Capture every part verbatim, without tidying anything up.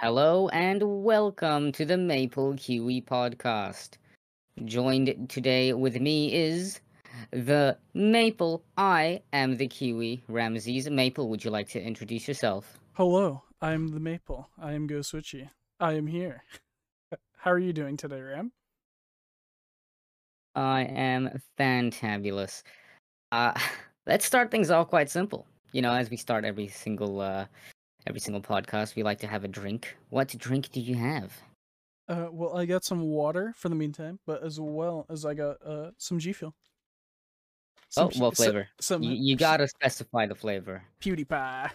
Hello and welcome to the Maple Kiwi Podcast. Joined today with me is the Maple. I am the Kiwi, Ramsey's Maple. Would you like to introduce yourself? Hello, I'm the Maple. I am Go Switchy. I am here. How are you doing today, Ram? I am fantabulous. Uh, let's start things off quite simple. You know, as we start every single... Uh, Every single podcast, we like to have a drink. What drink do you have? Uh, well, I got some water for the meantime, but as well as I got uh, some G-Fuel. Oh, what flavor? Some, some, you you gotta specify the flavor. PewDiePie.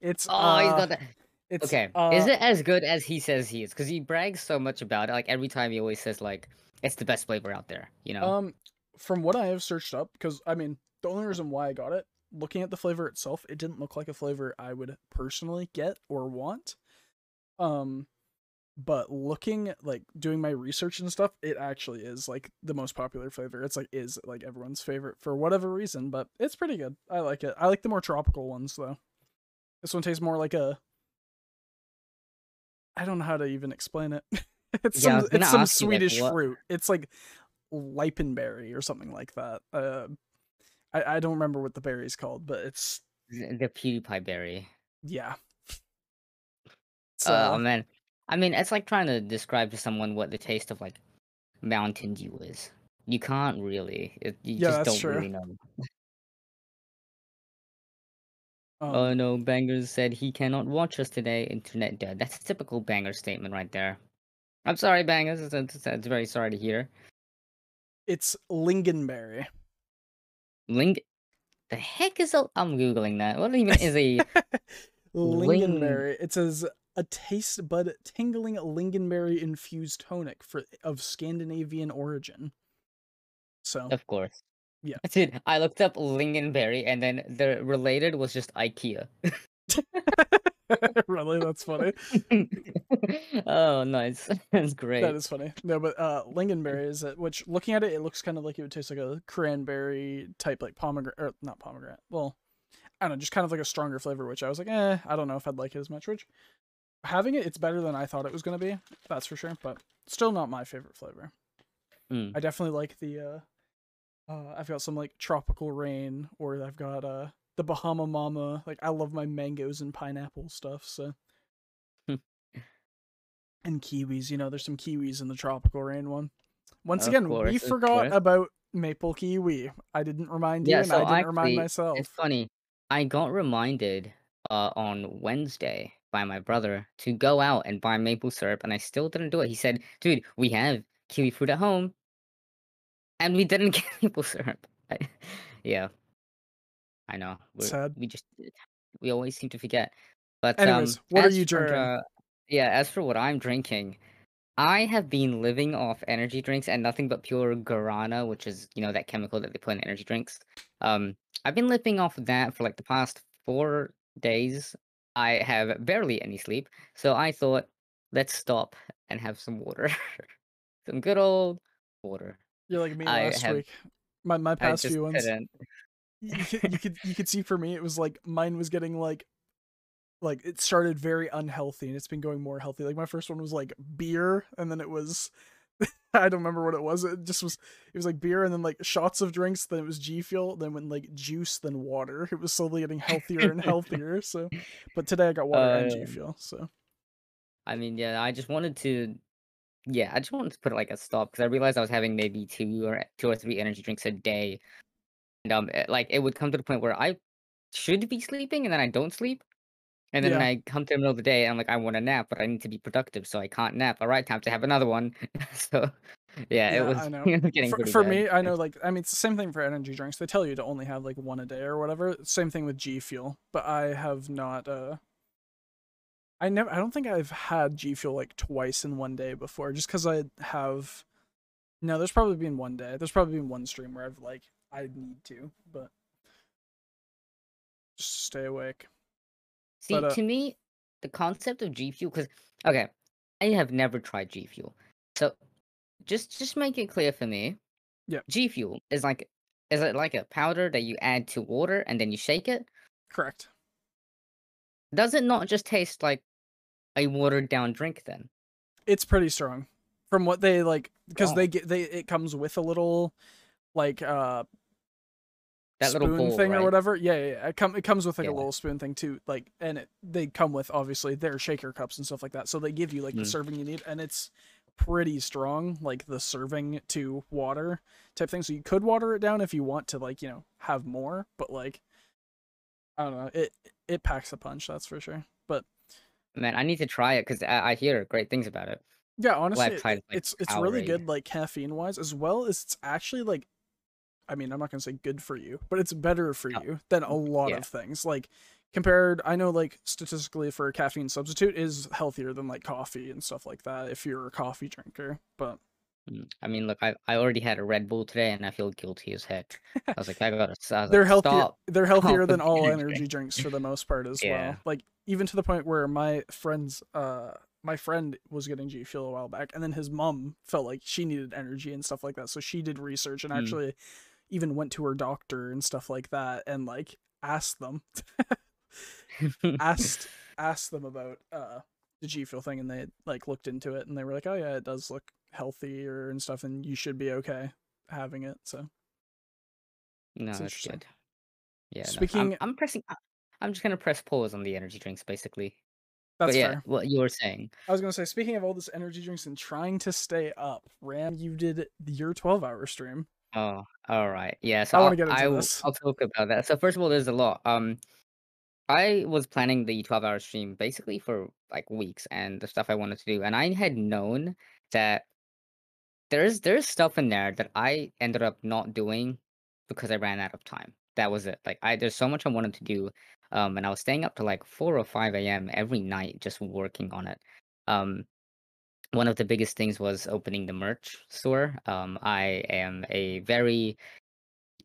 It's, oh, uh, he's got that. It's, okay, uh, is it as good as he says he is? Because he brags so much about it. Like, every time he always says, like, it's the best flavor out there, you know? Um, From what I have searched up, because, I mean, the only reason why I got it, looking at the flavor itself, it didn't look like a flavor I would personally get or want. Um, but looking at, like, doing my research and stuff, it actually is, like, the most popular flavor. It's, like, is, like, everyone's favorite for whatever reason, but it's pretty good. I like it. I like the more tropical ones, though. This one tastes more like a... I don't know how to even explain it. It's yeah, some, it's some Swedish like fruit. It's, like, lingonberry or something like that. Uh... I don't remember what the berry's called, but it's... The PewDiePie berry. Yeah. So... Oh, man. I mean, it's like trying to describe to someone what the taste of, like, Mountain Dew is. You can't really. It, you yeah, just don't true. really know. um, oh, no. Bangers said he cannot watch us today. Internet dead. That's a typical Banger statement right there. I'm sorry, Bangers. It's, it's, it's very sorry to hear. It's lingonberry. Ling, the heck is a... I'm googling that. What even is a lingonberry? Ling... It says a taste bud tingling lingonberry infused tonic for of Scandinavian origin. So of course, yeah. Dude, I looked up lingonberry, and then the related was just IKEA. Really, that's funny. Oh, nice. That's great. That is funny. No, but uh, lingonberry is it? Which, looking at it, it looks kind of like it would taste like a cranberry type, like pomegranate, or not pomegranate. Well, I don't know, just kind of like a stronger flavor. Which I was like, eh, I don't know if I'd like it as much. Which, having it, it's better than I thought it was gonna be. That's for sure. But still, not my favorite flavor. Mm. I definitely like the. Uh, uh, I've got some like tropical rain, or I've got uh. the Bahama Mama. Like, I love my mangoes and pineapple stuff, so. And kiwis, you know, there's some kiwis in the tropical rain one. Once of again, course, we forgot course. about Maple Kiwi. I didn't remind yeah, you, and so I didn't actually, remind myself. It's funny. I got reminded uh, on Wednesday by my brother to go out and buy maple syrup, and I still didn't do it. He said, dude, we have kiwi fruit at home, and we didn't get maple syrup. Yeah. I know. Sad. We just we always seem to forget. But anyways, um, what are you drinking? For, uh, yeah, as for what I'm drinking, I have been living off energy drinks and nothing but pure guarana, which is, you know, that chemical that they put in energy drinks. Um, I've been living off of that for like the past four days. I have barely any sleep, so I thought, let's stop and have some water, some good old water. You're like me last have, week. My my past few ones. Couldn't. You could, you could you could see for me it was like mine was getting like like it started very unhealthy and it's been going more healthy. Like my first one was like beer, and then it was I don't remember what it was. It just was it was like beer, and then like shots of drinks, then it was G-Fuel, then went like juice, then water. It was slowly getting healthier and healthier. So, but today I got water uh, and G-Fuel. So, I mean, yeah, I just wanted to yeah I just wanted to put like a stop because I realized I was having maybe two or two or three energy drinks a day. And, um, like, it would come to the point where I should be sleeping, and then I don't sleep. And then yeah. I come to the middle of the day, and I'm like, I want to nap, but I need to be productive, so I can't nap. All right, time to have another one. So, yeah, yeah, it was I know. getting For, for me, I know, like, I mean, it's the same thing for energy drinks. They tell you to only have, like, one a day or whatever. Same thing with G-Fuel. But I have not, uh... I never, I don't think I've had G-Fuel, like, twice in one day before, just because I have... No, there's probably been one day. There's probably been one stream where I've, like... I need to, but just stay awake. See, but, uh... to me, the concept of G-Fuel, because, okay, I have never tried G-Fuel. So, just just make it clear for me. Yeah. G-Fuel is like, is it like a powder that you add to water and then you shake it? Correct. Does it not just taste like a watered down drink then? It's pretty strong. From what they like, because oh. they get they it comes with a little like uh that spoon little bowl, thing right? or whatever. Yeah, yeah, yeah. It come it comes with like yeah. a little spoon thing too. Like, and it, they come with obviously their shaker cups and stuff like that. So they give you like mm. the serving you need, and it's pretty strong, like the serving to water type thing. So you could water it down if you want to, like, you know, have more. But like, I don't know, it it packs a punch, that's for sure. But man, I need to try it because I, I hear great things about it. Yeah, honestly, well, tried, like, it's it's really good, like, caffeine-wise, as well as it's actually, like, I mean, I'm not going to say good for you, but it's better for oh. you than a lot yeah. of things. Like, compared, I know, like, statistically for a caffeine substitute is healthier than, like, coffee and stuff like that if you're a coffee drinker, but... I mean, look, I I already had a Red Bull today, and I feel guilty as heck. I was like, I gotta stop. They're healthier. Stop. They're healthier than all energy drinks for the most part as yeah. well. Like, even to the point where my friends... uh. My friend was getting G-Fuel a while back, and then his mom felt like she needed energy and stuff like that. So she did research and mm. actually even went to her doctor and stuff like that, and like asked them, asked asked them about uh, the G-Fuel thing, and they like looked into it, and they were like, oh yeah, it does look healthier and stuff, and you should be okay having it. So no, it's that's good. Yeah. Speaking, no, I'm, I'm pressing. I'm just gonna press pause on the energy drinks, basically. That's but yeah, fair. What you were saying. I was going to say, speaking of all this energy drinks and trying to stay up, Ram, you did your twelve-hour stream. Oh, all right. Yeah, so I I'll, get into I, this. I'll talk about that. So first of all, there's a lot. Um, I was planning the twelve-hour stream basically for like weeks and the stuff I wanted to do. And I had known that there's there's stuff in there that I ended up not doing because I ran out of time. That was it. Like, I there's so much I wanted to do. Um, and I was staying up to like four or five a m every night just working on it. Um, one of the biggest things was opening the merch store. Um, I am a very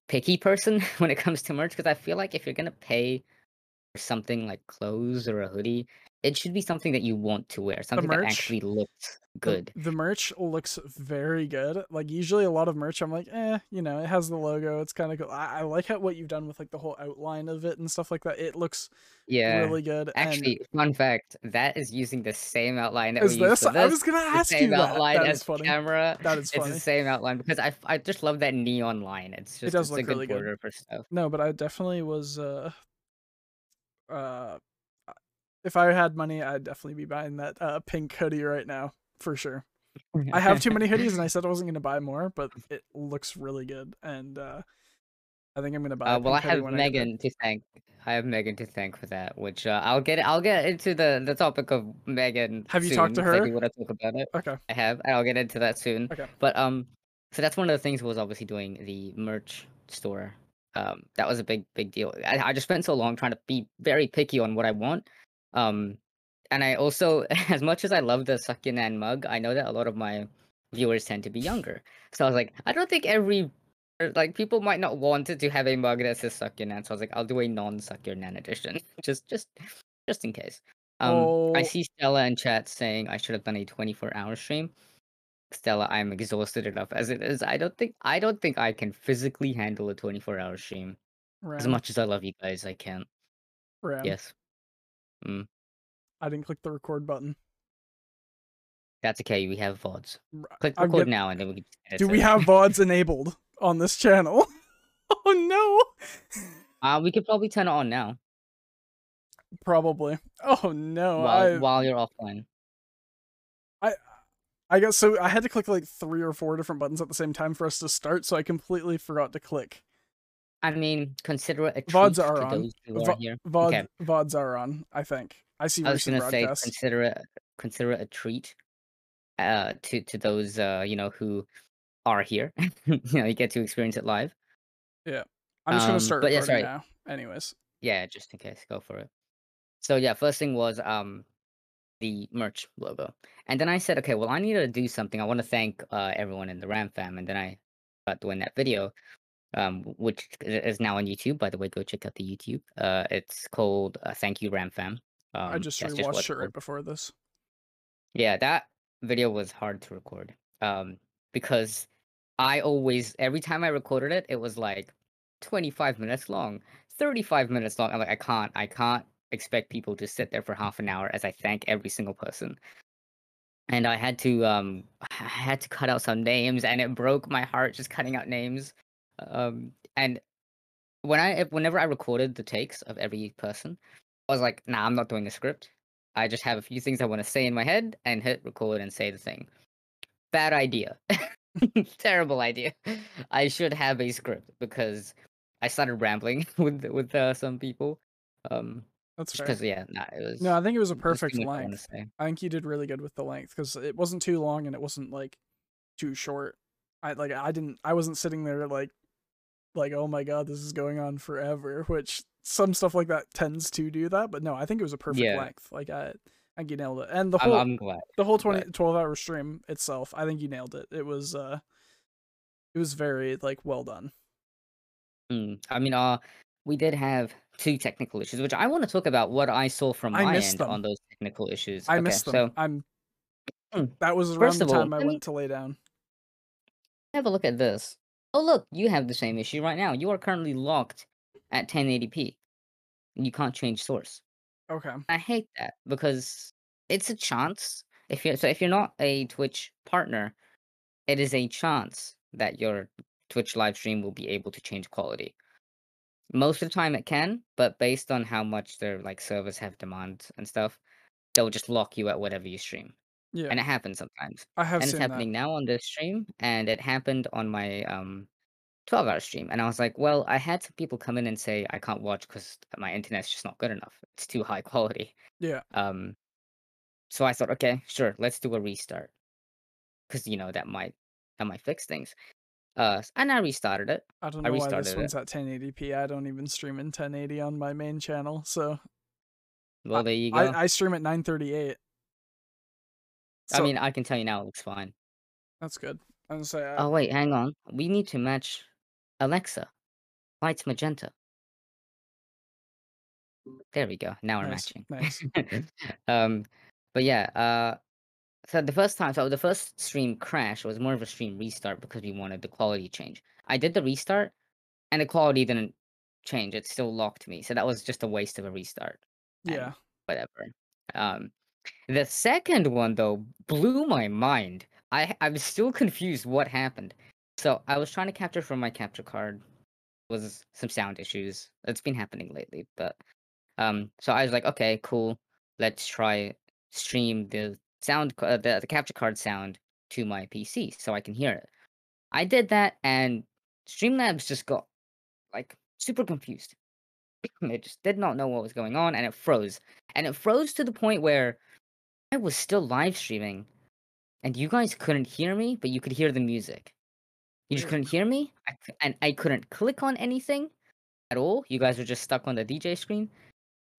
picky person when it comes to merch, because I feel like if you're going to pay for something like clothes or a hoodie, it should be something that you want to wear, something merch, that actually looks good. The, the merch looks very good. Like, usually a lot of merch, I'm like, eh, you know, it has the logo. It's kind of cool. I, I like how, what you've done with, like, the whole outline of it and stuff like that. It looks yeah. really good. Actually, and... fun fact, that that is using the same outline that is we this? Used for this. I was going to ask you that. The same outline that as funny. Camera. That is funny. It's the same outline, because I, I just love that neon line. It's just it does it's look a good really border good. For stuff. No, but I definitely was... uh uh If I had money, I'd definitely be buying that uh, pink hoodie right now, for sure. I have too many hoodies, and I said I wasn't going to buy more, but it looks really good, and uh, I think I'm going to buy. Uh, well, I have Megan to thank. I have Megan to thank for that, which uh, I'll get. I'll get into the, the topic of Megan. Have you soon, talked to her? I do want to talk about it. Okay, I have, and I'll get into that soon. Okay, but um, so that's one of the things was obviously doing the merch store. Um, that was a big, big deal. I, I just spent so long trying to be very picky on what I want. Um, and I also, as much as I love the Sakunan mug, I know that a lot of my viewers tend to be younger. So I was like, I don't think every, like, people might not want to have a mug that says Sakunan. So I was like, I'll do a non-Sakunan edition, just, just, just in case. Um, oh. I see Stella in chat saying I should have done a twenty-four hour stream. Stella, I'm exhausted enough as it is. I don't think, I don't think I can physically handle a twenty-four hour stream. Right. As much as I love you guys, I can't. Right. Yes. Mm. I didn't click the record button. That's okay. We have V O Ds. Click record get... now, and then we can. Do we it. have V O Ds enabled on this channel? Oh no! Uh, we could probably turn it on now. Probably. Oh no! While, I... while you're offline. I, I guess so. I had to click like three or four different buttons at the same time for us to start, so I completely forgot to click. I mean, consider it a treat V O Ds are to on. Those who are here. V O D, okay. V O Ds are on, I think. I see I was going to say, consider it, consider it a treat uh, to, to those, uh, you know, who are here. You know, you get to experience it live. Yeah. I'm just um, going to start recording yeah, sorry. now. Anyways. Yeah, just in case. Go for it. So, yeah, first thing was um the merch logo. And then I said, okay, well, I need to do something. I want to thank uh, everyone in the Ram fam. And then I got doing that video. Um, which is now on YouTube, by the way. Go check out the YouTube. Uh, it's called uh, "Thank You Ram Fam." Um, I just rewatched it right before this. Yeah, that video was hard to record. Um, because I always, every time I recorded it, it was like twenty-five minutes long, thirty-five minutes long. I'm like, I can't, I can't expect people to sit there for half an hour as I thank every single person. And I had to um I had to cut out some names, and it broke my heart just cutting out names. Um and when I whenever I recorded the takes of every person, I was like, nah, I'm not doing a script. I just have a few things I want to say in my head and hit record and say the thing. Bad idea. Terrible idea. I should have a script, because I started rambling with with uh, some people. Um, That's because yeah, nah, it was. No, I think it was a perfect length. I, I think you did really good with the length, because it wasn't too long and it wasn't like too short. I like I didn't I wasn't sitting there like like oh my god, this is going on forever. Which some stuff like that tends to do that, but no, I think it was a perfect yeah. length. Like I, I think you nailed it. And the whole I'm, I'm glad. the whole twelve hour stream itself, I think you nailed it. It was uh, it was very like well done. Mm, I mean, uh, we did have two technical issues, which I want to talk about what I saw from I my end them. on those technical issues. I okay, missed them. So, I'm. That was around the time all, I went me, to lay down. Have a look at this. Oh, look, you have the same issue right now. You are currently locked at ten eighty p. You can't change source. Okay. I hate that, because it's a chance. If you're, so if you're not a Twitch partner, it is a chance that your Twitch live stream will be able to change quality. Most of the time it can, but based on how much their like servers have demands and stuff, they'll just lock you at whatever you stream. Yeah. And it happens sometimes. I have and seen it's happening that. now on this stream, and it happened on my um twelve hour stream. And I was like, well, I had some people come in and say I can't watch because my internet's just not good enough. It's too high quality. Yeah. Um so I thought, okay, sure, let's do a restart. Cause you know that might that might fix things. Uh, and I restarted it. I don't know I why this one's it. at ten eighty p. I don't even stream in ten eighty on my main channel, so. Well, there you go. I, I stream at nine thirty-eight. So... I mean, I can tell you now it looks fine. That's good. I'm gonna say. I... Oh wait, hang on. We need to match Alexa. Lights magenta. There we go. Now we're nice. matching. Nice. um, but yeah. Uh. So the first time, so the first stream crash was more of a stream restart because we wanted the quality change. I did the restart, and the quality didn't change. It still locked me, so that was just a waste of a restart. Yeah. Whatever. Um, the second one though blew my mind. I I'm still confused what happened. So I was trying to capture from my capture card. Was some sound issues. It's been happening lately, but um, so I was like, okay, cool. Let's try stream the. sound uh, the, the capture card sound to my P C so I can hear it. I did that, and Streamlabs just got like super confused. It just did not know what was going on, and it froze. And it froze to the point where I was still live streaming, and you guys couldn't hear me, but you could hear the music. You just couldn't hear me, I, and I couldn't click on anything at all. You guys were just stuck on the D J screen.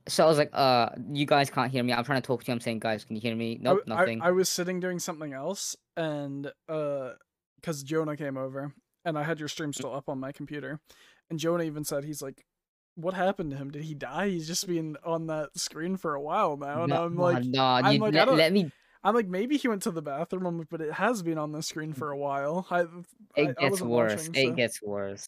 So I was like, uh, you guys can't hear me. I'm trying to talk to you. I'm saying, guys, can you hear me? Nope, I, nothing. I, I was sitting doing something else, and uh, because Jonah came over, and I had your stream still up on my computer, and Jonah even said, he's like, what happened to him? Did he die? He's just been on that screen for a while now. And no, I'm like, no, I'm you, like let, I let me... I'm like, maybe he went to the bathroom, I'm like, but it has been on the screen for a while. I, it I, gets I worse. Watching, it so. gets worse.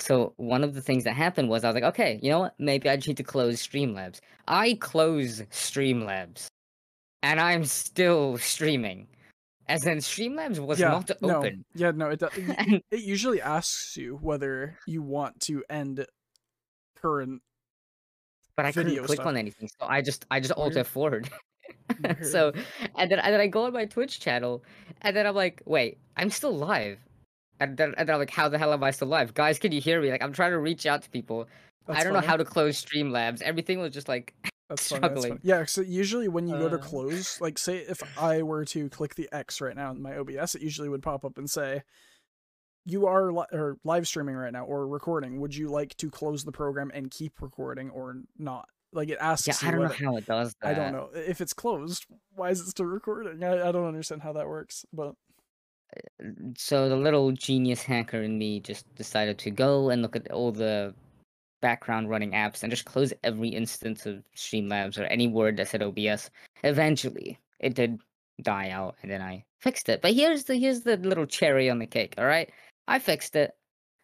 So one of the things that happened was I was like, okay, you know what? Maybe I just need to close Streamlabs. I close Streamlabs, and I'm still streaming. As in, Streamlabs was yeah, not open. No. Yeah, no, it does. It, it usually asks you whether you want to end current. But I couldn't click stuff. on anything, so I just I just alt F four'd. So and then and then I go on my Twitch channel, and then I'm like, wait, I'm still live. And then, and then I'm like, how the hell am I still live? Guys, can you hear me? Like, I'm trying to reach out to people. That's I don't funny. know how to close Streamlabs. Everything was just, like, that's struggling. Funny, that's funny. Yeah, so usually when you uh... go to close, like, say if I were to click the X right now in my O B S, it usually would pop up and say, you are li or live streaming right now or recording. Would you like to close the program and keep recording or not? Like, it asks yeah, you I don't know it, how it does that. I don't know. If it's closed, why is it still recording? I, I don't understand how that works, but... So the little genius hacker in me just decided to go and look at all the background running apps and just close every instance of Streamlabs or any word that said O B S. Eventually, it did die out, and then I fixed it. But here's the here's the little cherry on the cake, all right? I fixed it,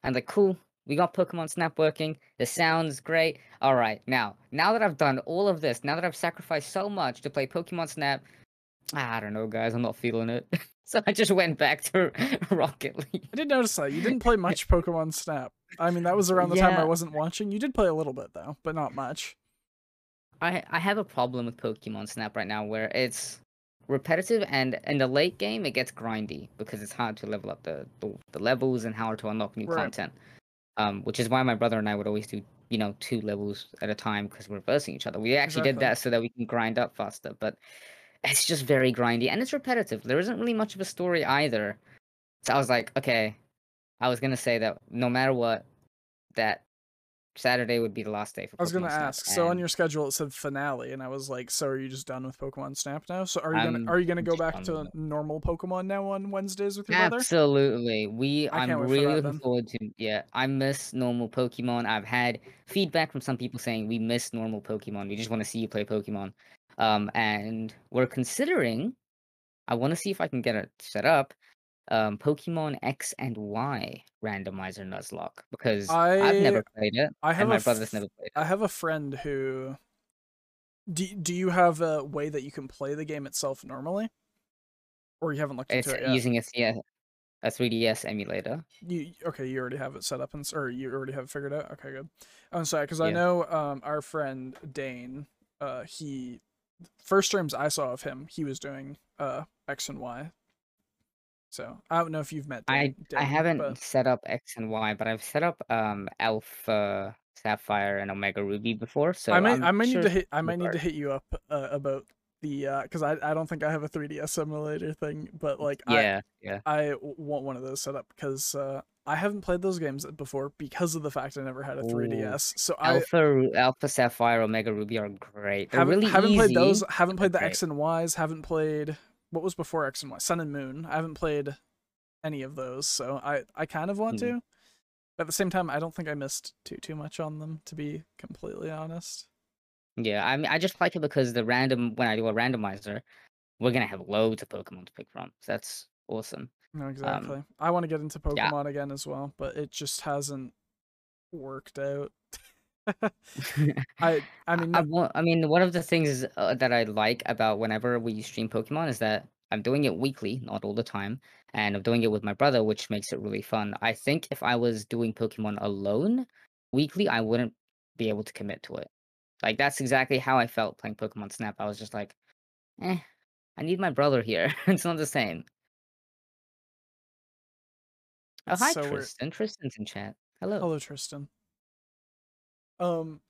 and like, cool, We got Pokemon Snap working. The sound's great. All right, now, now that I've done all of this, now that I've sacrificed so much to play Pokemon Snap, I don't know, guys, I'm not feeling it. So I just went back to Rocket League. I did notice that. You didn't play much Pokemon Snap. I mean, that was around the yeah. time I wasn't watching. You did play a little bit, though, but not much. I, I have a problem with Pokemon Snap right now where it's repetitive, and in the late game, it gets grindy because it's hard to level up the, the, the levels and how to unlock new right. content. Um, which is why my brother and I would always do, you know, two levels at a time because we're reversing each other. We actually exactly. did that so that we can grind up faster, but it's just very grindy and it's repetitive. There isn't really much of a story either. So I was like, okay, I was going to say that no matter what, that Saturday would be the last day for Pokemon Snap. I was going to ask, and... so on your schedule it said finale, and I was like, so are you just done with Pokemon Snap now? So are you going to are you going to go back to normal Pokemon now on Wednesdays with your brother? Absolutely. We I I'm really for that, looking then. forward to yeah, I miss normal Pokemon. I've had feedback from some people saying we miss normal Pokemon. We just want to see you play Pokemon. Um and we're considering, I want to see if I can get it set up, um Pokemon X and Y randomizer Nuzlocke, because I, I've never played it I have and my brother's never played it. I have a friend who do, do you have a way that you can play the game itself normally, or you haven't looked into it's it yet? Using a, yeah, a three D S emulator. You okay, you already have it set up and or you already have it figured out? Okay, good. I'm sorry, because yeah. I know um our friend Dane, uh he first streams I saw of him, he was doing uh X and Y. So I don't know if you've met. Dave, I Dave, I haven't but... set up X and Y, but I've set up um Alpha Sapphire and Omega Ruby before. So I might I might sure need to hit I might need to hit you up uh, about the uh because I I don't think I have a three D S emulator thing, but like yeah I, yeah I want one of those set up because uh, I haven't played those games before because of the fact I never had a three D S. So Alpha I, Alpha Sapphire Omega Ruby are great. They're haven't really haven't easy. played those. Haven't played They're the great. X and Ys. Haven't played. What was before X and Y? Sun and Moon. I haven't played any of those, so I, I kind of want mm. to. But at the same time, I don't think I missed too too much on them, to be completely honest. Yeah, I mean, I just like it because the random when I do a randomizer, we're gonna have loads of Pokemon to pick from. So that's awesome. No, exactly. Um, I want to get into Pokemon yeah. again as well, but it just hasn't worked out. I I mean I, I, I mean one of the things uh, that I like about whenever we stream Pokemon is that I'm doing it weekly, not all the time, and I'm doing it with my brother, which makes it really fun. I think if I was doing Pokemon alone weekly, I wouldn't be able to commit to it. Like, that's exactly how I felt playing Pokemon Snap. I was just like, eh, I need my brother here. It's not the same. Oh, hi, so Tristan. Weird. Tristan's in chat. Hello. Hello, Tristan. Um,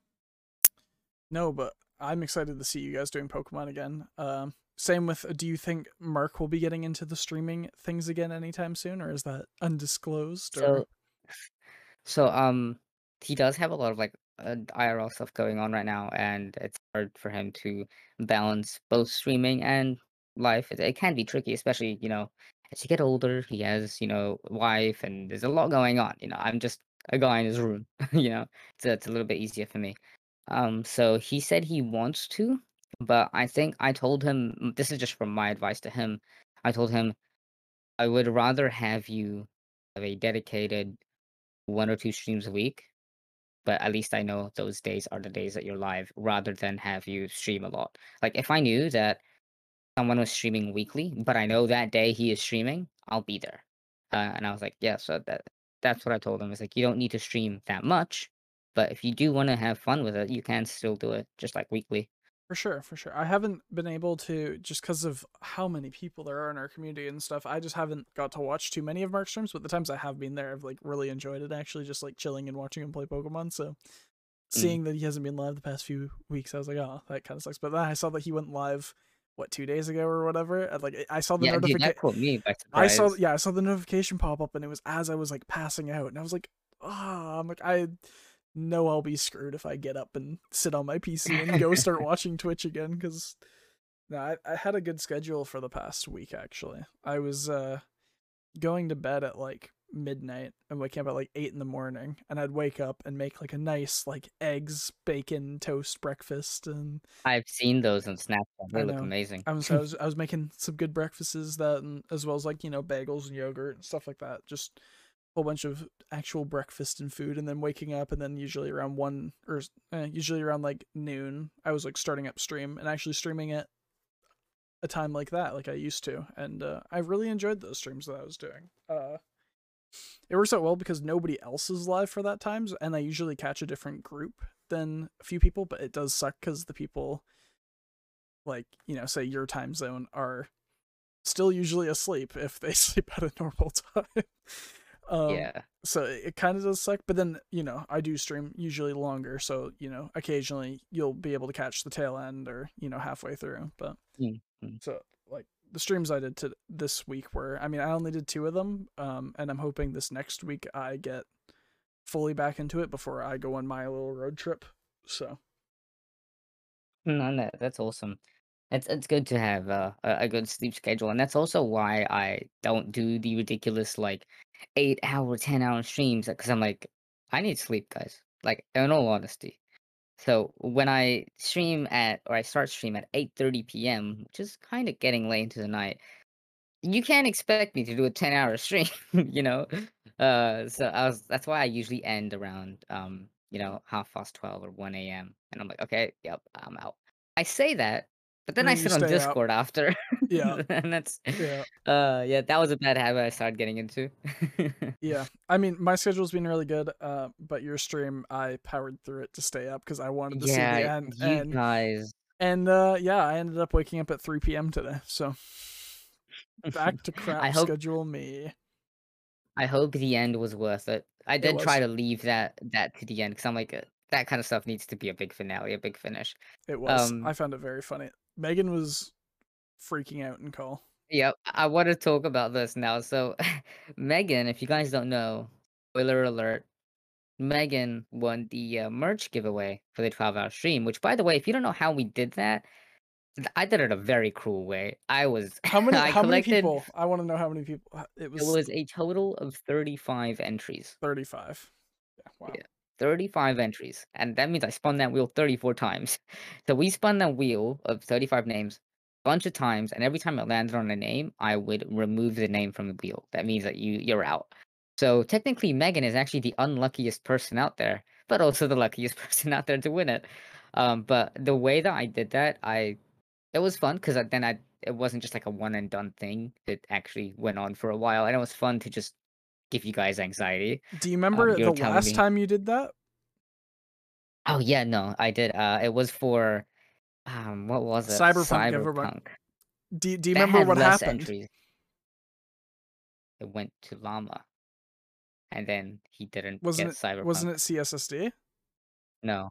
no, but I'm excited to see you guys doing Pokemon again. Um, same with, do you think Mark will be getting into the streaming things again anytime soon, or is that undisclosed? Or... So, so, um, he does have a lot of, like, uh, I R L stuff going on right now, and it's hard for him to balance both streaming and life. It, it can be tricky, especially, you know, as you get older, he has, you know, wife, and there's a lot going on, you know, I'm just a guy in his room, you know, so it's a little bit easier for me. Um, so he said he wants to, but I think I told him, this is just from my advice to him, I told him, I would rather have you have a dedicated one or two streams a week, but at least I know those days are the days that you're live, rather than have you stream a lot. Like, if I knew that someone was streaming weekly, but I know that day he is streaming, I'll be there. Uh, and I was like, yeah, so that... That's what I told him. It's like, you don't need to stream that much, but if you do want to have fun with it, you can still do it, just like weekly. For sure, for sure. I haven't been able to, just because of how many people there are in our community and stuff, I just haven't got to watch too many of Mark's streams, but the times I have been there, I've like really enjoyed it, actually, just like chilling and watching him play Pokemon, so seeing mm. that he hasn't been live the past few weeks, I was like, oh, that kind of sucks, but then I saw that he went live... what, two days ago or whatever? I, like I saw the yeah, notification. I saw yeah, I saw the notification pop up, and it was as I was like passing out, and I was like, ah, oh. I'm like, I know I'll be screwed if I get up and sit on my P C and go start watching Twitch again, because no, I, I had a good schedule for the past week actually. I was uh going to bed at like midnight and waking up at like eight in the morning, and I'd wake up and make like a nice like eggs, bacon, toast breakfast. And I've seen those on Snapchat. They look amazing. I was, I was I was making some good breakfasts, that and as well as like, you know, bagels and yogurt and stuff like that. Just whole bunch of actual breakfast and food, and then waking up, and then usually around one or eh, usually around like noon, I was like starting up stream and actually streaming at a time like that, like I used to. And uh, I really enjoyed those streams that I was doing. Uh, it works out well because nobody else is live for that time, and I usually catch a different group than a few people, but it does suck because the people, like, you know, say your time zone are still usually asleep if they sleep at a normal time. Um, yeah. So it, it kind of does suck, but then, you know, I do stream usually longer, so, you know, occasionally you'll be able to catch the tail end or, you know, halfway through. But mm-hmm. So like the streams I did to this week were, I mean, I only did two of them, um, and I'm hoping this next week I get fully back into it before I go on my little road trip. So. No, that, that's awesome. It's it's good to have uh, a good sleep schedule, and that's also why I don't do the ridiculous like eight hour, ten hour streams, because I'm like, I need sleep, guys. Like, in all honesty. So when I stream at or I start stream at eight thirty p.m., which is kind of getting late into the night, you can't expect me to do a ten hour stream, you know. Uh, so I was that's why I usually end around um you know half past twelve or one a.m. and I'm like, okay, yep, I'm out. I say that. But then I sit on Discord out. After. Yeah. And that's, yeah. Uh, yeah, that was a bad habit I started getting into. Yeah. I mean, my schedule's been really good, uh, but your stream, I powered through it to stay up because I wanted to yeah, see the end. You and, guys. And, uh, yeah, I ended up waking up at three p.m. today. So back to crap I hope, schedule me. I hope the end was worth it. I did it try to leave that, that to the end because I'm like, uh, that kind of stuff needs to be a big finale, a big finish. It was. Um, I found it very funny. Megan was freaking out in call. Yeah, I want to talk about this now. So, Megan, if you guys don't know, spoiler alert, Megan won the uh, merch giveaway for the twelve-hour stream, which, by the way, if you don't know how we did that, I did it a very cruel way. I was... How many, I how collected, many people? I want to know how many people. It was, it was a total of thirty-five entries. thirty-five. Yeah, wow. Yeah. thirty-five entries, and that means I spun that wheel thirty-four times. So we spun that wheel of thirty-five names a bunch of times, and every time it landed on a name, I would remove the name from the wheel. That means that you, you're out. So technically, Megan is actually the unluckiest person out there, but also the luckiest person out there to win it. Um, but the way that I did that, I it was fun, because then I it wasn't just like a one-and-done thing. It actually went on for a while, and it was fun to just give you guys anxiety. Do you remember um, the last me... time you did that? Oh yeah, no, I did. Uh, it was for, um, what was it? Cyberpunk. Cyberpunk. Do, do you that remember what happened? Entries. It went to Llama, and then he didn't wasn't get it, Cyberpunk. Wasn't it C S S D? No,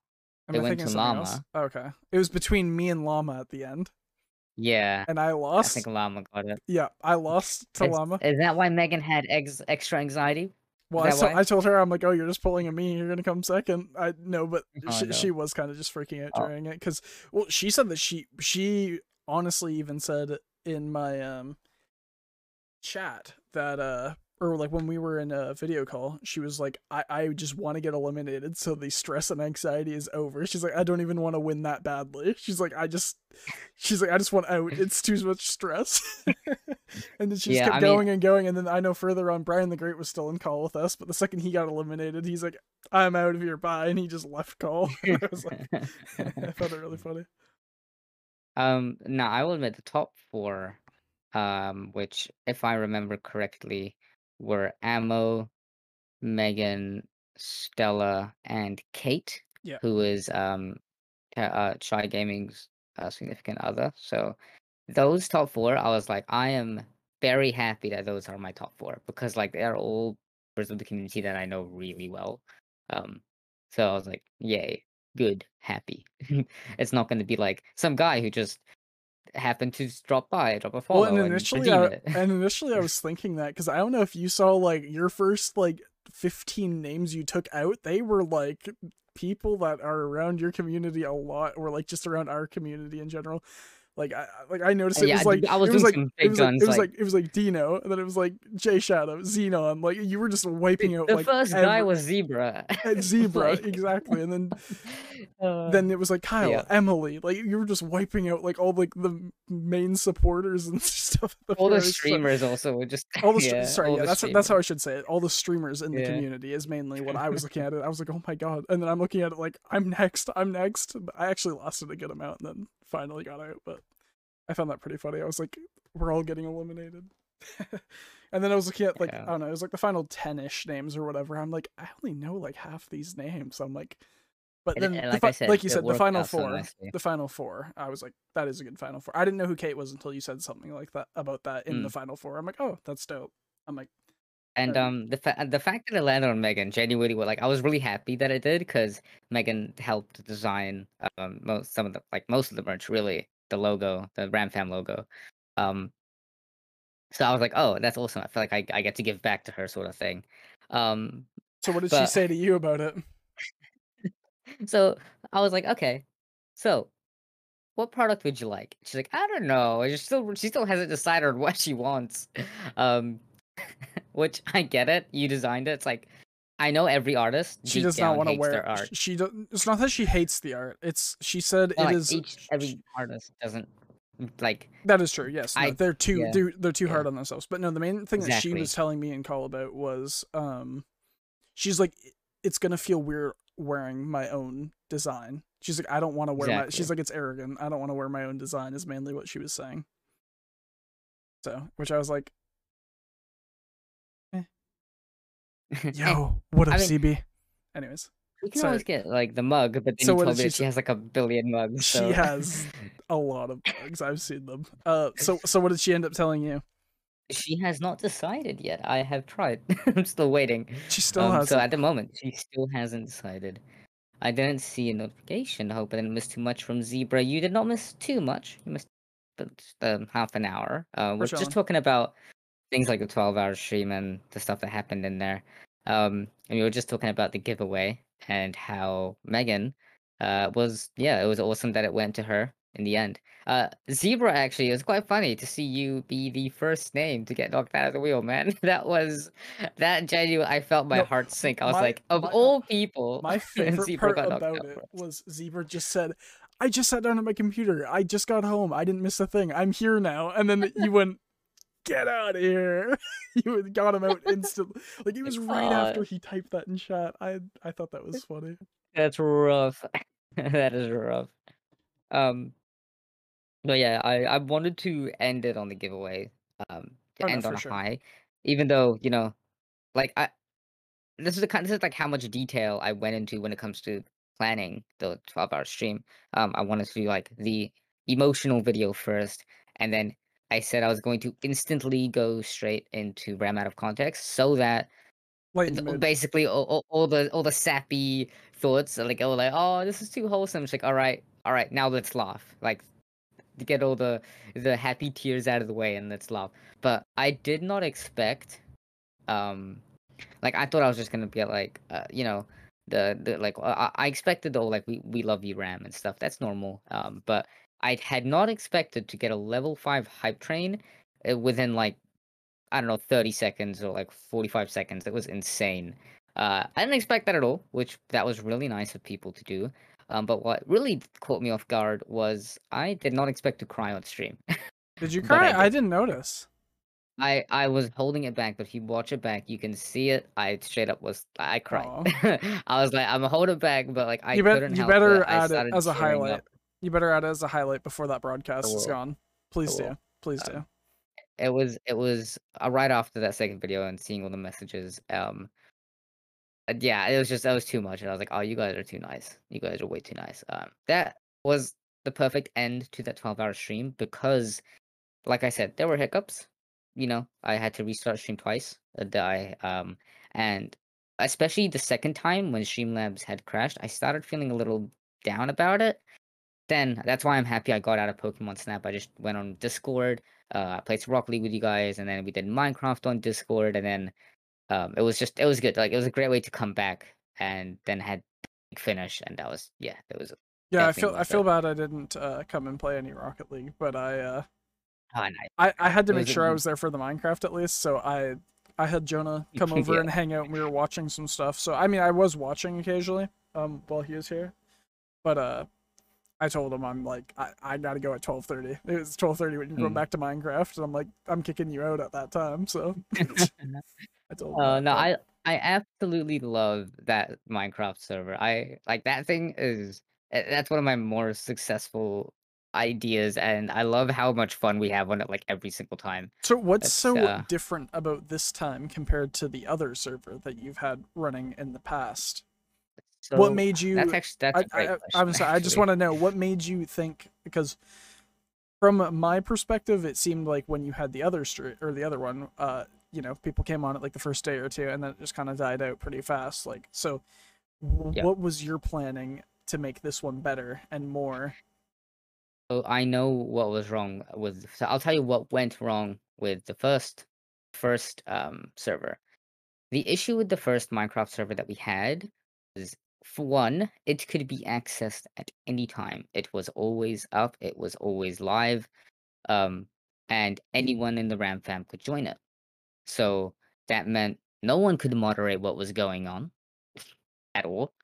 Am it I went to Llama. Oh, okay, it was between me and Llama at the end. Yeah, and I lost. I think Llama got it. Yeah, I lost to is, Llama. Is that why Megan had ex extra anxiety? Well, I, so, I told her, I'm like, oh, you're just pulling at me. You're gonna come second. I know, but oh, she, no. she was kind of just freaking out oh. during it because, well, she said that she she honestly even said in my um chat that uh or like when we were in a video call, she was like, I I just want to get eliminated so the stress and anxiety is over. She's like, I don't even want to win that badly. She's like, I just. She's like, I just want out. It's too much stress. And then she just yeah, kept I going mean, and going. And then I know further on, Brian the Great was still in call with us. But the second he got eliminated, he's like, I'm out of here, bye. And he just left call. I was like, I found it really funny. Um, now, I will admit the top four, um, which, if I remember correctly, were Ammo, Megan, Stella, and Kate, yeah. who is um, uh, Shy Gaming's Uh, significant other. So those top four, I was like, I am very happy that those are my top four, because like they are all members of the community that I know really well. Um, so I was like, yay, good, happy. It's not going to be like some guy who just happened to drop by, drop a follow, well, and initially, and, redeem I, it. and initially I was thinking that, because I don't know if you saw like your first like fifteen names you took out, they were like people that are around your community a lot, or like just around our community in general. Like I like I noticed it yeah, was like I was, it was like, it was, guns, like, it was like, like it was like Dino, and then it was like J Shadow, Xenon. Like you were just wiping out. The like, first every, guy was Zebra. Zebra, like, exactly, and then uh, then it was like Kyle, yeah. Emily. Like you were just wiping out like all like the main supporters and stuff. The all first, the streamers so. also were just all the yeah, sorry all yeah the that's streamers. That's how I should say it. All the streamers in the yeah. community is mainly what I was looking at it. I was like, oh my god, and then I'm looking at it like I'm next, I'm next. But I actually lost it a good amount, and then finally got out, but I found that pretty funny. I was like, we're all getting eliminated. And then I was looking at like yeah. I don't know, it was like the final ten-ish names or whatever. I'm like, I only know like half these names. I'm like, but then and, and like, the I said, like you said, the final four, the final four. I was like, that is a good final four. I didn't know who Kate was until you said something like that about that in mm. the final four. I'm like, oh, that's dope. I'm like, and um, the fa the fact that I landed on Megan, genuinely, like I was really happy that I did because Megan helped design um most some of the like most of the merch, really, the logo, the Ramfam logo. Um, so I was like, oh, that's awesome. I feel like I I get to give back to her, sort of thing. Um, so what did but... she say to you about it? So I was like, okay, so what product would you like? She's like, I don't know. She still she still hasn't decided on what she wants. Um. Which I get it. You designed it. It's like I know every artist. She does not want to wear their art. She do, it's not that she hates the art. It's she said well, it like is each, every she, artist doesn't like. That is true. Yes, I, no, they're too yeah, they're, they're too yeah. hard on themselves. But no, the main thing exactly. that she was telling me and Kyle about was um, she's like, it's gonna feel weird wearing my own design. She's like, I don't want to wear exactly. my. She's like, it's arrogant. I don't want to wear my own design. Is mainly what she was saying. So, which I was like. Yo, what up, I mean, C B? Anyways, you can sorry. always get like the mug, but then so you told me she, she has like a billion mugs. So. She has a lot of mugs. I've seen them. Uh, so so what did she end up telling you? She has not decided yet. I have tried. I'm still waiting. She still um, hasn't. So at the moment, she still hasn't decided. I didn't see a notification. I hope I didn't miss too much from Zebra. You did not miss too much. You missed um, half an hour. Uh, we're just talking about things like the twelve-hour stream and the stuff that happened in there. Um, and we were just talking about the giveaway and how Megan uh, was, yeah, it was awesome that it went to her in the end. Uh, Zebra, actually, it was quite funny to see you be the first name to get knocked out of the wheel, man. That was, that genuine, I felt my no, heart sink. I was my, like, of my, all people, my favorite Zebra part about it was Zebra just said, I just sat down at my computer. I just got home. I didn't miss a thing. I'm here now. And then you went, get out of here. You got him out instantly. Like, it was right uh, after he typed that in chat. I I thought that was funny. That's rough. That is rough. Um, But yeah, I, I wanted to end it on the giveaway. Um, to oh, end no, on a sure. high. Even though, you know, like, I... This is the kind. This is, like, how much detail I went into when it comes to planning the twelve-hour stream. Um, I wanted to do, like, the emotional video first, and then I said I was going to instantly go straight into Ram Out of Context so that the, basically all, all, all the all the sappy thoughts are like, oh, like, oh, this is too wholesome. It's like, all right, all right, now let's laugh. Like, get all the, the happy tears out of the way and let's laugh. But I did not expect, um, like, I thought I was just going to be like, uh, you know, the, the like, I, I expected, though, like, we, we love you, Ram, and stuff. That's normal. Um, but I had not expected to get a level five hype train within, like, I don't know, thirty seconds or like forty-five seconds. That was insane. Uh, I didn't expect that at all, which that was really nice of people to do. Um, but what really caught me off guard was I did not expect to cry on stream. Did you cry? I, did. I didn't notice. I, I was holding it back, but if you watch it back, you can see it. I straight up was, I cried. I was like, I'm gonna hold it back, but like, I you bet, couldn't you help better it. Add it as a highlight. Up. You better add it as a highlight before that broadcast is gone. Please do. Please do. Um, it was it was uh, right after that second video and seeing all the messages. Um, yeah, it was just that was too much, and I was like, "Oh, you guys are too nice. You guys are way too nice." Um, that was the perfect end to that twelve-hour stream because, like I said, there were hiccups. You know, I had to restart stream twice. I um and especially the second time when Streamlabs had crashed, I started feeling a little down about it. Then that's why I'm happy I got out of Pokemon Snap. I just went on Discord, uh, played some Rocket League with you guys, and then we did Minecraft on Discord, and then um, it was just it was good. Like it was a great way to come back, and then had a big finish, and that was yeah, it was Yeah, I feel like I feel that. bad I didn't uh, come and play any Rocket League, but I uh, oh, nice. I, I had to make sure I was there for the Minecraft at least, so I I had Jonah come over yeah. and hang out, and we were watching some stuff. So I mean, I was watching occasionally um, while he was here, but uh, I told him I'm like I, I gotta go at twelve thirty. It was twelve thirty when you mm. go back to Minecraft, and I'm like I'm kicking you out at that time. So I told him. Oh uh, no, I I absolutely love that Minecraft server. I like that thing is. That's one of my more successful ideas, and I love how much fun we have on it, like, every single time. So what's That's, so uh, different about this time compared to the other server that you've had running in the past? So what made you... That's actually, that's I, a great I, question, I'm sorry, actually. I just want to know, what made you think... Because from my perspective, it seemed like when you had the other street or the other one, uh, you know, people came on it, like, the first day or two, and then it just kind of died out pretty fast. Like, so yep. what was your planning to make this one better and more? So I know what was wrong with, so I'll tell you what went wrong with the first first um server. The issue with the first Minecraft server that we had is, for one, it could be accessed at any time. It was always up, it was always live, um and anyone in the Ram fam could join it. So that meant no one could moderate what was going on at all.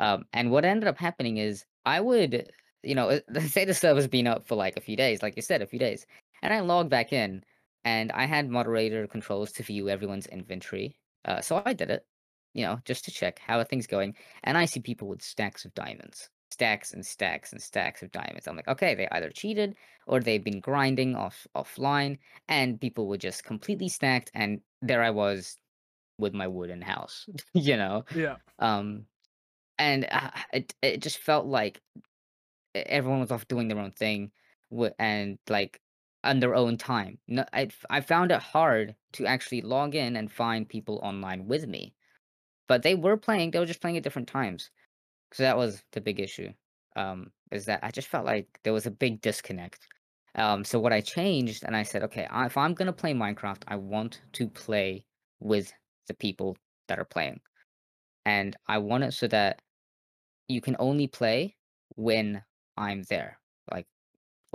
Um, and what ended up happening is, I would, you know, say the server's been up for like a few days, like you said, a few days, and I logged back in, and I had moderator controls to view everyone's inventory, uh, so I did it, you know, just to check how are things going, and I see people with stacks of diamonds, stacks and stacks and stacks of diamonds. I'm like, okay, they either cheated, or they've been grinding off offline, and people were just completely stacked, and there I was with my wooden house, you know? Yeah. Um. And uh, it it just felt like everyone was off doing their own thing, and like on their own time. No, I I found it hard to actually log in and find people online with me, but they were playing. They were just playing at different times, so that was the big issue. Um, is that I just felt like there was a big disconnect. Um, so what I changed, and I said, okay, I, if I'm gonna play Minecraft, I want to play with the people that are playing, and I want it so that you can only play when I'm there. Like,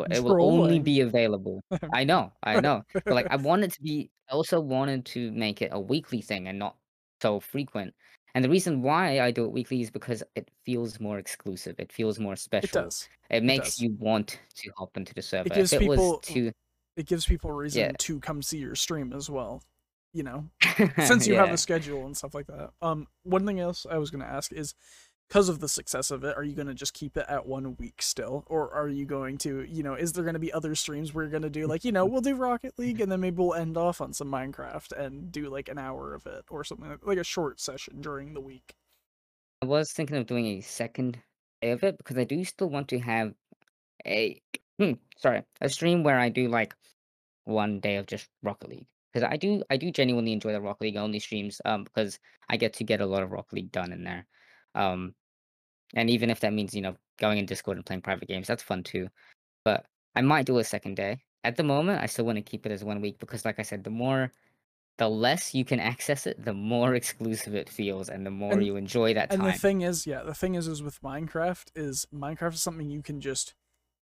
it will only be available. I know, I know. But like, I wanted to be, I also wanted to make it a weekly thing and not so frequent. And the reason why I do it weekly is because it feels more exclusive. It feels more special. It does. It makes it does. you want to hop into the server. It gives, if it, people, was too... it gives people reason yeah. to come see your stream as well, you know, since you yeah. have a schedule and stuff like that. Um, one thing else I was going to ask is, because of the success of it, are you going to just keep it at one week still? Or are you going to, you know, is there going to be other streams we're going to do? Like, you know, we'll do Rocket League and then maybe we'll end off on some Minecraft and do like an hour of it or something, like, like a short session during the week. I was thinking of doing a second day of it because I do still want to have a, sorry, a stream where I do like one day of just Rocket League. Because I do, I do genuinely enjoy the Rocket League only streams um, because I get to get a lot of Rocket League done in there. Um, and even if that means, you know, going in Discord and playing private games, that's fun too. But I might do a second day. At the moment, I still want to keep it as one week because, like I said, the more, the less you can access it, the more exclusive it feels, and the more and, you enjoy that time. And the thing is, yeah, the thing is, is with Minecraft is Minecraft is something you can just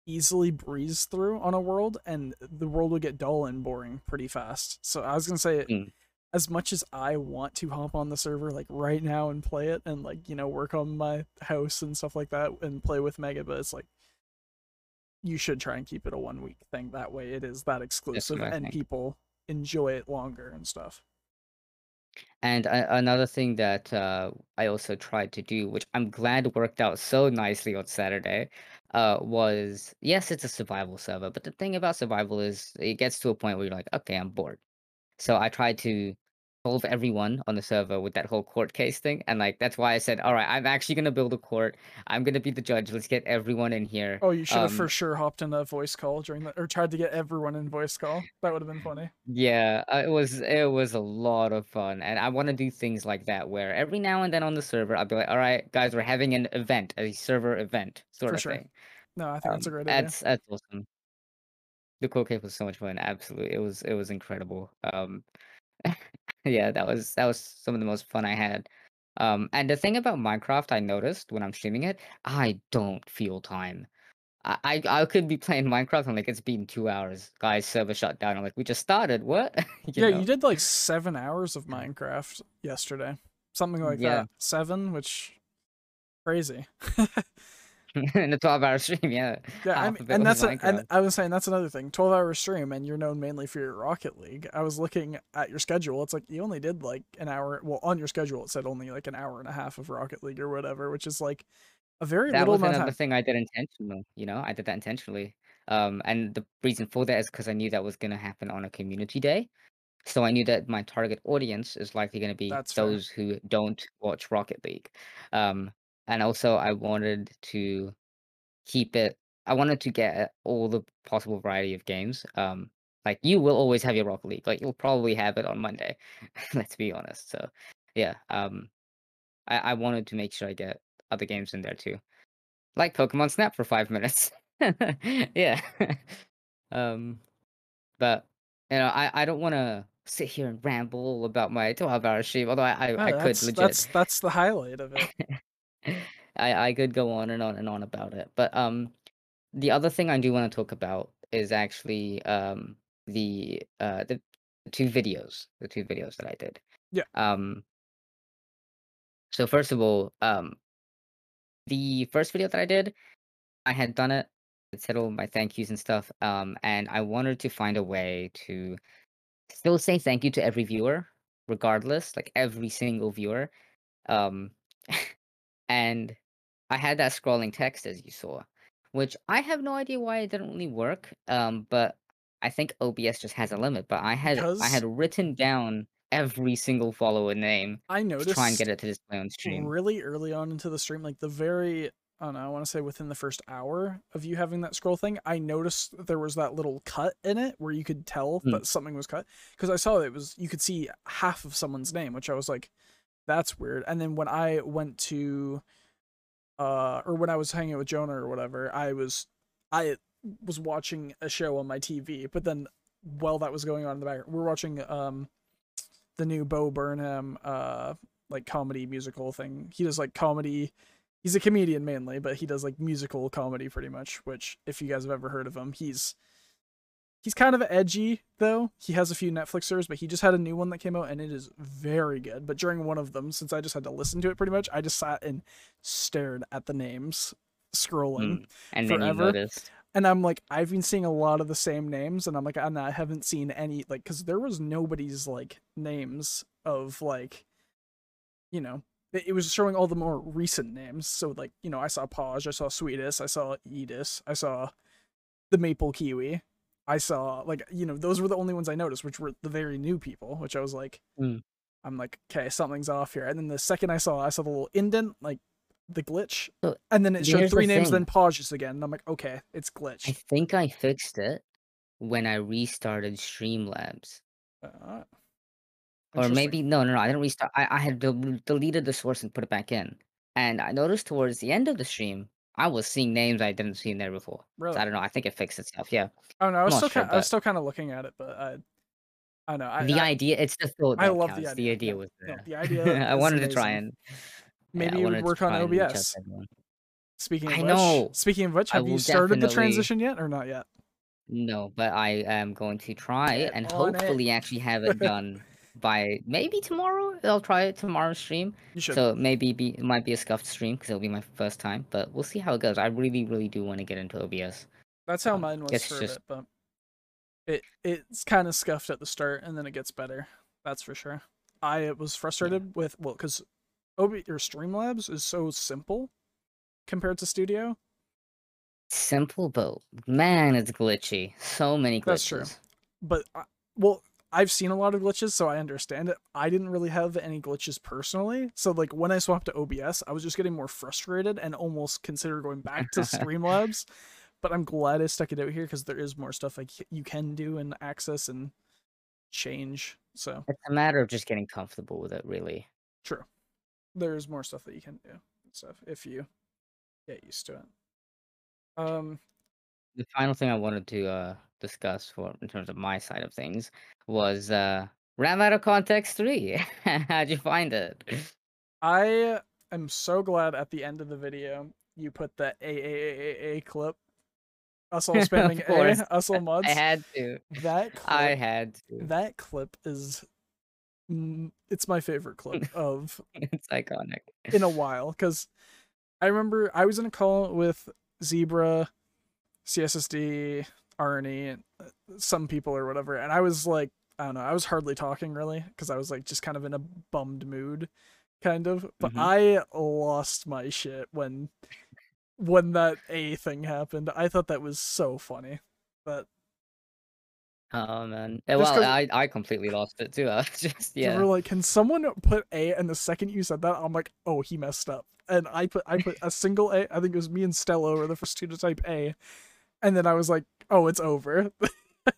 easily breeze through on a world, and the world will get dull and boring pretty fast. So I was gonna say it. Mm. As much as I want to hop on the server like right now and play it and like, you know, work on my house and stuff like that and play with Mega, but it's like, you should try and keep it a one week thing. That way it is that exclusive and think. people enjoy it longer and stuff. And uh, another thing that uh, I also tried to do, which I'm glad worked out so nicely on Saturday, uh, was, yes, it's a survival server, but the thing about survival is it gets to a point where you're like, okay, I'm bored. So I tried to solve everyone on the server with that whole court case thing. And like, that's why I said, all right, I'm actually going to build a court. I'm going to be the judge. Let's get everyone in here. Oh, you should um, have for sure hopped in a voice call during that, or tried to get everyone in voice call. That would have been funny. Yeah, uh, it was, it was a lot of fun. And I want to do things like that, where every now and then on the server, I'll be like, all right, guys, we're having an event, a server event sort for of sure. thing. No, I think um, that's a great idea. That's, that's awesome. The cool cake was so much fun. Absolutely, it was it was incredible. Um, yeah, that was that was some of the most fun I had. Um, and the thing about Minecraft I noticed when I'm streaming it, I don't feel time. I, I could be playing Minecraft and like it's been two hours, guys. Server shut down. I'm like, we just started. What? you yeah, know? You did like seven hours of Minecraft yesterday, something like yeah. that. Seven, which crazy. In a twelve-hour stream, yeah. Yeah, I mean, and that's a, and I was saying that's another thing. twelve-hour stream, and you're known mainly for your Rocket League. I was looking at your schedule. It's like you only did like an hour. Well, on your schedule, it said only like an hour and a half of Rocket League or whatever, which is like. A very that was another thing I did intentionally, you know, I did that intentionally. Um, and the reason for that is because I knew that was going to happen on a community day. So I knew that my target audience is likely going to be That's those fair. who don't watch Rocket League. Um, and also I wanted to keep it, I wanted to get all the possible variety of games. Um, like you will always have your Rocket League, like you'll probably have it on Monday, let's be honest. So yeah, um, I, I wanted to make sure I get other games in there too, like Pokemon Snap for five minutes. yeah, um, but you know, I I don't want to sit here and ramble about my twelve-hour stream. Although I I, yeah, I could that's, legit. That's that's the highlight of it. I I could go on and on and on about it. But um, the other thing I do want to talk about is actually um the uh the two videos, the two videos that I did. Yeah. Um. So first of all, um. The first video that I did, I had done it, I said all my thank yous and stuff, um, and I wanted to find a way to still say thank you to every viewer, regardless, like every single viewer. Um, and I had that scrolling text, as you saw, which I have no idea why it didn't really work, um, but I think O B S just has a limit, but I had because... I had written down... every single follower name. I noticed. To try and get it to display on stream. Really early on into the stream, like the very, I don't know, I want to say within the first hour of you having that scroll thing, I noticed there was that little cut in it where you could tell mm. that something was cut because I saw it was you could see half of someone's name, which I was like, that's weird. And then when I went to, uh, or when I was hanging out with Jonah or whatever, I was, I was watching a show on my T V, but then while that was going on in the background, we're watching um. the new Bo Burnham, uh, like comedy musical thing. He does like comedy. He's a comedian mainly, but he does like musical comedy pretty much, which if you guys have ever heard of him, he's, he's kind of edgy though. He has a few Netflixers, but he just had a new one that came out and it is very good. But during one of them, since I just had to listen to it pretty much, I just sat and stared at the names scrolling mm, and forever. Then you noticed. And I'm like, I've been seeing a lot of the same names, and I'm like, and I haven't seen any, like, because there was nobody's, like, names of, like, you know, it was showing all the more recent names. So, like, you know, I saw Paj, I saw Sweetus, I saw Edis, I saw the Maple Kiwi, I saw, like, you know, those were the only ones I noticed, which were the very new people, which I was like, mm. I'm like, okay, something's off here. And then the second I saw, I saw the little indent, like, the glitch, so, and then it showed three the names, thing. Then pauses again, and I'm like, okay, it's glitch. I think I fixed it when I restarted Streamlabs. Uh, or maybe, no, no, no, I didn't restart. I, I had del deleted the source and put it back in. And I noticed towards the end of the stream, I was seeing names I didn't see in there before. Really? So I don't know, I think it fixed itself, yeah. Oh, no, I was still, sure, kind, but... I was still kind of looking at it, but I... I don't know. I, the I, idea, it's the thought I love counts. the idea. The idea was there. No, the idea I wanted amazing. to try and... Maybe yeah, you would work on O B S. Speaking of I which, know. Speaking of which, have you started the transition yet or not yet? No, but I am going to try Get and hopefully it. actually have it done by maybe tomorrow. I'll try it tomorrow's stream. You should. So maybe be, it might be a scuffed stream because it'll be my first time, but we'll see how it goes. I really, really do want to get into O B S. That's how um, mine was for just... a bit, but it, it's kind of scuffed at the start and then it gets better. That's for sure. I was frustrated yeah. with, well, because... O B S or Streamlabs is so simple compared to Studio. Simple, but man, it's glitchy. So many glitches. That's true. But, I, well, I've seen a lot of glitches, so I understand it. I didn't really have any glitches personally. So, like, when I swapped to O B S, I was just getting more frustrated and almost considered going back to Streamlabs. But I'm glad I stuck it out here because there is more stuff like you can do and access and change. So it's a matter of just getting comfortable with it, really. True. There's more stuff that you can do and stuff if you get used to it. Um, the final thing I wanted to uh, discuss for in terms of my side of things was uh, Ram Out of Context three. How'd you find it? I am so glad at the end of the video you put the a a a a, -A clip. Us all spamming A, us all mods. I had to. That clip, I had to. That clip is, it's my favorite clip of. It's iconic. In a while, because I remember I was in a call with Zebra, C S S D, Arnie, and some people or whatever, and I was like, I don't know, I was hardly talking really, because I was like just kind of in a bummed mood, kind of. But mm-hmm. I lost my shit when. When that A thing happened, I thought that was so funny. But oh man, well, I I completely lost it too. I was just yeah. We were like, can someone put A? And the second you said that, I'm like, oh, he messed up. And I put I put a single A. I think it was me and Stella were the first two to type A, and then I was like, oh, it's over.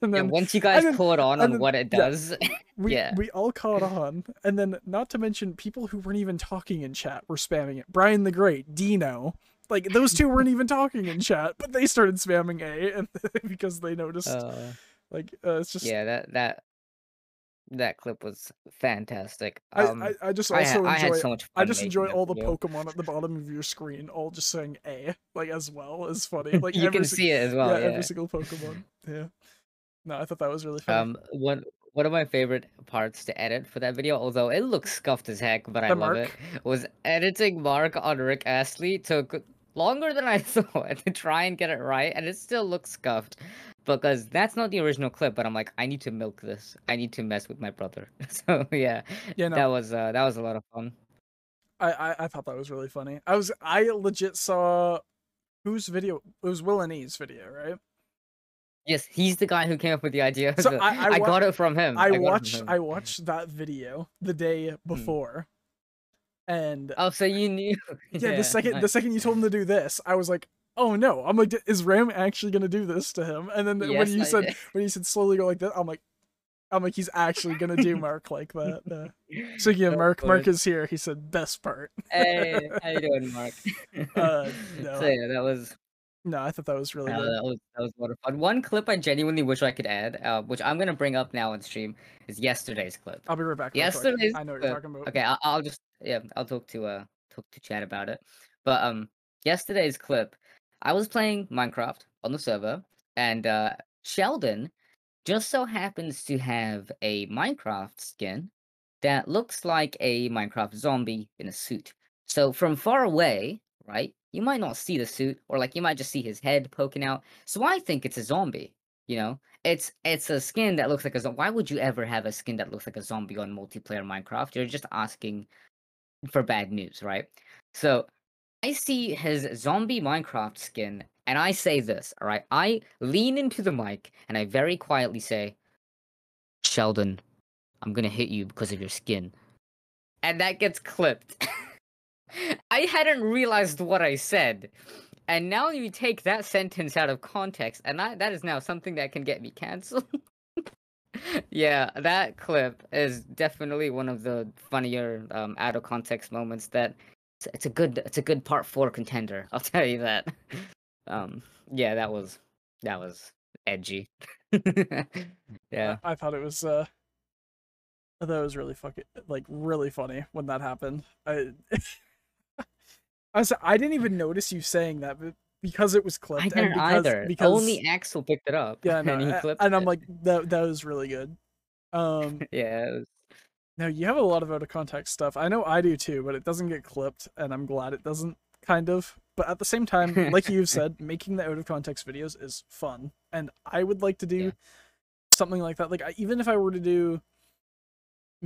And then yeah, once you guys then, caught on on then, what it does, yeah, we yeah. we all caught on. And then, not to mention, people who weren't even talking in chat were spamming it. Brian the Great, Dino. Like, those two weren't even talking in chat, but they started spamming A, and because they noticed, uh, like, uh, it's just yeah, that that that clip was fantastic. Um, I, I I just also I, enjoy. I, had so much fun I just enjoy all the video. Pokemon at the bottom of your screen, all just saying A, like as well as funny. Like you can see it as well. Yeah, yeah, every single Pokemon. Yeah. No, I thought that was really fun. Um, one one of my favorite parts to edit for that video, although it looks scuffed as heck, but the I love Mark. it, was editing Mark on Rick Astley took. Longer than I thought to try and get it right, and it still looks scuffed because that's not the original clip. But I'm like, I need to milk this. I need to mess with my brother. So yeah, yeah, no. that was uh, that was a lot of fun. I, I I thought that was really funny. I was I legit saw whose video it was. Will and E's video, right? Yes, he's the guy who came up with the idea. So the, I, I, I got it from him. I, I watched him. I watched that video the day before. Hmm. And oh, so you knew? Yeah, yeah the second nice. the second you told him to do this, I was like, oh no! I'm like, is Ram actually gonna do this to him? And then yes, when you I said did. when you said slowly go like that, I'm like, I'm like, he's actually gonna do Mark like that. Uh, so yeah, no Mark, word. Mark is here. He said best part. Hey, how you doing, Mark? uh, no. So yeah, that was. No, I thought that was really. Uh, that was that was a lot of fun. One clip I genuinely wish I could add, uh, which I'm gonna bring up now on stream, is yesterday's clip. I'll be right back. Yesterday's. I know what you're talking about. Okay, I'll, I'll just. Yeah, I'll talk to uh talk to chat about it. But um yesterday's clip, I was playing Minecraft on the server, and uh Sheldon just so happens to have a Minecraft skin that looks like a Minecraft zombie in a suit. So from far away, right, you might not see the suit, or like you might just see his head poking out. So I think it's a zombie, you know? It's it's a skin that looks like a zombie. Why would you ever have a skin that looks like a zombie on multiplayer Minecraft? You're just asking for bad news, right? So I see his zombie Minecraft skin, and I say this, all right? I lean into the mic, and I very quietly say, Sheldon, I'm gonna hit you because of your skin. And that gets clipped. I hadn't realized what I said. And now you take that sentence out of context, and I, that is now something that can get me cancelled. Yeah, that clip is definitely one of the funnier um, out of context moments. That it's, it's a good, it's a good part four contender. I'll tell you that. Um, yeah, that was that was edgy. Yeah, I, I thought it was. Uh, I thought it was really fucking like really funny when that happened. I, I was, I didn't even notice you saying that. But because it was clipped. I didn't and because, either. Because only Axel picked it up. Yeah, no, and he clipped and I'm it. like, that that was really good. Um, yeah. It was... Now you have a lot of out of context stuff. I know I do too, but it doesn't get clipped, and I'm glad it doesn't. Kind of, but at the same time, like you've said, making the out of context videos is fun, and I would like to do yeah. something like that. Like I, even if I were to do,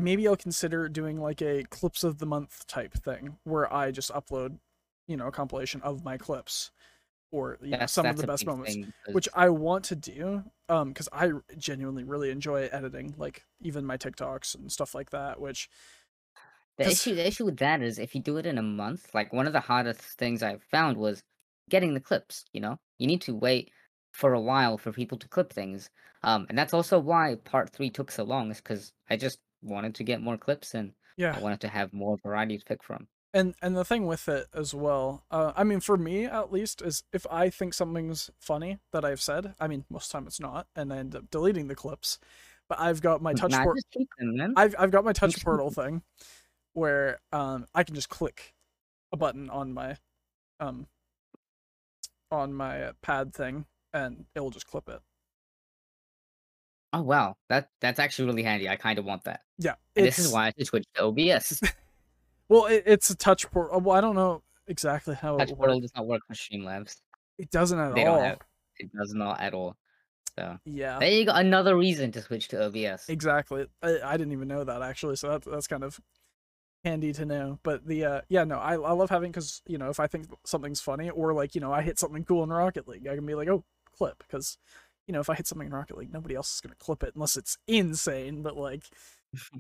maybe I'll consider doing like a clips of the month type thing where I just upload, you know, a compilation of my clips. Or you know, some of the best moments, thing, which I want to do, um, because I genuinely really enjoy editing, like even my TikToks and stuff like that. Which the issue, the issue with that is if you do it in a month, like one of the hardest things I found was getting the clips. You know, you need to wait for a while for people to clip things, um, and that's also why part three took so long. Is because I just wanted to get more clips and yeah. I wanted to have more variety to pick from. And and the thing with it as well, uh, I mean, for me at least, is if I think something's funny that I've said, I mean, most of the time it's not, and I end up deleting the clips. But I've got my touch portal. I've I've got my touch portal thing, where um, I can just click a button on my um, on my pad thing, and it will just clip it. Oh wow, that that's actually really handy. I kind of want that. Yeah, this is why I should switch to O B S. Well, it, it's a touch portal. Well, I don't know exactly how touch it portal works. Does not work with Streamlabs. It doesn't at they all. Don't have, it does not at all. So yeah, there you go. Another reason to switch to O B S. Exactly. I, I didn't even know that actually. So that, that's kind of handy to know. But the uh, yeah, no, I I love having, because you know, if I think something's funny, or like, you know, I hit something cool in Rocket League, I can be like, oh, clip, because you know, if I hit something in Rocket League, nobody else is gonna clip it unless it's insane. But like,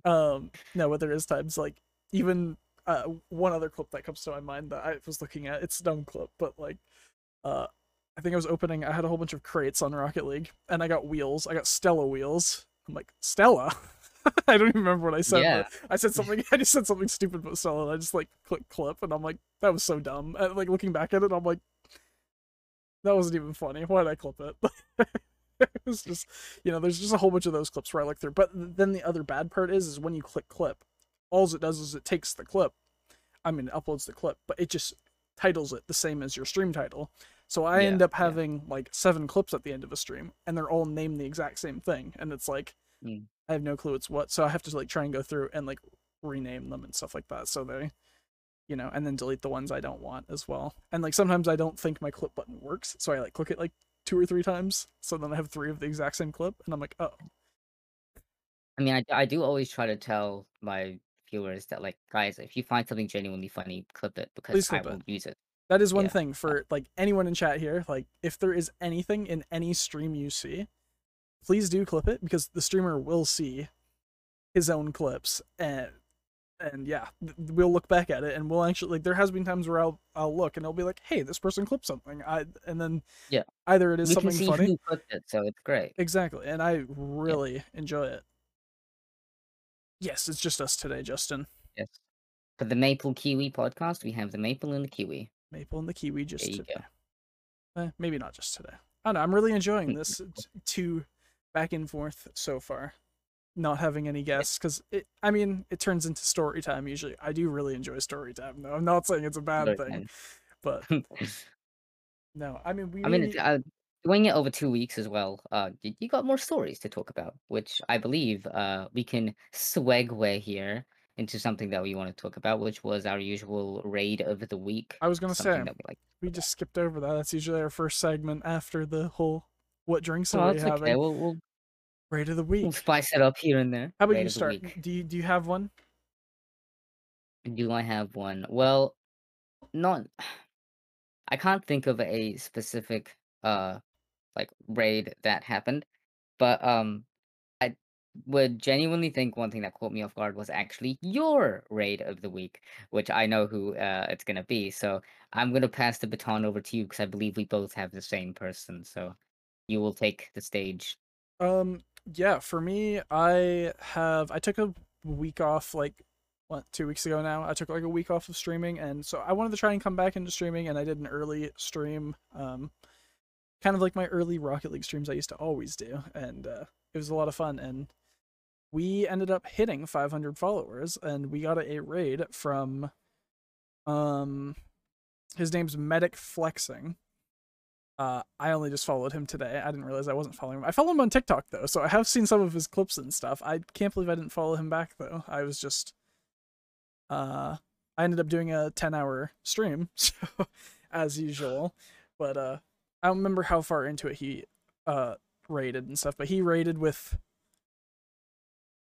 um, no, but there is times like even uh one other clip that comes to my mind that I was looking at. It's a dumb clip, but like, uh. I think I was opening, I had a whole bunch of crates on Rocket League, and I got wheels. I got Stella wheels. I'm like, Stella? I don't even remember what I said. Yeah. I said something, I just said something stupid about Stella, and I just, like, click clip, and I'm like, that was so dumb. And, like, looking back at it, I'm like, that wasn't even funny. Why did I clip it? It was just, you know, there's just a whole bunch of those clips where I look through. But then the other bad part is, is when you click clip, all it does is it takes the clip. I mean, it uploads the clip, but it just titles it the same as your stream title. So I yeah, end up having, yeah. like, seven clips at the end of a stream, and they're all named the exact same thing. And it's like, mm. I have no clue it's what. So I have to, like, try and go through and, like, rename them and stuff like that. So they, you know, and then delete the ones I don't want as well. And, like, sometimes I don't think my clip button works. So I, like, click it, like, two or three times. So then I have three of the exact same clip. And I'm like, oh. I mean, I, I do always try to tell my viewers that, like, guys, if you find something genuinely funny, clip it, because clip I will it. use it. That is one yeah. thing for, like, anyone in chat here. Like, if there is anything in any stream you see, please do clip it, because the streamer will see his own clips. And, and yeah, we'll look back at it, and we'll actually, like, there has been times where I'll I'll look, and they'll be like, hey, this person clipped something. I And then yeah, either it is we something can see funny. Who clipped it, so it's great. Exactly, and I really yeah. enjoy it. Yes, it's just us today, Justin. Yes. For the Maple Kiwi podcast, we have the Maple and the Kiwi. Maple and the Kiwi just today. Eh, maybe not just today. I don't know. I'm really enjoying this two back and forth so far. Not having any guests, because it, I mean, it turns into story time usually. I do really enjoy story time, though. I'm not saying it's a bad thing, but no, I mean, we. I mean, uh, doing it over two weeks as well. Uh, you got more stories to talk about, which I believe uh we can segue here into something that we want to talk about, which was our usual raid of the week. I was going to say, we, like we just skipped over that. That's usually our first segment after the whole, what drinks are oh, we having? Okay. We'll, we'll, raid of the week. We'll spice it up here and there. How about raid you start? Do you, do you have one? Do I have one? Well, not, I can't think of a specific, uh, like, raid that happened, but, um, would genuinely think one thing that caught me off guard was actually your raid of the week, which I know who uh, it's going to be. So I'm going to pass the baton over to you, because I believe we both have the same person. So you will take the stage. Um, yeah, for me, I have, I took a week off, like, what, two weeks ago now. I took like a week off of streaming. And so I wanted to try and come back into streaming, and I did an early stream, um, kind of like my early Rocket League streams I used to always do. And uh, it was a lot of fun. And we ended up hitting five hundred followers, and we got a raid from, um, his name's Medic Flexing. Uh, I only just followed him today. I didn't realize I wasn't following him. I follow him on TikTok though, so I have seen some of his clips and stuff. I can't believe I didn't follow him back though. I was just, uh, I ended up doing a ten hour stream, so as usual. But uh, I don't remember how far into it he uh raided and stuff, but he raided with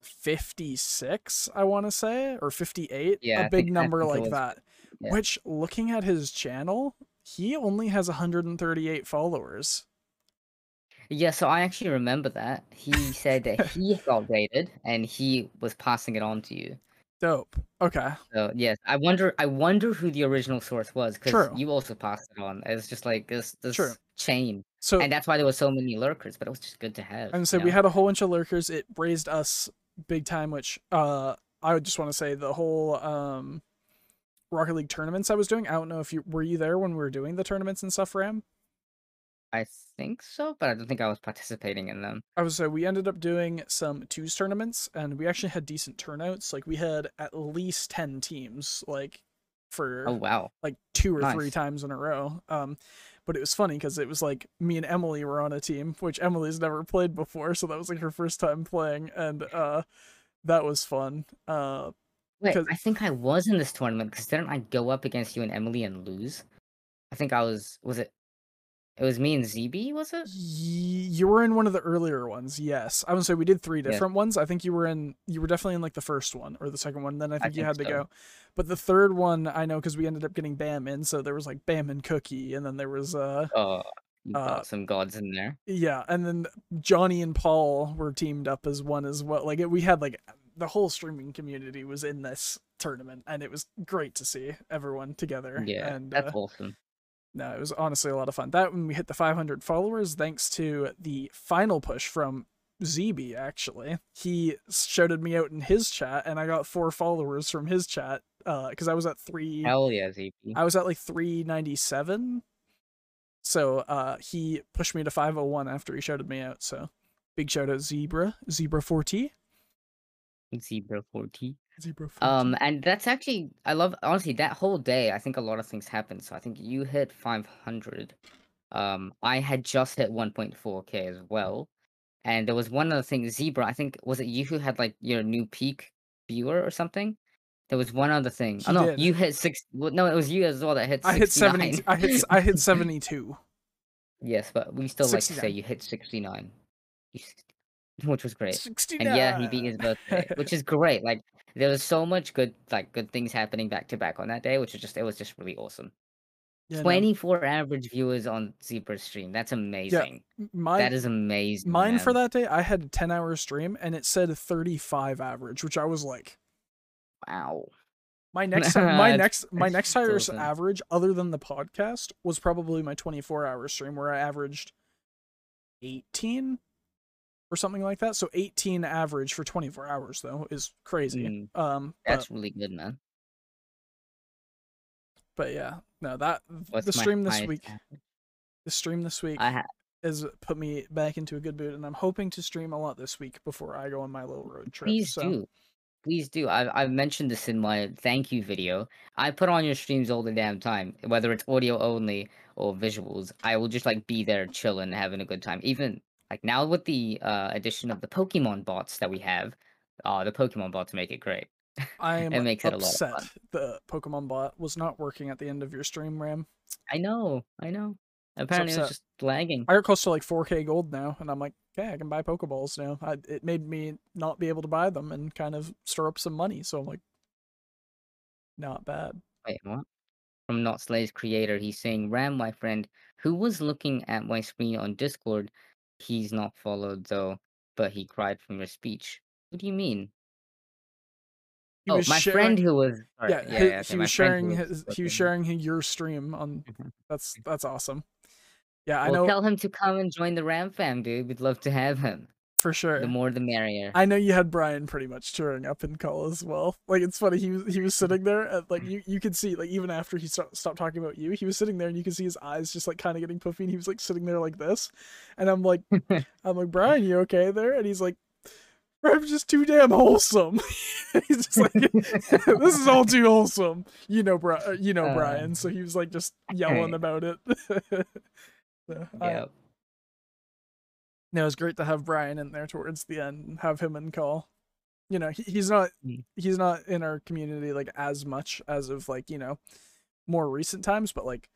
fifty-six, I want to say, or fifty-eight, yeah, a big number like was, that, yeah. Which, looking at his channel, he only has one hundred thirty-eight followers. Yeah, so I actually remember that. He said that he got raided, and he was passing it on to you. Dope. Okay. So, yes, I wonder I wonder who the original source was, because you also passed it on. It's just like this, this chain. So, and that's why there were so many lurkers, but it was just good to have. And so we had a whole bunch of lurkers. It raised us big time, which uh I would just want to say the whole um Rocket League tournaments I was doing. I don't know if you were you there when we were doing the tournaments and stuff, Ram? I think so, but I don't think I was participating in them. I was so we ended up doing some twos tournaments, and we actually had decent turnouts. Like we had at least ten teams, like for oh wow, like two or nice. three times in a row. Um, but it was funny because it was like me and Emily were on a team, which Emily's never played before, so that was like her first time playing, and uh, that was fun. Uh, Wait, I think I was in this tournament because didn't I go up against you and Emily and lose? I think I was. Was it? It was me and Z B, was it? You were in one of the earlier ones, yes. I would say we did three different yeah. ones. I think you were in, you were definitely in like the first one or the second one. Then I think I you think had so. to go. But the third one, I know, because we ended up getting Bam in. So there was like Bam and Cookie. And then there was uh, oh, you uh, some gods in there. Yeah. And then Johnny and Paul were teamed up as one as well. Like it, we had like the whole streaming community was in this tournament. And it was great to see everyone together. Yeah, and, that's uh, awesome. No, it was honestly a lot of fun. That when we hit the five hundred followers, thanks to the final push from Z B, actually. He shouted me out in his chat, and I got four followers from his chat, because uh, I was at three... Hell yeah, Z B. I was at, like, three ninety-seven, so uh, he pushed me to five oh one after he shouted me out, so big shout-out, Zebra. Zebra four T. Zebra four T. Um, and that's actually, I love, honestly, that whole day, I think a lot of things happened. So I think you hit five hundred. Um, I had just hit one point four K as well. And there was one other thing, Zebra, I think, was it you who had like your new peak viewer or something? There was one other thing. Oh, no, did. you hit six. Well, no, it was you as well that hit sixty-nine. I hit, seventy, I hit, I hit seventy-two. Yes, but we still sixty-nine. Like to say you hit sixty-nine. You, which was great. sixty-nine. And yeah, he beat his birthday, which is great. Like, there was so much good, like, good things happening back to back on that day, which was just, it was just really awesome. Yeah, twenty-four no. average viewers on Zebra's stream. That's amazing. Yeah, my, that is amazing. Mine man. for that day, I had a ten hour stream and it said thirty-five average, which I was like, wow. My next, my next, my next highest awesome. average, other than the podcast, was probably my twenty-four hour stream where I averaged eighteen. Or something like that. So eighteen average for twenty-four hours though is crazy. Mm, um, that's but, really good, man. But yeah, no, that What's the stream this week, average? the stream this week I ha has put me back into a good mood, and I'm hoping to stream a lot this week before I go on my little road trip. Please so. do, please do. I I mentioned this in my thank you video. I put on your streams all the damn time, whether it's audio only or visuals. I will just like be there, chilling, having a good time, even. Like, now with the uh, addition of the Pokemon bots that we have, uh, the Pokemon bots make it great. I am it makes upset it a lot of fun. The Pokemon bot was not working at the end of your stream, Ram. I know, I know. Apparently it was just lagging. I got close to, like, four K gold now, and I'm like, okay, I can buy Pokeballs now. I, it made me not be able to buy them and kind of stir up some money, so I'm like, not bad. Wait, what? From Not Slay's creator, he's saying, Ram, my friend, who was looking at my screen on Discord... He's not followed though, but he cried from your speech. What do you mean? He oh, my sharing... friend who was sorry, yeah, yeah, he, yeah, so he was sharing was his, he was sharing your stream on. That's that's awesome. Yeah, I well, know. Tell him to come and join the Ram fam, dude. We'd love to have him for sure. The more, the merrier. I know you had Brian pretty much cheering up in call as well. Like it's funny. He was he was sitting there, at, like you you could see like even after he stopped stopped talking about you, he was sitting there and you could see his eyes just like kind of getting puffy, and he was like sitting there like this, and I'm like, I'm like Brian, you okay there? And he's like, I'm just too damn wholesome. He's just like, this is all too wholesome, you know, Bri- you know um, Brian. So he was like just yelling right. about it. So, yeah. No, it was great to have Brian in there towards the end and have him in call. You know, he, he's not he's not in our community like as much as of like, you know, more recent times, but like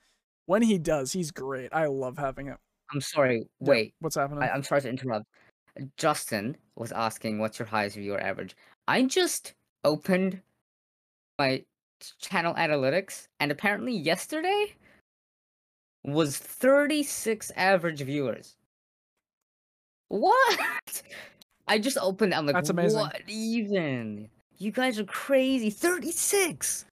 when he does, he's great. I love having him. I'm sorry, wait. Yeah, what's happening? I, I'm sorry to interrupt. Justin was asking what's your highest viewer average. I just opened my channel analytics and apparently yesterday was thirty-six average viewers. What? I just opened it. I'm like, that's amazing. What even? You guys are crazy. thirty-six.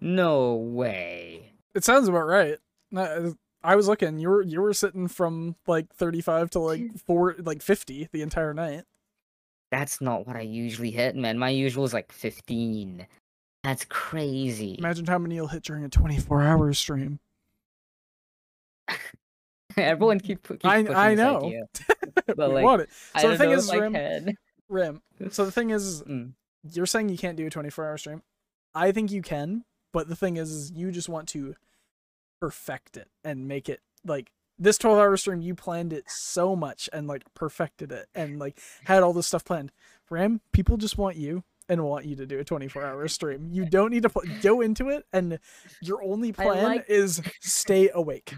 No way. It sounds about right. I was looking. You were you were sitting from like thirty-five to like four, like fifty the entire night. That's not what I usually hit, man. My usual is like fifteen. That's crazy. Imagine how many you'll hit during a twenty-four hour stream. Everyone keep, keep I, pushing I know. This idea. But, like, want it. So I the thing is, Rim, head. Rim. So the thing is, mm. you're saying you can't do a twenty-four hour stream. I think you can, but the thing is, is you just want to perfect it and make it like this twelve hour stream. You planned it so much and like perfected it and like had all this stuff planned. Ram, people just want you and want you to do a twenty-four hour stream. You don't need to pl- go into it, and your only plan like... is stay awake.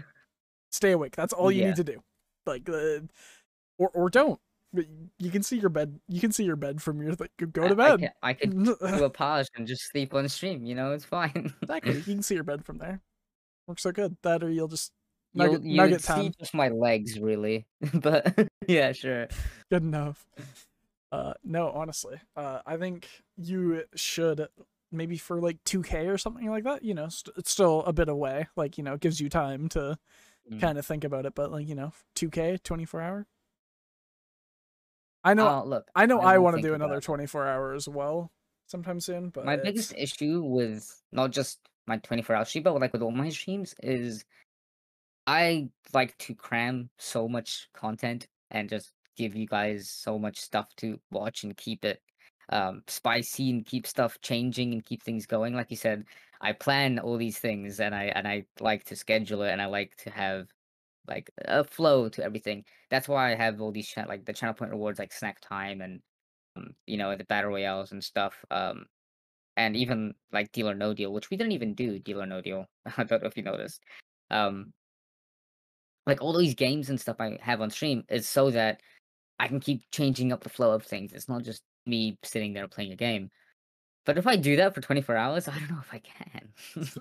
Stay awake. That's all you yeah. need to do. Like, uh, or or don't. But you can see your bed. You can see your bed from your like. Go to bed. I, I could do a pause and just sleep on stream. You know, it's fine. Exactly. You can see your bed from there. Works so good. That or you'll just nugget, you'll, nugget time. You see just my legs, really. But yeah, sure. Good enough. Uh, no, honestly, uh, I think you should maybe for like two K or something like that. You know, st- it's still a bit away. Like, you know, it gives you time to mm. kind of think about it. But like, you know, two K, twenty-four hour. I know. Uh, look, I know. I, I want to do another twenty-four hour as well sometime soon. But my it's... biggest issue with not just my twenty-four hour stream, but like with all my streams, is I like to cram so much content and just give you guys so much stuff to watch and keep it um, spicy and keep stuff changing and keep things going. Like you said, I plan all these things and I and I like to schedule it and I like to have like a flow to everything. That's why I have all these cha- like the channel point rewards, like snack time and um, you know, the battle royales and stuff, um and even like deal or no deal, which we didn't even do deal or no deal. I don't know if you noticed. Um like all these games and stuff I have on stream is so that I can keep changing up the flow of things. It's not just me sitting there playing a game. But if I do that for twenty-four hours, I don't know if I can.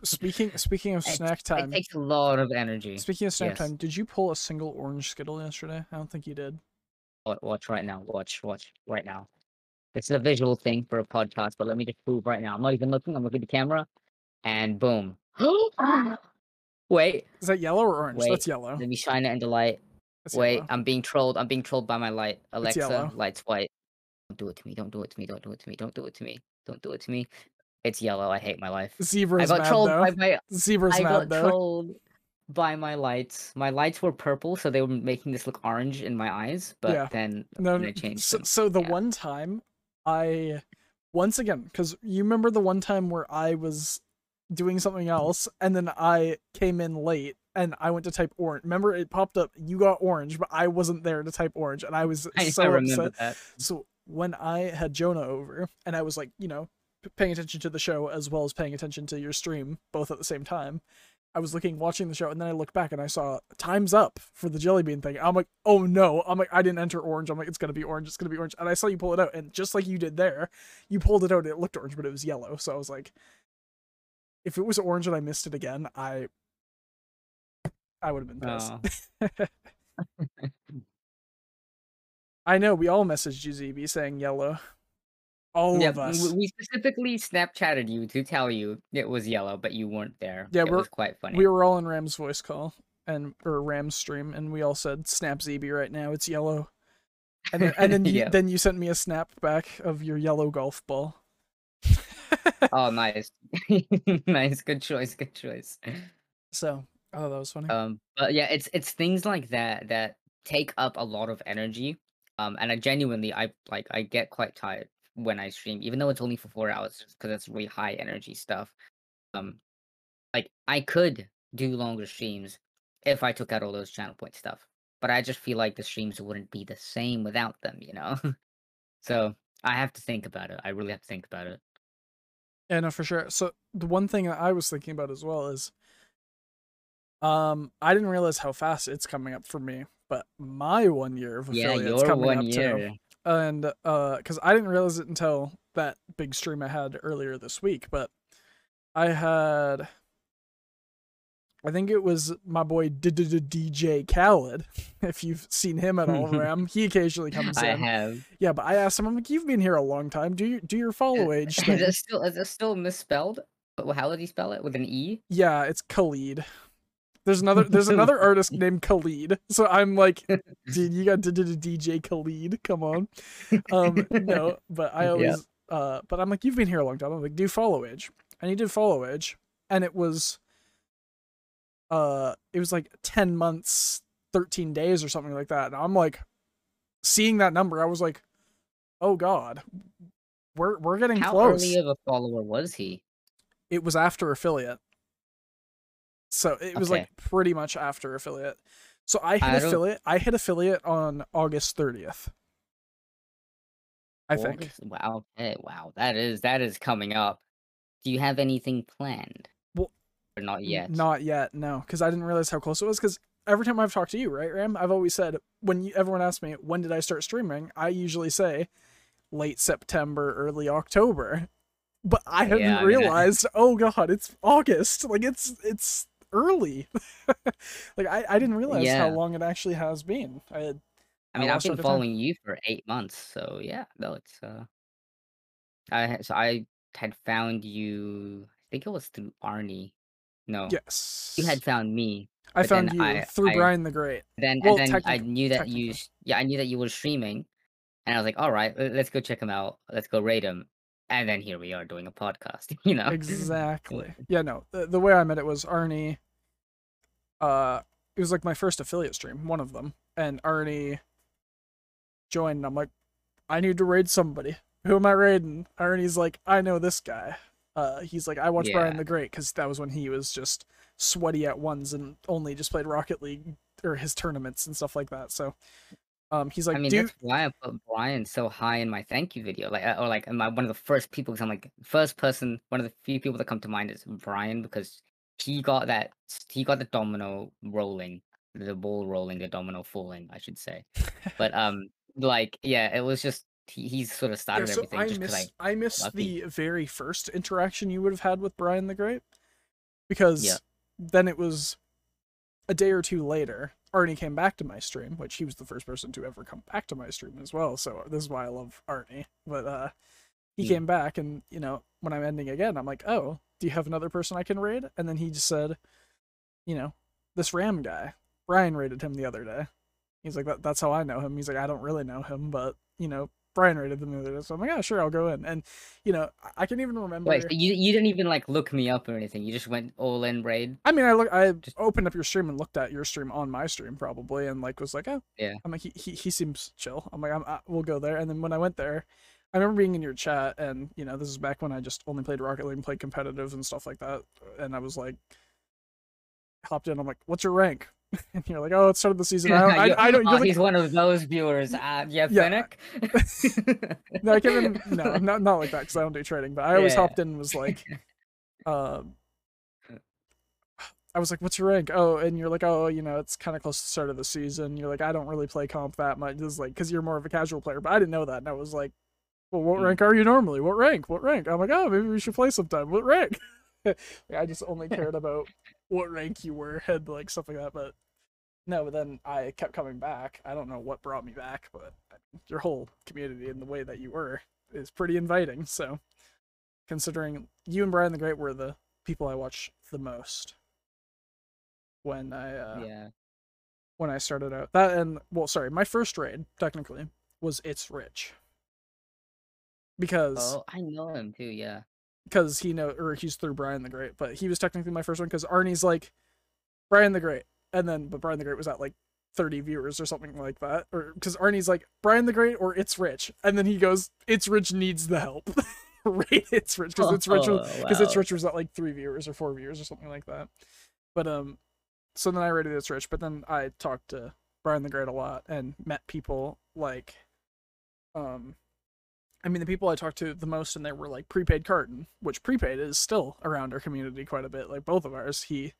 Speaking speaking of snack time, it takes a lot of energy. Speaking of snack yes. time, did you pull a single orange Skittle yesterday? I don't think you did. Watch right now. Watch, watch right now. It's a visual thing for a podcast, but let me just prove right now. I'm not even looking. I'm looking at the camera, and boom. Wait. Is that yellow or orange? Wait. That's yellow. Let me shine it in the light. That's Wait, yellow. I'm being trolled. I'm being trolled by my light. Alexa, light's white. Don't do it to me. Don't do it to me. Don't do it to me. Don't do it to me. Don't do it to me. It's yellow. I hate my life. Zebra's I got mad, trolled though. by my. Zebra's I got mad, trolled though. by my lights. My lights were purple, so they were making this look orange in my eyes. But yeah. then no, they changed. So, so the yeah. one time, I once again, because you remember the one time where I was doing something else, and then I came in late, and I went to type orange. Remember, it popped up. You got orange, but I wasn't there to type orange, and I was I, so I remember upset. That. So. When I had Jonah over and I was like, you know, paying attention to the show as well as paying attention to your stream, both at the same time, I was looking, watching the show, and then I looked back and I saw time's up for the jelly bean thing. I'm like, oh no. I'm like, I didn't enter orange. I'm like, it's going to be orange. It's going to be orange. And I saw you pull it out. And just like you did there, you pulled it out. It looked orange, but it was yellow. So I was like, if it was orange and I missed it again, I, I would have been pissed. Oh. I know, we all messaged you, Z B, saying yellow. All yeah, of us. We specifically Snapchatted you to tell you it was yellow, but you weren't there. Yeah, it was quite funny. We were all in Ram's voice call, and or Ram's stream, and we all said, snap Z B right now, it's yellow. And then, and then, you, yeah. then you sent me a snap back of your yellow golf ball. Oh, nice. Nice, good choice, good choice. So, oh, that was funny. Um, but yeah, it's it's things like that that take up a lot of energy. Um, and I genuinely, I like, I get quite tired when I stream, even though it's only for four hours, because that's really high energy stuff. Um, like I could do longer streams if I took out all those channel point stuff, but I just feel like the streams wouldn't be the same without them, you know. So I have to think about it. I really have to think about it. Yeah, no, for sure. So the one thing that I was thinking about as well is, um, I didn't realize how fast it's coming up for me. But my one year of affiliates yeah, coming one up year. too, and uh, because I didn't realize it until that big stream I had earlier this week. But I had, I think it was my boy D J Khaled. If you've seen him at all, Ram, he occasionally comes in. I have. Yeah, but I asked him. I'm like, you've been here a long time. Do you do your follow age thing? Is it still is it still misspelled? How would he spell it? With an E? Yeah, it's Khalid. There's another there's another artist named Khalid. So I'm like, dude, you got D J Khalid. Come on. Um, no, but I always, yeah. uh, but I'm like, you've been here a long time. I'm like, do follow age. And he did follow age. And it was, uh, it was like ten months thirteen days or something like that. And I'm like, seeing that number, I was like, oh God, we're we're getting How close. How early of a follower was he? It was after affiliate. So it was okay. like pretty much after affiliate. So I hit I affiliate. I hit affiliate on August thirtieth. I August? think. Wow. Hey, wow. That is that is coming up. Do you have anything planned? Well, or not yet. Not yet. No, because I didn't realize how close it was. Because every time I've talked to you, right, Ram, I've always said when you, everyone asks me when did I start streaming, I usually say late September, early October. But I haven't yeah, realized. I mean, oh God, it's August. Like it's it's early. Like I, I didn't realize yeah. how long it actually has been. I had. I mean, I've been following time. you for eight months. So yeah, no, it's uh. I so I had found you. I think it was through Arnie. No. Yes. You had found me. I found you I, through I, Brian the Great. Then well, and then I knew that you. Yeah, I knew that you were streaming, and I was like, all right, let's go check him out. Let's go raid him. And then here we are doing a podcast, you know? Exactly. Yeah, no, the, the way I met it was Arnie, uh, it was like my first affiliate stream, one of them, and Arnie joined, and I'm like, I need to raid somebody. Who am I raiding? Arnie's like, I know this guy. Uh, he's like, I watched yeah. Brian the Great, because that was when he was just sweaty at ones and only just played Rocket League, or his tournaments and stuff like that, so... Um, he's like, I mean, Dude. That's why I put Brian so high in my thank you video, like, or like, am I one of the first people? Because I'm like, first person, one of the few people that come to mind is Brian, because he got that, he got the domino rolling, the ball rolling, the domino falling, I should say. But um, like, yeah, it was just he, he's sort of started yeah, so everything. I just missed, I, I missed lucky. the very first interaction you would have had with Brian the Great, because yeah. then it was a day or two later. Arnie came back to my stream, which he was the first person to ever come back to my stream as well, so this is why I love Arnie. But uh he yeah. came back, and you know, when I'm ending again, I'm like, oh, do you have another person I can raid? And then he just said, you know, this Ram guy, Brian raided him the other day. He's like, that, that's how I know him. He's like, I don't really know him, but you know, Brian raided them the other day, so I'm like, yeah, sure, I'll go in. And you know, I can even remember. Wait, so you you didn't even like look me up or anything. You just went all in raid. I mean, I look, I just... opened up your stream and looked at your stream on my stream probably, and like was like, oh, yeah. I'm like, he he, he seems chill. I'm like, I'm, I, we'll go there. And then when I went there, I remember being in your chat, and you know, this is back when I just only played Rocket League and played competitive and stuff like that. And I was like, hopped in. I'm like, what's your rank? And you're like, oh, it started the season. I don't. I, I don't oh, like, he's one of those viewers. Uh, yeah, Fennec. Yeah. No, I can't even, no, not not like that, because I don't do trading. But I always yeah. hopped in and was like, um, I was like, what's your rank? Oh, and you're like, oh, you know, it's kind of close to the start of the season. You're like, I don't really play comp that much. This is like, because you're more of a casual player. But I didn't know that, and I was like, well, what mm. rank are you normally? What rank? What rank? I'm like, oh, maybe we should play sometime. What rank? Like, I just only cared about what rank you were, and like stuff like that. But no, but then I kept coming back. I don't know what brought me back, but your whole community and the way that you were is pretty inviting. So considering you and Brian the Great were the people I watched the most when I uh yeah. when I started out, that and well sorry my first raid technically was It's Rich, because oh I know him too yeah because he know or he's through Brian the Great, but he was technically my first one, because Arnie's like Brian the Great, and then but Brian the Great was at like thirty viewers or something like that, or because Arnie's like Brian the Great or It's Rich, and then he goes, It's Rich needs the help. Right, It's Rich, because it's rich because oh, wow. It's Rich was at like three viewers or four viewers or something like that. But um so then I rated It's Rich, but then I talked to Brian the Great a lot and met people like um I mean, the people I talked to the most, and they were like Prepaid Carton, which Prepaid is still around our community quite a bit. Like both of ours, he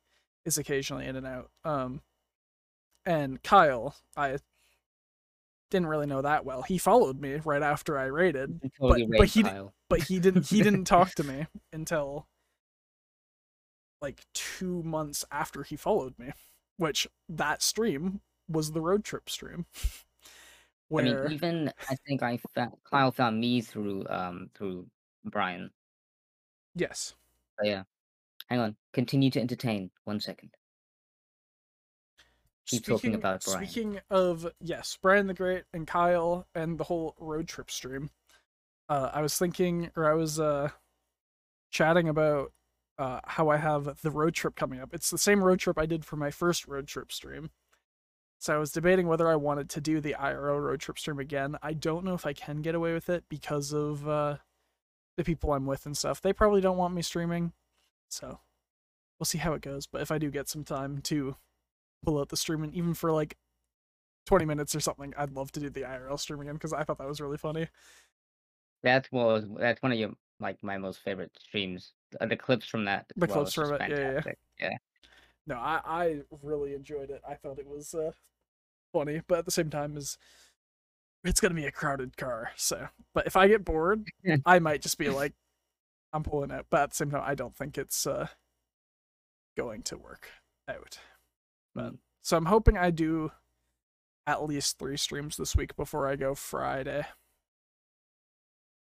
is occasionally in and out. Um, and Kyle, I didn't really know that well. He followed me right after I raided, totally but, but he Kyle. but he didn't he didn't talk to me until like two months after he followed me, which that stream was the road trip stream. Where... I mean, even I think I found, Kyle found me through um through Brian. Yes. Oh, yeah. Hang on. Continue to entertain. One second. Keep speaking, talking about Brian. Speaking of yes, Brian the Great and Kyle and the whole road trip stream. Uh, I was thinking, or I was uh, chatting about uh how I have the road trip coming up. It's the same road trip I did for my first road trip stream. So I was debating whether I wanted to do the I R L road trip stream again. I don't know if I can get away with it because of uh, the people I'm with and stuff. They probably don't want me streaming, so we'll see how it goes. But if I do get some time to pull out the stream, and even for like twenty minutes or something, I'd love to do the I R L stream again because I thought that was really funny. That was that's one of your like my most favorite streams. The clips from that. The well, clips from it, fantastic. yeah, yeah. yeah. No, I, I really enjoyed it. I thought it was uh, funny, but at the same time, is it's gonna be a crowded car. So, but if I get bored, I might just be like, I'm pulling out. But at the same time, I don't think it's uh, going to work out. But so I'm hoping I do at least three streams this week before I go Friday.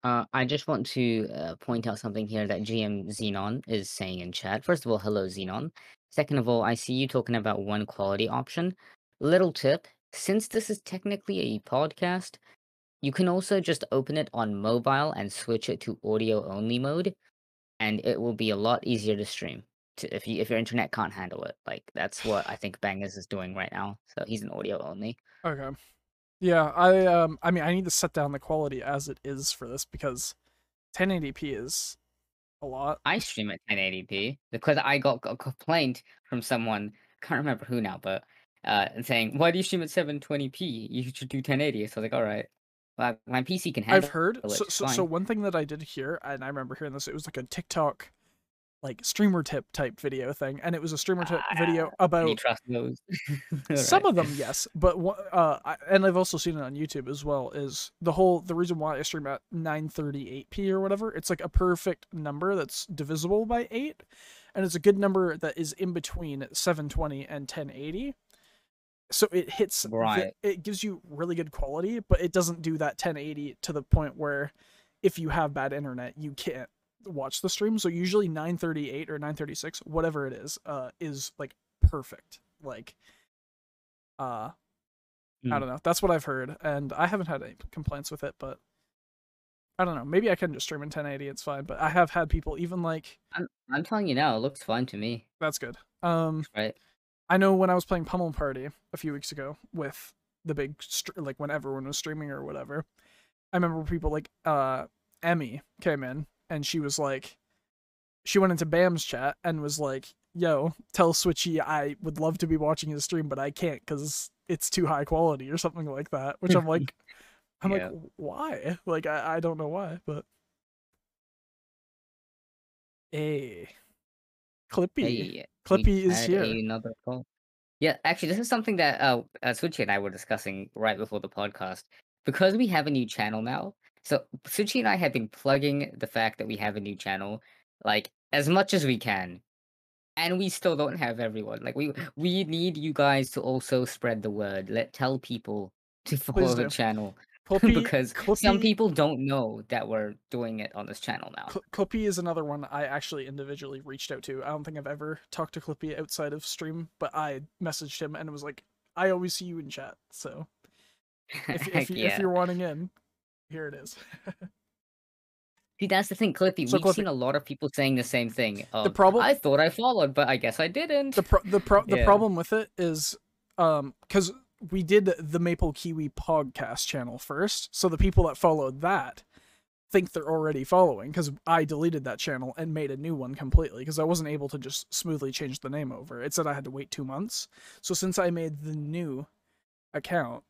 Uh, I just want to uh, point out something here that G M Xenon is saying in chat. First of all, hello Xenon. Second of all, I see you talking about one quality option. Little tip, since this is technically a podcast, you can also just open it on mobile and switch it to audio-only mode, and it will be a lot easier to stream to, if you, if your internet can't handle it. Like, that's what I think Bangers is doing right now, so he's an audio-only. Okay. Yeah, I um, I mean, I need to set down the quality as it is for this, because ten eighty p is... a lot. I stream at ten eighty p because I got a complaint from someone, I can't remember who now, but uh, saying, why do you stream at seven twenty p? You should do ten eighty. So I was like, all right, well, my P C can handle it. I've heard, so, so, so one thing that I did hear, and I remember hearing this, it was like a TikTok, like streamer tip type video thing, and it was a streamer tip ah, video about... Can you trust those? Some right. of them, yes, but uh, I, and I've also seen it on YouTube as well, is the whole, the reason why I stream at nine thirty-eight p or whatever, it's like a perfect number that's divisible by eight, and it's a good number that is in between seven twenty and ten eighty, so it hits, right. the, it gives you really good quality, but it doesn't do that ten eighty to the point where if you have bad internet, you can't watch the stream. So usually nine thirty-eight or nine thirty-six, whatever it is, uh is like perfect, like uh mm. I don't know, that's what I've heard, and I haven't had any complaints with it, but I don't know, maybe I can just stream in ten eighty, it's fine. But I have had people even like, i'm, I'm telling you now, it looks fine to me. That's good. Um right, I know when I was playing Pummel Party a few weeks ago with the big like when everyone was streaming or whatever, I remember people like uh Emmy came in, and she was like, she went into Bam's chat and was like, yo, tell Switchy I would love to be watching his stream, but I can't because it's too high quality or something like that. Which I'm like, I'm yeah. like, why? Like, I, I don't know why, but. Hey. Clippy. Hey, Clippy is here. Another call. Yeah, actually, this is something that uh, uh, Switchy and I were discussing right before the podcast. Because we have a new channel now, so Suchi and I have been plugging the fact that we have a new channel, like, as much as we can. And we still don't have everyone. Like, we we need you guys to also spread the word. Let tell people to follow the channel. Clippy, because Clippy, some people don't know that we're doing it on this channel now. Clippy is another one I actually individually reached out to. I don't think I've ever talked to Clippy outside of stream, but I messaged him and was like, I always see you in chat, so if, if, you, yeah. if you're wanting in. Here it is. See, that's the thing, Clippy. So We've Clippy, seen a lot of people saying the same thing. Um, the problem, I thought I followed, but I guess I didn't. The pro the pro yeah. the problem with it is, um, because we did the Maple Kiwi podcast channel first, so the people that followed that think they're already following. Because I deleted that channel and made a new one completely because I wasn't able to just smoothly change the name over. It said I had to wait two months. So since I made the new account,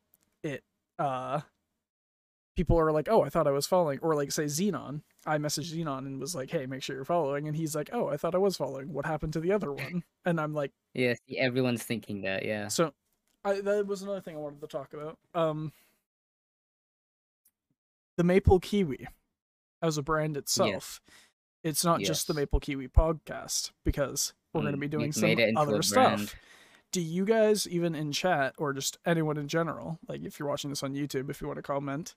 it uh. people are like, oh, I thought I was following. Or like, say, Xenon. I messaged Xenon and was like, hey, make sure you're following. And he's like, oh, I thought I was following. What happened to the other one? And I'm like... yeah, see, everyone's thinking that, yeah. So, I, that was another thing I wanted to talk about. Um, the Maple Kiwi, as a brand itself, yes. it's not yes. just the Maple Kiwi podcast, because we're mm, going to be doing some other stuff. Brand. Do you guys, even in chat, or just anyone in general, like if you're watching this on YouTube, if you want to comment...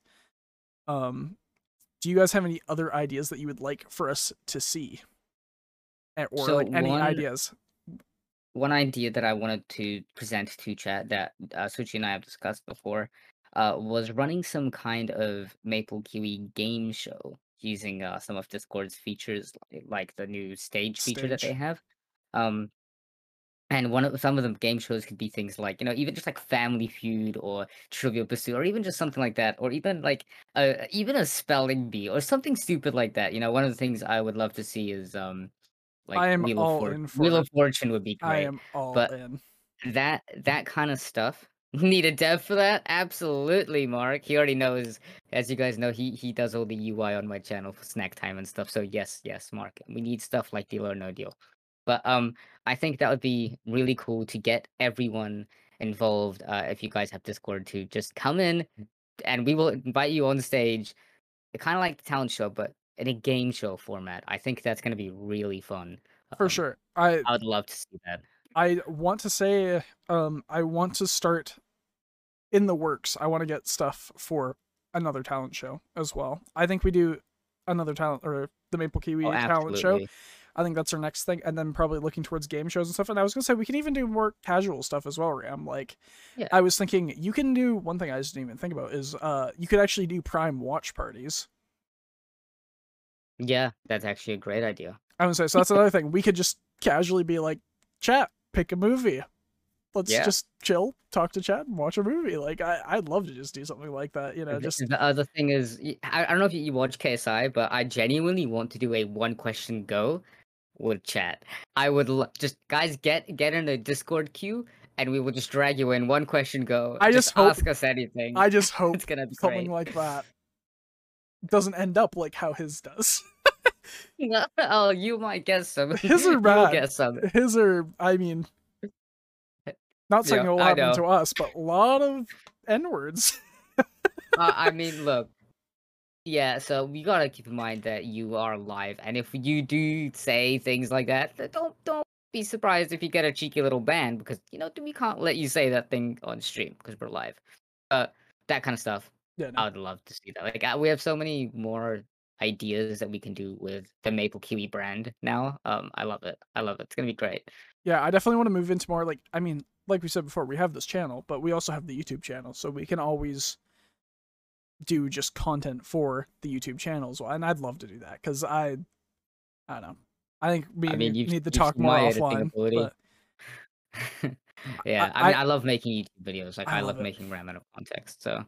Um, do you guys have any other ideas that you would like for us to see? Or so like any one, ideas? One idea that I wanted to present to chat that uh, Suchi and I have discussed before uh, was running some kind of Maple Kiwi game show using uh, some of Discord's features, like, like the new stage, stage feature that they have. Um, And one of some of the game shows could be things like, you know, even just like Family Feud or Trivial Pursuit, or even just something like that, or even like a, even a spelling bee or something stupid like that. You know, one of the things I would love to see is um, like I am Wheel, all of For- in for Wheel of Fortune would be great. I am all but in. That that kind of stuff. Need a dev for that? Absolutely, Mark. He already knows. As you guys know, he he does all the U I on my channel for Snack Time and stuff. So yes, yes, Mark. We need stuff like Deal or No Deal. But um, I think that would be really cool to get everyone involved. Uh, if you guys have Discord, to just come in, and we will invite you on stage, kind of like the talent show, but in a game show format. I think that's going to be really fun. For um, sure, I I would love to see that. I want to say, um, I want to start in the works. I want to get stuff for another talent show as well. I think we do another talent or the Maple Kiwi oh, talent show. I think that's our next thing, and then probably looking towards game shows and stuff. And I was gonna say we can even do more casual stuff as well, Ram. Like, yeah. I was thinking you can do one thing I just didn't even think about is uh you could actually do Prime watch parties. Yeah, that's actually a great idea. I would say so. That's another thing we could just casually be like, chat, pick a movie. Let's yeah. just chill, talk to chat, and watch a movie. Like, I, I'd love to just do something like that, you know. Just the other thing is, I, I don't know if you watch K S I, but I genuinely want to do a one question go with chat. I would lo- just guys get get in a Discord queue, and we will just drag you in. One question go. I just, just hope, ask us anything. I just hope it's gonna be something great. Like that doesn't end up like how his does. Oh, you might guess some. His are bad. Guess some. His are. I mean. Not saying yeah, it'll happen to us, but a lot of N-words. uh, I mean, look. Yeah, so we gotta keep in mind that you are live, and if you do say things like that, don't don't be surprised if you get a cheeky little ban, because, you know, we can't let you say that thing on stream, because we're live. Uh, that kind of stuff. Yeah, no. I would love to see that. Like, I, we have so many more ideas that we can do with the Maple Kiwi brand now. Um, I love it. I love it. It's gonna be great. Yeah, I definitely want to move into more, like, I mean... like we said before, we have this channel, but we also have the YouTube channel, so we can always do just content for the YouTube channel as well. And I'd love to do that, because I, I don't know. I think we I mean, need, need to talk more offline. But... yeah, I, I mean, I, I love making YouTube videos. Like, I, I love, love making RAM out of context. So,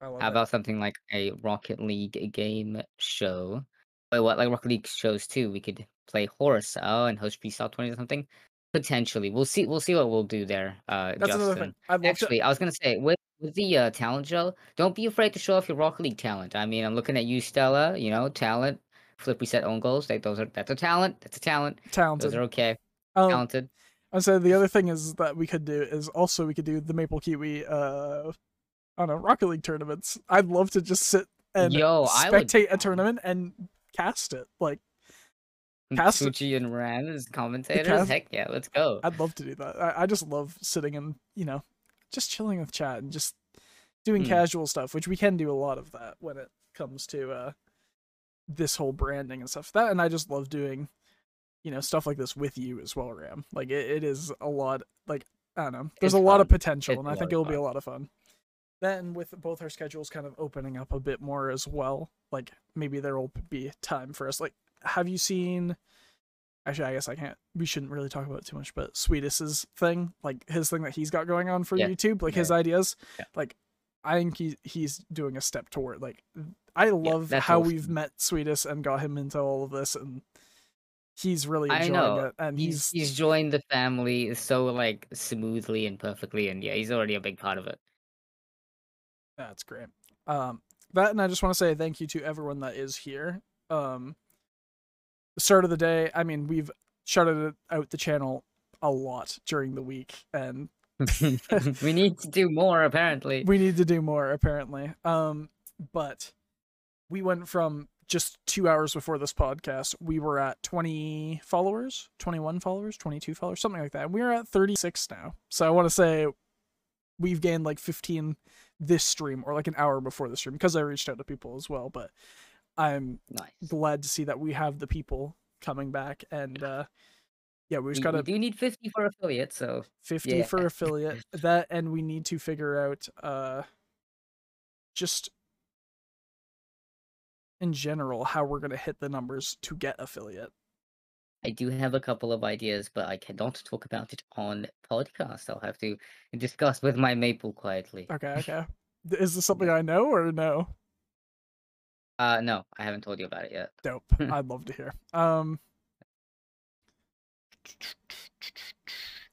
how about it. Something like a Rocket League game show? Wait, what? Like Rocket League shows too? We could play Horus oh, and host Freestyle twenty or something. Potentially, we'll see. We'll see what we'll do there. Uh, That's Justin. Another thing. I'd Actually, to... I was gonna say with with the uh, talent show, don't be afraid to show off your Rocket League talent. I mean, I'm looking at you, Stella. You know, talent, flip reset own goals. Like those are that's a talent. That's a talent. Talented. Those are okay. Um, Talented. And so the other thing is that we could do is also we could do the Maple Kiwi uh on a Rocket League tournaments. I'd love to just sit and Yo, spectate would... a tournament and cast it like. Suchi and Ran as commentators? Cast... Heck yeah, let's go. I'd love to do that. I, I just love sitting and, you know, just chilling with chat and just doing mm. casual stuff, which we can do a lot of that when it comes to uh, this whole branding and stuff. That, and I just love doing, you know, stuff like this with you as well, Ram. Like, it, it is a lot, like, I don't know. There's it's a lot fun. Of potential, it's and I think it'll fun. Be a lot of fun. Then with both our schedules kind of opening up a bit more as well, like, maybe there will be time for us, like, have you seen actually I guess I can't we shouldn't really talk about it too much, but Sweetest's thing, like his thing that he's got going on for yeah. YouTube, like yeah. his ideas yeah. like I think he, he's doing a step toward like I love yeah, how awesome. We've met Sweetest and got him into all of this, and he's really enjoying I know. It and he's, he's he's joined the family so like smoothly and perfectly, and yeah, he's already a big part of it. That's great. Um that, and I just want to say thank you to everyone that is here. um Start of the day, I mean, we've shouted out the channel a lot during the week, and we need to do more apparently. We need to do more apparently. Um, but we went from just two hours before this podcast, we were at twenty followers, twenty-one followers, twenty-two followers, something like that. And we are at thirty-six now. So I want to say we've gained like fifteen this stream, or like an hour before the stream, because I reached out to people as well, but. I'm nice. Glad to see that we have the people coming back, and uh, yeah, we've we, got to. We do need fifty for affiliate, so fifty yeah. for affiliate. That, and we need to figure out uh, just in general how we're gonna hit the numbers to get affiliate. I do have a couple of ideas, but I cannot talk about it on podcast. I'll have to discuss with my maple quietly. Okay, okay. Is this something I know or no? Uh, no, I haven't told you about it yet. Dope. I'd love to hear. Um,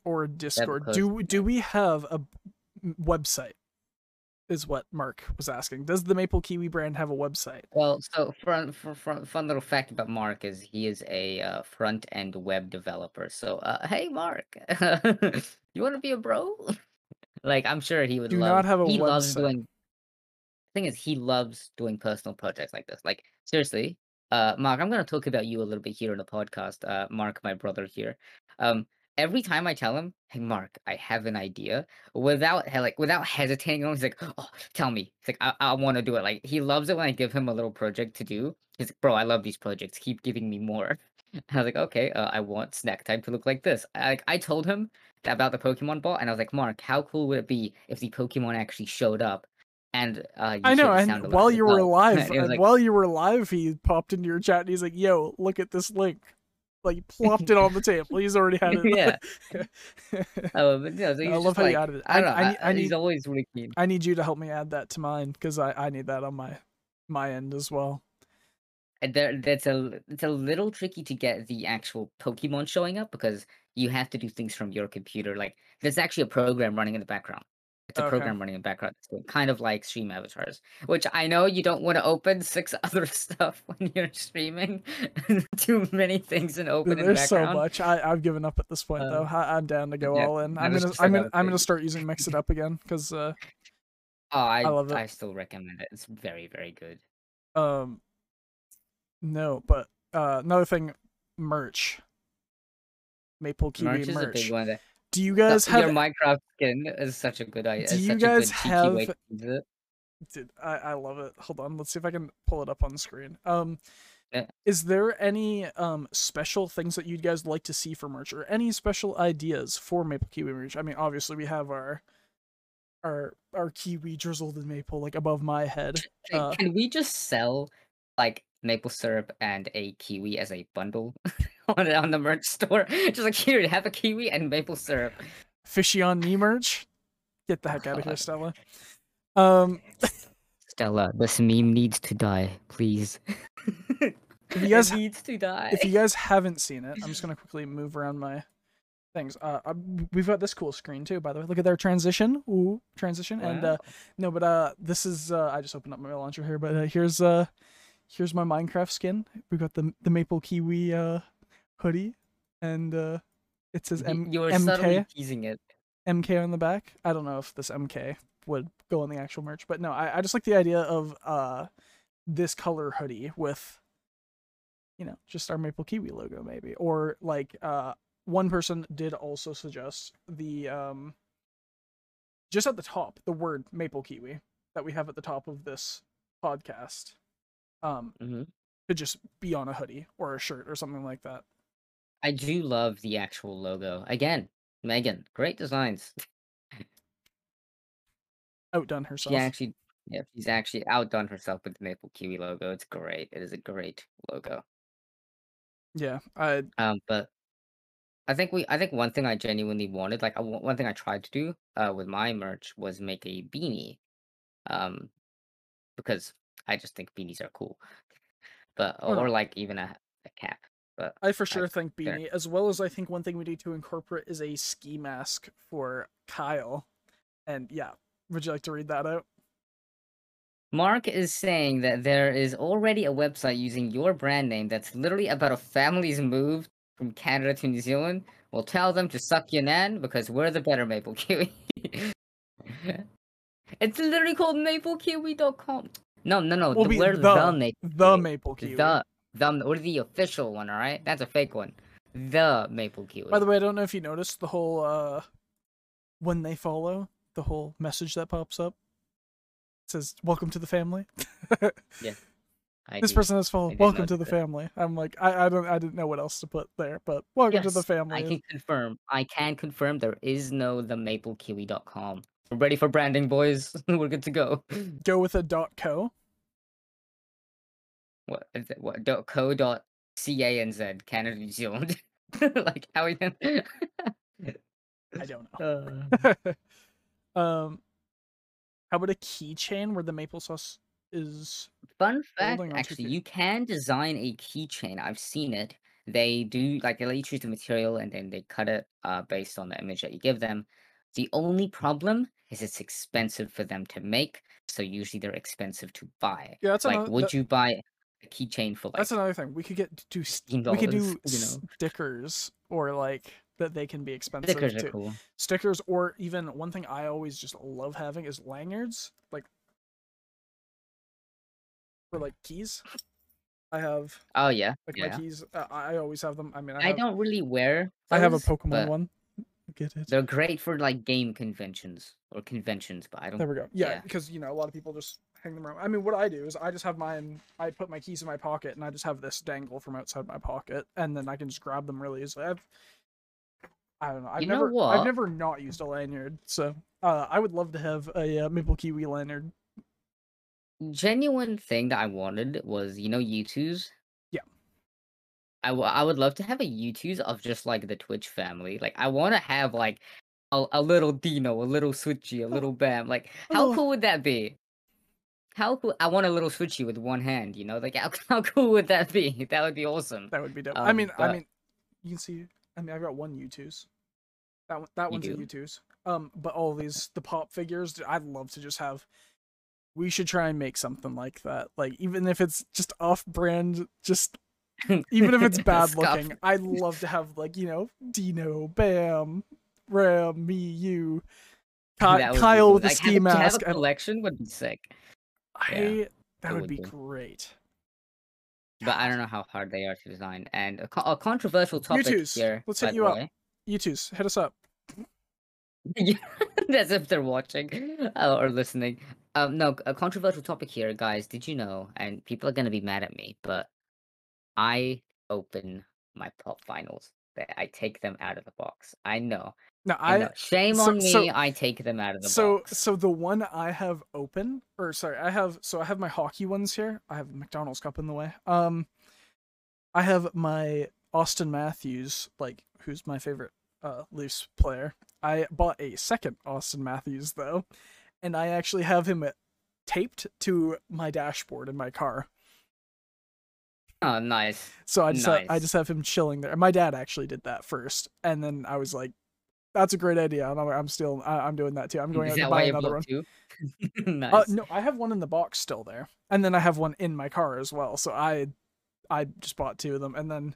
or Discord. Do do we have a website? Is what Mark was asking. Does the Maple Kiwi brand have a website? Well, so fun, fun, fun little fact about Mark is he is a uh, front-end web developer. So, uh, hey, Mark, you want to be a bro? Like, I'm sure he would. Do love, not have a he website. Loves doing. The thing is, he loves doing personal projects like this. Like, seriously, uh, Mark, I'm gonna talk about you a little bit here on the podcast. Uh, Mark, my brother here. Um. Every time I tell him, "Hey, Mark, I have an idea," without like without hesitating, he's like, "Oh, tell me." He's like, "I, I want to do it." Like, he loves it when I give him a little project to do. He's like, "Bro, I love these projects. Keep giving me more." And I was like, "Okay, uh, I want snack time to look like this." I, like, I told him about the Pokemon ball, and I was like, "Mark, how cool would it be if the Pokemon actually showed up?" And uh, you I know, and while like, you were oh. alive, like, while you were alive, he popped into your chat and he's like, "Yo, look at this link." Like, plopped it on the table. He's already had it. Yeah. Oh, but no, so I love how like, you added it. I, I don't know. I, I, I need, he's always really keen. I need you to help me add that to mine because I, I need that on my my end as well. And there, that's a it's a little tricky to get the actual Pokemon showing up because you have to do things from your computer. Like, there's actually a program running in the background. It's a okay. program running in the background. It's kind of like stream avatars, which I know you don't want to open six other stuff when you're streaming. Too many things and open. Dude, in the background. There's so much. I, I've given up at this point, um, though. I, I'm down to go yeah, all in. I'm gonna I'm gonna, I'm gonna start using Mix It Up again because uh, oh, I, I love it. I still recommend it. It's very very good. Um, no, but uh, another thing, merch. Maple Kiwi merch. Is merch. A big one that- Do you guys have your Minecraft skin is such a good idea. Do you guys have? Dude, I, I love it. Hold on, let's see if I can pull it up on the screen. Um, yeah. Is there any um special things that you guys like to see for merch, or any special ideas for Maple Kiwi merch? I mean, obviously we have our our our kiwi drizzled in maple, like above my head. Uh, can we just sell like maple syrup and a kiwi as a bundle? On, on the merch store, just like, here, have a kiwi and maple syrup. Fishy on knee merch. Get the heck out of here, Stella. Um, Stella, this meme needs to die, please. If you guys it needs to die. If you guys haven't seen it, I'm just gonna quickly move around my things. Uh, we've got this cool screen too, by the way. Look at our transition. Ooh, transition. Wow. And uh, no, but uh, this is uh, I just opened up my launcher here, but uh, here's uh, here's my Minecraft skin. We've got the the maple kiwi uh. hoodie, and uh it says M- you were M K subtly teasing it. M K on the back. I don't know if this M K would go on the actual merch, but no, I, I just like the idea of uh this color hoodie with, you know, just our Maple Kiwi logo maybe, or like uh one person did also suggest the um just at the top the word Maple Kiwi that we have at the top of this podcast um mm-hmm. to just be on a hoodie or a shirt or something like that. I do love the actual logo. Again, Megan, great designs. Outdone herself. Yeah, actually, yeah, she's actually outdone herself with the Maple Kiwi logo. It's great. It is a great logo. Yeah, I. Um, but I think we. I think one thing I genuinely wanted, like one thing I tried to do, uh, with my merch was make a beanie, um, because I just think beanies are cool, but or huh. like even a, a cap. But I for sure I, think beanie, there. As well as I think one thing we need to incorporate is a ski mask for Kyle. And yeah, would you like to read that out? Mark is saying that there is already a website using your brand name that's literally about a family's move from Canada to New Zealand. We'll tell them to suck your nan because we're the better Maple Kiwi. It's literally called maple kiwi dot com. No, no, no. We'll the, we're the, the Maple Kiwi. The Maple Kiwi. The, the, we're the official one, all right? That's a fake one. The Maple Kiwi. By the way, I don't know if you noticed the whole, uh, when they follow, the whole message that pops up. It says, welcome to the family. Yeah. I this do. person has followed, welcome to the that. family. I'm like, I, I don't, I didn't know what else to put there, but welcome yes, to the family. I can confirm. I can confirm there is no the maple kiwi dot com. We're ready for branding, boys. We're good to go. Go with a dot co. What? What? Dot co. Dot C A N Z, Canada, New Zealand. Like, how are you gonna... I don't know. Uh... um, how about a keychain where the maple sauce is... Fun fact, actually, you can design a keychain. I've seen it. They do, like, they let you choose the material and then they cut it uh, based on the image that you give them. The only problem is it's expensive for them to make, so usually they're expensive to buy. Yeah, that's like, another, would that... you buy a keychain for, like... That's another thing. We could get to do, we could do you know? stickers or, like... that they can be expensive stickers too. Are cool. Stickers, or even one thing I always just love having is lanyards, like for like keys. I have. Oh yeah. Like yeah. my keys, uh, I always have them. I mean, I, have, I don't really wear. Those, I have a Pokemon one. Get it. They're great for like game conventions or conventions, but I don't. There we go. Yeah, because yeah. you know a lot of people just hang them around. I mean, what I do is I just have mine. I put my keys in my pocket, and I just have this dangle from outside my pocket, and then I can just grab them really easily. I've, I don't know. I've you never, know what? I've never not used a lanyard, so uh, I would love to have a uh, maple kiwi lanyard. Genuine thing that I wanted was, you know, U twos. Yeah. I, w I would love to have a U twos of just like the Twitch family. Like, I want to have like a, a little Dino, a little Switchy, a little Bam. Like, how oh. cool would that be? How cool! I want a little Switchy with one hand. You know, like how, how cool would that be? That would be awesome. That would be dope. Um, I mean, but... I mean, you can see. I mean, I've got one U twos. That one, that you one's do? a U twos. Um, but all these, the pop figures, I'd love to just have. We should try and make something like that. Like, even if it's just off-brand, just even if it's bad-looking, I'd love to have, like, you know, Dino, Bam, Ram, me, you, Ky Kyle with cool. the like, ski have, mask. To have a collection would be sick. I, yeah, that would, would be, be great. But I don't know how hard they are to design. And a, co a controversial topic U twos. Here. Let's hit you way. up. U twos, hit us up. As if they're watching uh, or listening. Um, no, a controversial topic here, guys. Did you know? And people are going to be mad at me, but I open my pop vinyls. I take them out of the box. I know. No, I, I know. Shame so, on me. So, I take them out of the so, box. So, so the one I have open, or sorry, I have. So I have my hockey ones here. I have McDonald's cup in the way. Um, I have my Austin Matthews, like who's my favorite uh, Leafs player. I bought a second Austin Matthews though, and I actually have him taped to my dashboard in my car. Oh, nice. So I just nice. have, I just have him chilling there. My dad actually did that first, and then I was like, "That's a great idea." And I'm, I'm still I, I'm doing that too. I'm going out to buy another one. Nice. Uh, no, I have one in the box still there, and then I have one in my car as well. So I, I just bought two of them, and then,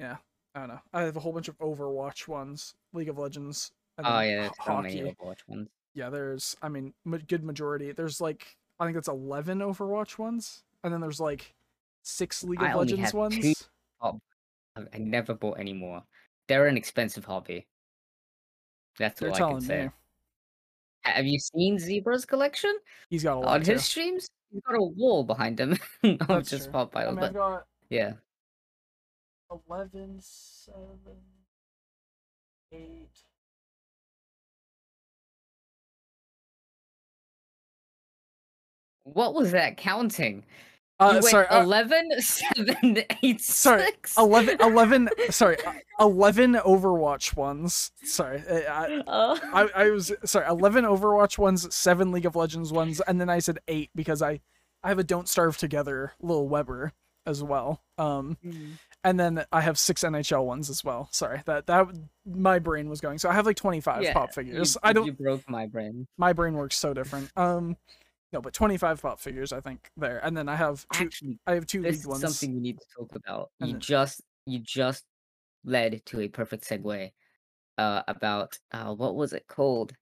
yeah, I don't know. I have a whole bunch of Overwatch ones, League of Legends. And oh yeah, that's how many Overwatch ones. Yeah, there's. I mean, ma good majority. There's like I think that's eleven Overwatch ones, and then there's like. Six League of I Legends have ones. Two. Oh, I never bought any more. They're an expensive hobby. That's They're all I can say. Me. Have you seen Zebra's collection? He's got a lot on too. his streams. He's got a wall behind him. Not just pop by. I mean, but I've got yeah. Eleven, seven, eight. What was that counting? Uh, sorry, uh, eleven, seven, eight, six. Sorry, eleven, eleven, sorry, eleven Overwatch ones. Sorry, I, oh. I, I was, sorry, eleven Overwatch ones, seven League of Legends ones, and then I said eight because I, I have a Don't Starve Together Lil Weber as well. Um, mm. And then I have six N H L ones as well. Sorry, that, that, my brain was going. So I have like twenty-five yeah, pop figures. You, I don't, you broke my brain. My brain works so different. Um... No, but twenty-five pop figures, I think there, and then I have two. Actually, I have two league ones. This is something we need to talk about. And you then... just, you just led to a perfect segue uh, about uh, what was it called?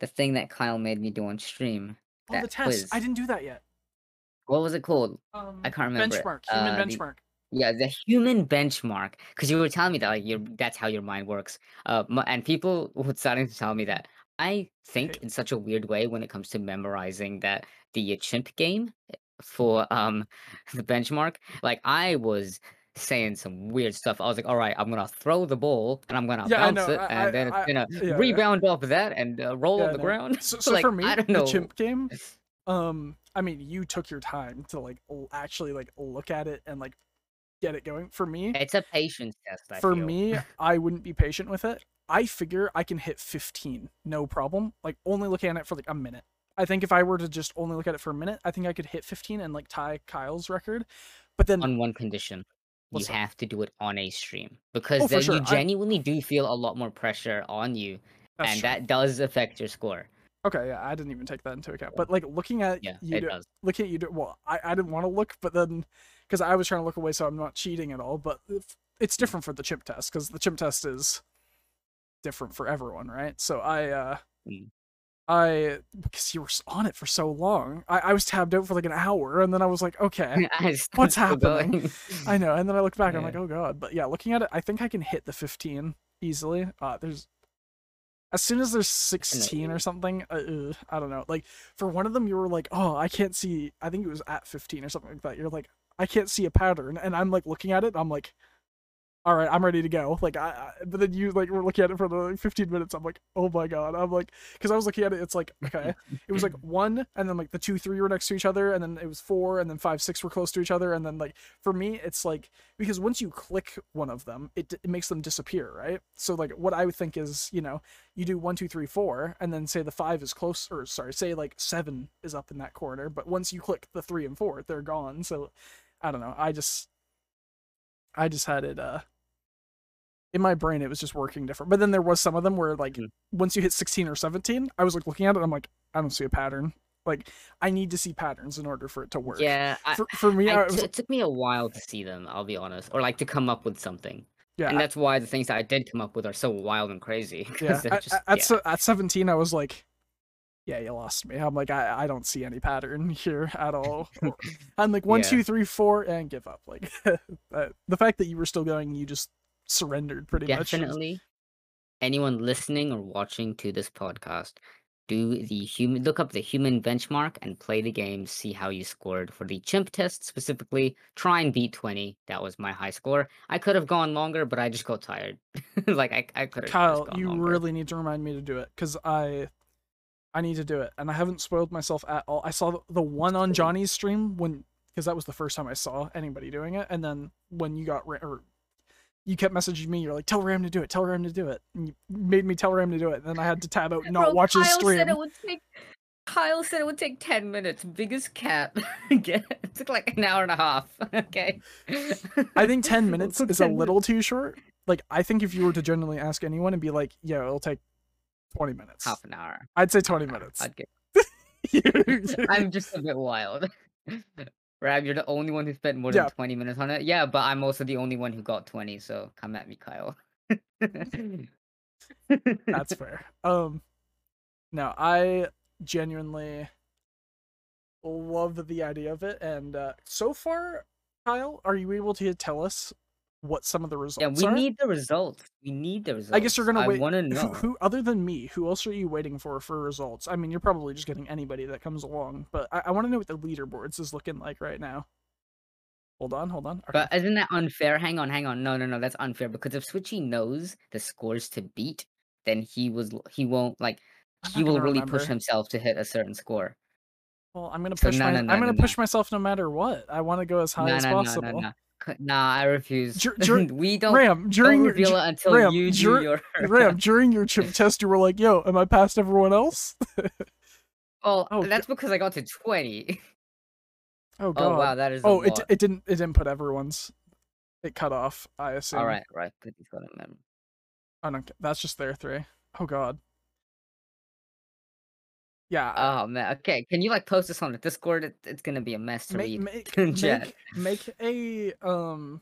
The thing that Kyle made me do on stream. Oh, that the test. Quiz. I didn't do that yet. What was it called? Um, I can't remember. Benchmark. It. Human uh, benchmark. The, yeah, the human benchmark. Because you were telling me that like you that's how your mind works. Uh, my, and people were starting to tell me that. I think okay. in such a weird way when it comes to memorizing that the chimp game for um the benchmark. Like I was saying some weird stuff. I was like, all right, I'm gonna throw the ball and I'm gonna yeah, bounce it, I, and I, then it's I, gonna yeah, rebound yeah. off of that and uh, roll yeah, on the ground. So, so like, for me, I don't know. The chimp game. Um, I mean, you took your time to like actually like look at it and like get it going. For me, it's a patience test. I for feel. me, I wouldn't be patient with it. I figure I can hit fifteen, no problem. Like, only looking at it for like a minute. I think if I were to just only look at it for a minute, I think I could hit fifteen and like tie Kyle's record. But then on one condition, you that? have to do it on a stream, because oh, then sure. you genuinely I... do feel a lot more pressure on you, That's and true. that does affect your score. Okay, yeah, I didn't even take that into account. But like looking at yeah, you, it do, does. look at you. Do, well, I, I didn't want to look, but then because I was trying to look away, so I'm not cheating at all. But if, it's different for the chip test, because the chip test is different for everyone, right? So I. uh mm. I, because you were on it for so long, I, I was tabbed out for like an hour, and then I was like, okay, what's happening? I know, and then I looked back, yeah. I'm like, oh god. But yeah, looking at it, I think I can hit the fifteen easily. Uh, there's, as soon as there's sixteen or something, uh, uh, I don't know, like, for one of them, you were like, oh, I can't see, I think it was at fifteen or something like that, you're like, I can't see a pattern, and I'm like, looking at it, I'm like, all right, I'm ready to go. Like, I, I, but then you like were looking at it for like fifteen minutes. I'm like, oh my god. I'm like, because I was looking at it. It's like, okay, it was like one, and then like the two, three were next to each other, and then it was four, and then five, six were close to each other, and then like for me, it's like because once you click one of them, it, it makes them disappear, right? So like what I would think is, you know, you do one, two, three, four, and then say the five is close, or sorry, say like seven is up in that corner, but once you click the three and four, they're gone. So I don't know. I just, I just had it. Uh. In my brain, it was just working different. But then there was some of them where, like, mm. once you hit sixteen or seventeen, I was, like, looking at it, and I'm like, I don't see a pattern. Like, I need to see patterns in order for it to work. Yeah. I, for, for me, I, I was, it took me a while to see them, I'll be honest. Or, like, to come up with something. Yeah. And I, that's why the things that I did come up with are so wild and crazy. Yeah. Just, I, at, yeah. At seventeen, I was like, yeah, you lost me. I'm like, I, I don't see any pattern here at all. I'm like, one, yeah. two, three, four, and give up. Like, the fact that you were still going, you just surrendered pretty Definitely, much. Definitely, anyone listening or watching to this podcast, do the human look up the human benchmark and play the game. See how you scored for the chimp test specifically. Try and beat twenty. That was my high score. I could have gone longer, but I just got tired. like I, I could have. Kyle, gone you longer. really need to remind me to do it, because I, I need to do it, and I haven't spoiled myself at all. I saw the one on Johnny's stream when, because that was the first time I saw anybody doing it, and then when you got or. You kept messaging me. You're like, tell Ram to do it. Tell Ram to do it. And you made me tell Ram to do it. And then I had to tab out and not Bro, watch Kyle his stream. Said it would take, Kyle said it would take ten minutes. Biggest cap. It took like an hour and a half. Okay. I think ten minutes is ten a little minutes. too short. Like, I think if you were to generally ask anyone and be like, yeah, it'll take twenty minutes. Half an hour. I'd say twenty minutes. I'd get... I'm just a bit wild. Rab, you're the only one who spent more than yeah. twenty minutes on it. Yeah, but I'm also the only one who got twenty, so come at me, Kyle. That's fair. Um, no, I genuinely love the idea of it, and uh, so far, Kyle, are you able to tell us what some of the results are? Yeah, we are? need the results. We need the results. I guess you're gonna wait. I want to know. Who, who, other than me, who else are you waiting for for results? I mean, you're probably just getting anybody that comes along, but I, I want to know what the leaderboards is looking like right now. Hold on, hold on. Okay. But isn't that unfair? Hang on, hang on. No, no, no, that's unfair, because if Switchy knows the scores to beat, then he was he won't like he will really remember. push himself to hit a certain score. Well, I'm gonna so push. No, my, no, no, I'm gonna no, push no. myself no matter what. I want to go as high no, as no, possible. No, no, no. Nah, I refuse. Dur dur we don't, Ram, during don't reveal your, it until Ram, you do dur your... Ram, during your chip test, you were like, yo, am I past everyone else? well, oh, that's God. because I got to twenty. Oh, God. Oh, wow, that is Oh, it, it didn't It didn't put everyone's. It cut off, I assume. All right, right. Good, you got it, man. Oh, no, that's just their three. Oh, God. Yeah. Oh man. Okay. Can you like post this on the Discord? It, it's gonna be a mess to make, read. Make, Jet. make make a um.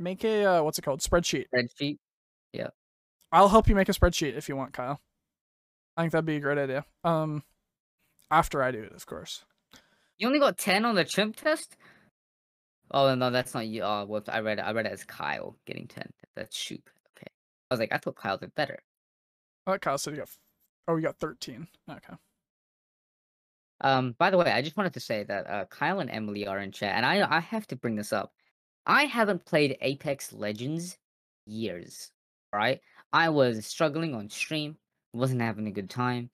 Make a uh, what's it called? Spreadsheet. Spreadsheet. Yeah. I'll help you make a spreadsheet if you want, Kyle. I think that'd be a great idea. Um, after I do it, of course. You only got ten on the chimp test. Oh no, that's not you. Oh, what I read. It. I read it as Kyle getting ten. That's Shoop. Okay. I was like, I thought Kyle did better. I thought Kyle said you got. Oh, we got thirteen. Okay. Um. By the way, I just wanted to say that uh, Kyle and Emily are in chat, and I I have to bring this up. I haven't played Apex Legends years. Right? I was struggling on stream, wasn't having a good time,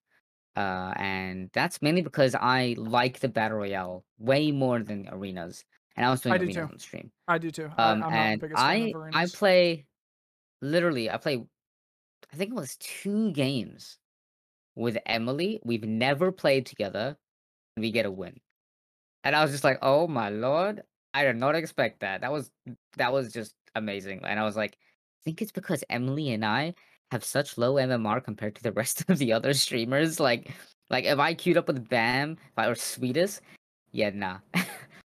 uh, and that's mainly because I like the battle royale way more than arenas. And I was doing I arenas do too. on stream. I do too. Um, I'm and not the biggest I, fan of arenas. I play, literally, I play, I think it was two games with Emily. We've never played together, and we get a win. And I was just like, oh my lord, I did not expect that. That was that was just amazing. And I was like, I think it's because Emily and I have such low M M R compared to the rest of the other streamers. Like, like if I queued up with Bam, if I were Sweetest, yeah, nah.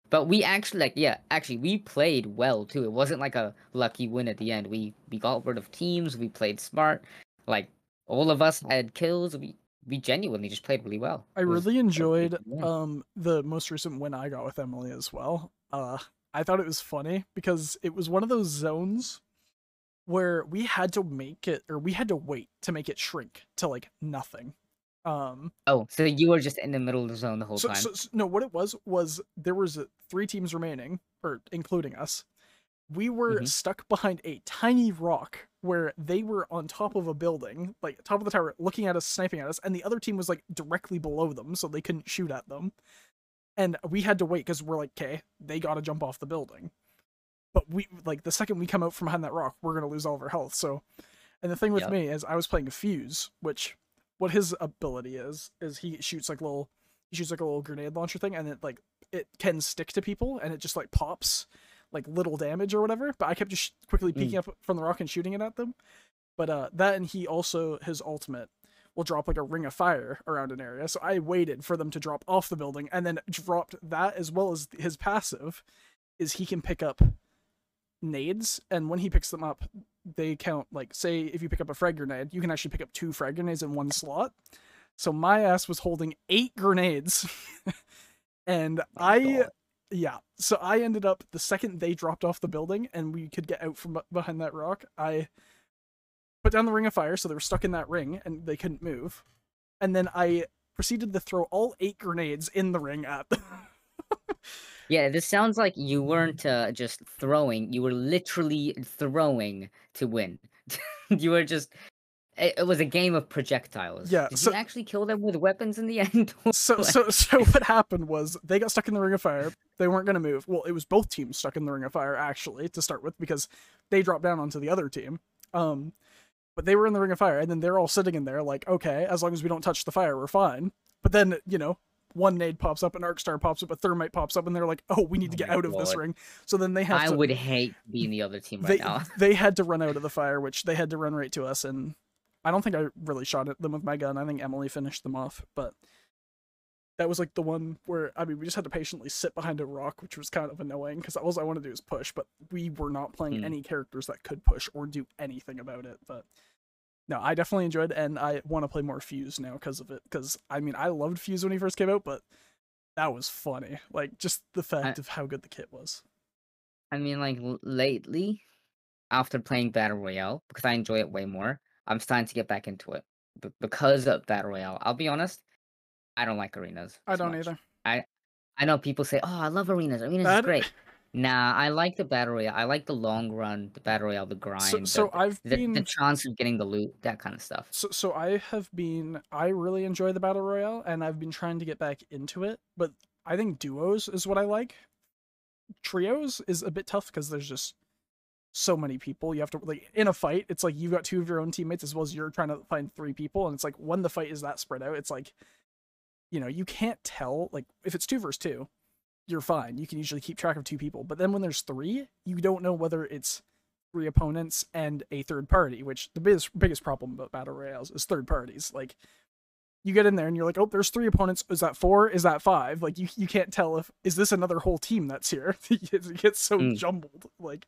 But we actually, like, yeah, actually, we played well, too. It wasn't like a lucky win at the end. We we got rid of teams. We played smart. Like, all of us had kills. We we genuinely just played really well. I really enjoyed um the most recent win I got with Emily as well. Uh, I thought it was funny because it was one of those zones where we had to make it, or we had to wait to make it shrink to, like, nothing. Um, oh, so you were just in the middle of the zone the whole so, time. So, so, no, what it was, was there was three teams remaining, or including us. We were mm-hmm. stuck behind a tiny rock where they were on top of a building, like top of the tower, looking at us, sniping at us. And the other team was like directly below them, so they couldn't shoot at them. And we had to wait because we're like, okay, they got to jump off the building. But we, like, the second we come out from behind that rock, we're going to lose all of our health. So, and the thing with yep. me is I was playing Fuse, which... what his ability is is he shoots like little he shoots like a little grenade launcher thing, and it like it can stick to people, and it just like pops like little damage or whatever. But I kept just quickly peeking mm. up from the rock and shooting it at them. But uh that, and he also, his ultimate will drop like a ring of fire around an area. So I waited for them to drop off the building and then dropped that, as well as his passive is he can pick up nades, and when he picks them up, they count. Like, say if you pick up a frag grenade, you can actually pick up two frag grenades in one slot. So my ass was holding eight grenades. And oh I God. yeah so I ended up, the second they dropped off the building and we could get out from behind that rock, I put down the ring of fire, so they were stuck in that ring and they couldn't move, and then I proceeded to throw all eight grenades in the ring at them. Yeah, this sounds like you weren't uh, just throwing. You were literally throwing to win. You were just... It, it was a game of projectiles. Yeah, Did so, you actually kill them with weapons in the end? so, so, so what happened was they got stuck in the ring of fire. They weren't going to move. Well, it was both teams stuck in the ring of fire, actually, to start with, because they dropped down onto the other team. Um, but they were in the ring of fire, and then they're all sitting in there like, okay, as long as we don't touch the fire, we're fine. But then, you know... one nade pops up, an arc star pops up, a thermite pops up, and they're like, oh, we need to get oh out of God. this ring. So then they have I to... I would hate being the other team right they, now. They had to run out of the fire, which they had to run right to us, and I don't think I really shot at them with my gun. I think Emily finished them off, but that was like the one where, I mean, we just had to patiently sit behind a rock, which was kind of annoying, because all I want to do is push, but we were not playing mm. any characters that could push or do anything about it, but... No, I definitely enjoyed it, and I want to play more Fuse now because of it. Because, I mean, I loved Fuse when he first came out, but that was funny. Like, just the fact I, of how good the kit was. I mean, like, lately, after playing Battle Royale, because I enjoy it way more, I'm starting to get back into it. B- because of Battle Royale, I'll be honest, I don't like arenas. I don't much. either. I, I know people say, oh, I love arenas. Arenas Bad- is great. Nah, I like the battle royale. I like the long run, the battle royale, the grind. So, so the, I've the, been... the chance of getting the loot, that kind of stuff. So, so I have been. I really enjoy the battle royale, and I've been trying to get back into it. But I think duos is what I like. Trios is a bit tough because there's just so many people. You have to, like, in a fight, it's like you've got two of your own teammates as well as you're trying to find three people, and it's like when the fight is that spread out, it's like, you know, you can't tell. Like if it's two versus two, you're fine. You can usually keep track of two people. But then when there's three, you don't know whether it's three opponents and a third party, which the biggest, biggest problem about battle royales is third parties. Like, you get in there and you're like, oh, there's three opponents. Is that four? Is that five? Like, you, you can't tell if, is this another whole team that's here? It gets so mm. jumbled. Like,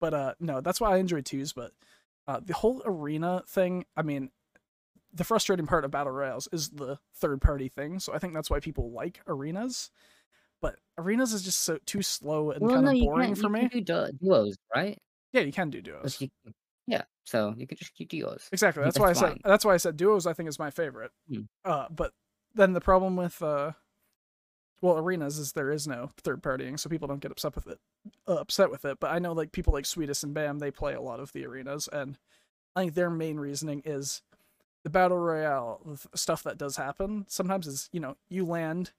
but uh, no, that's why I enjoy twos. But uh, the whole arena thing, I mean, the frustrating part of battle royales is the third party thing. So I think that's why people like arenas. But arenas is just so too slow and well, kind no, of boring you can, for you me. You can do duos, right? Yeah, you can do duos. You, yeah, so you can just do duos. Exactly. That's, that's why fine. I said. That's why I said duos. I think is my favorite. Hmm. Uh, but then the problem with uh, well, arenas is there is no third partying, so people don't get upset with it. Uh, upset with it. But I know like people like Sweetest and Bam, they play a lot of the arenas, and I think their main reasoning is the battle royale stuff that does happen sometimes is, you know, you land.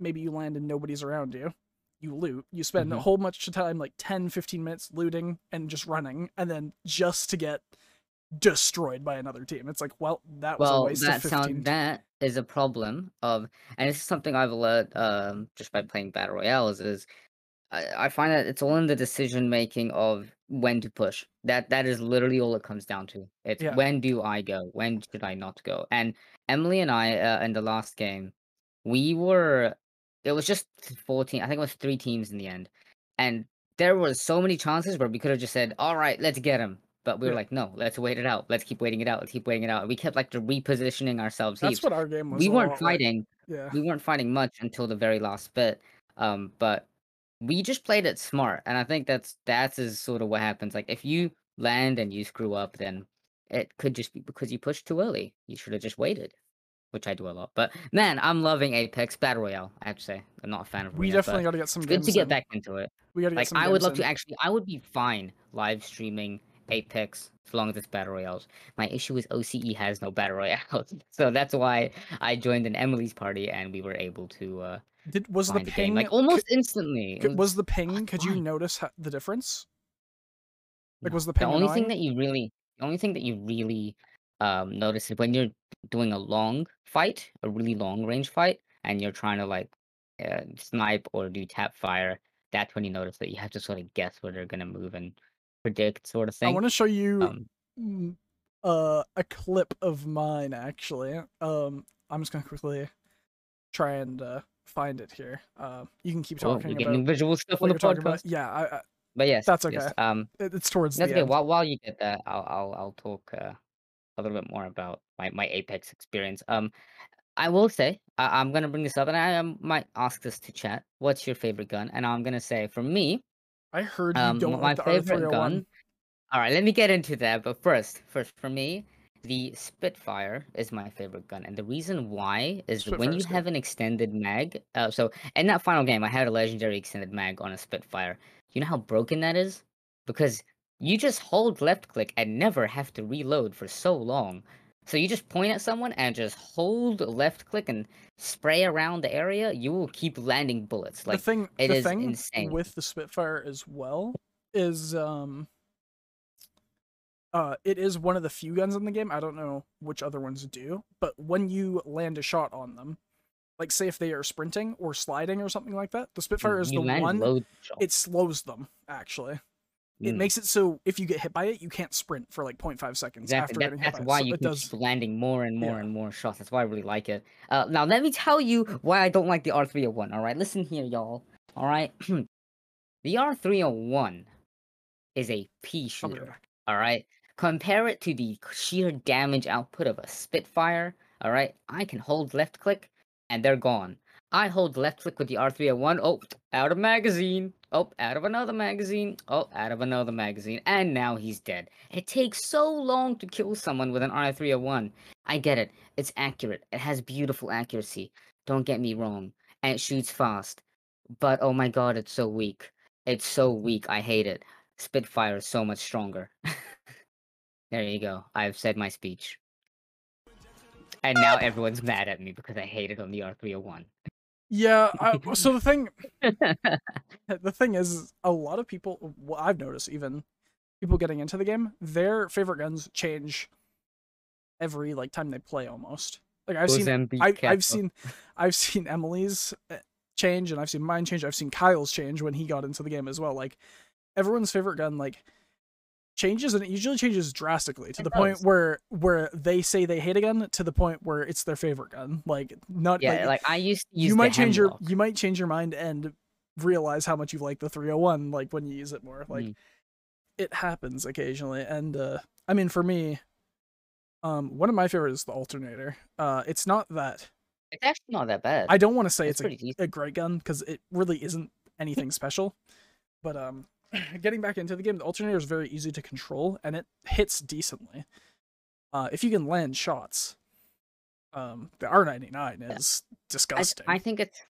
Maybe you land and nobody's around you. you loot. You spend mm-hmm. a whole bunch of time, like ten, fifteen minutes looting and just running, and then just to get destroyed by another team. It's like, well, that was well, a waste that of fifteen. Sound, that is a problem of, and this is something I've learned um, just by playing Battle Royales, is I, I find that it's all in the decision-making of when to push. That That is literally all it comes down to. It's yeah. when do I go? When should I not go? And Emily and I, uh, in the last game, we were... It was just fourteen, I think it was three teams in the end. And there were so many chances where we could have just said, all right, let's get him. But we were yeah. like, no, let's wait it out. Let's keep waiting it out. Let's keep waiting it out. We kept like repositioning ourselves. That's heaps. What our game was. We weren't fighting. Like, yeah. We weren't fighting much until the very last bit. Um, but we just played it smart. And I think that's that's is sort of what happens. Like if you land and you screw up, then it could just be because you pushed too early. You should have just waited. Which I do a lot, but man, I'm loving Apex Battle Royale. I have to say, I'm not a fan of. We yet, definitely got to get some. It's games good to in. Get back into it. We got to like, get some. I would love in. To actually. I would be fine live streaming Apex as long as it's Battle Royales. My issue is O C E has no Battle Royales, so that's why I joined an Emily's party and we were able to. Uh, Did was find the ping like almost could, instantly? Could, was, was the ping? Oh, could fine. You notice how, the difference? Like no, was the ping? The only annoying? Thing that you really, the only thing that you really um, notice is when you're doing a long. Fight a really long range fight, and you're trying to like uh, snipe or do tap fire. That's when you notice that you have to sort of guess where they're gonna move and predict sort of thing. I want to show you um, uh, a clip of mine actually. Um, I'm just gonna quickly try and uh, find it here. Uh, you can keep talking. Oh, you're getting about visual stuff on the podcast. About. Yeah, I, I, but yes, that's okay. Yes, um, it, it's towards that's the okay. end. While while you get that, I'll I'll, I'll talk. Uh, a little bit more about my, my Apex experience. Um, I will say, I, I'm going to bring this up, and I um, might ask this to chat. What's your favorite gun? And I'm going to say, for me... I heard you um, don't my the favorite gun. All right, let me get into that. But first, first, for me, the Spitfire is my favorite gun. And the reason why is Spitfire when you have an extended mag... Uh, so, in that final game, I had a legendary extended mag on a Spitfire. You know how broken that is? Because... You just hold left click and never have to reload for so long. So you just point at someone and just hold left click and spray around the area. You will keep landing bullets. Like the thing, it the is thing insane. With the Spitfire as well is um, uh, it is one of the few guns in the game. I don't know which other ones do, but when you land a shot on them, like say if they are sprinting or sliding or something like that, the Spitfire is you the one. It slows them actually. It makes it so if you get hit by it, you can't sprint for like zero point five seconds. Exactly. After that, getting that's hit by why it. So you it keep does... landing more and more yeah. and more shots. That's why I really like it. Uh, now, let me tell you why I don't like the R three oh one, all right? Listen here, y'all, all right? The R three oh one is a pea shooter, all right? Compare it to the sheer damage output of a Spitfire, all right? I can hold left-click, and they're gone. I hold left-click with the R three oh one. Oh, out of magazine. Oh, out of another magazine. Oh, out of another magazine. And now he's dead. It takes so long to kill someone with an R three oh one. I get it. It's accurate. It has beautiful accuracy. Don't get me wrong. And it shoots fast. But, oh my god, it's so weak. It's so weak. I hate it. Spitfire is so much stronger. There you go. I've said my speech. And now everyone's mad at me because I hate it on the R three oh one. Yeah, I, so the thing, the thing is, a lot of people, well, I've noticed even, people getting into the game, their favorite guns change every, like, time they play, almost. Like, I've seen, I, I've seen, I've seen Emily's change, and I've seen mine change, I've seen Kyle's change when he got into the game as well. Like, everyone's favorite gun, like, changes, and it usually changes drastically to it the does. Point where where they say they hate a gun to the point where it's their favorite gun. Like not yeah, like, like I used to use you might change your you might change your mind and realize how much you like the three oh one like when you use it more. Like mm. it happens occasionally, and uh, I mean for me, um, one of my favorites is the alternator. Uh, it's not that it's actually not that bad. I don't want to say it's, it's a, a great gun because it really isn't anything special, but um. Getting back into the game, the alternator is very easy to control, and it hits decently. Uh, if you can land shots, um, the R ninety-nine is disgusting. I, I think it's...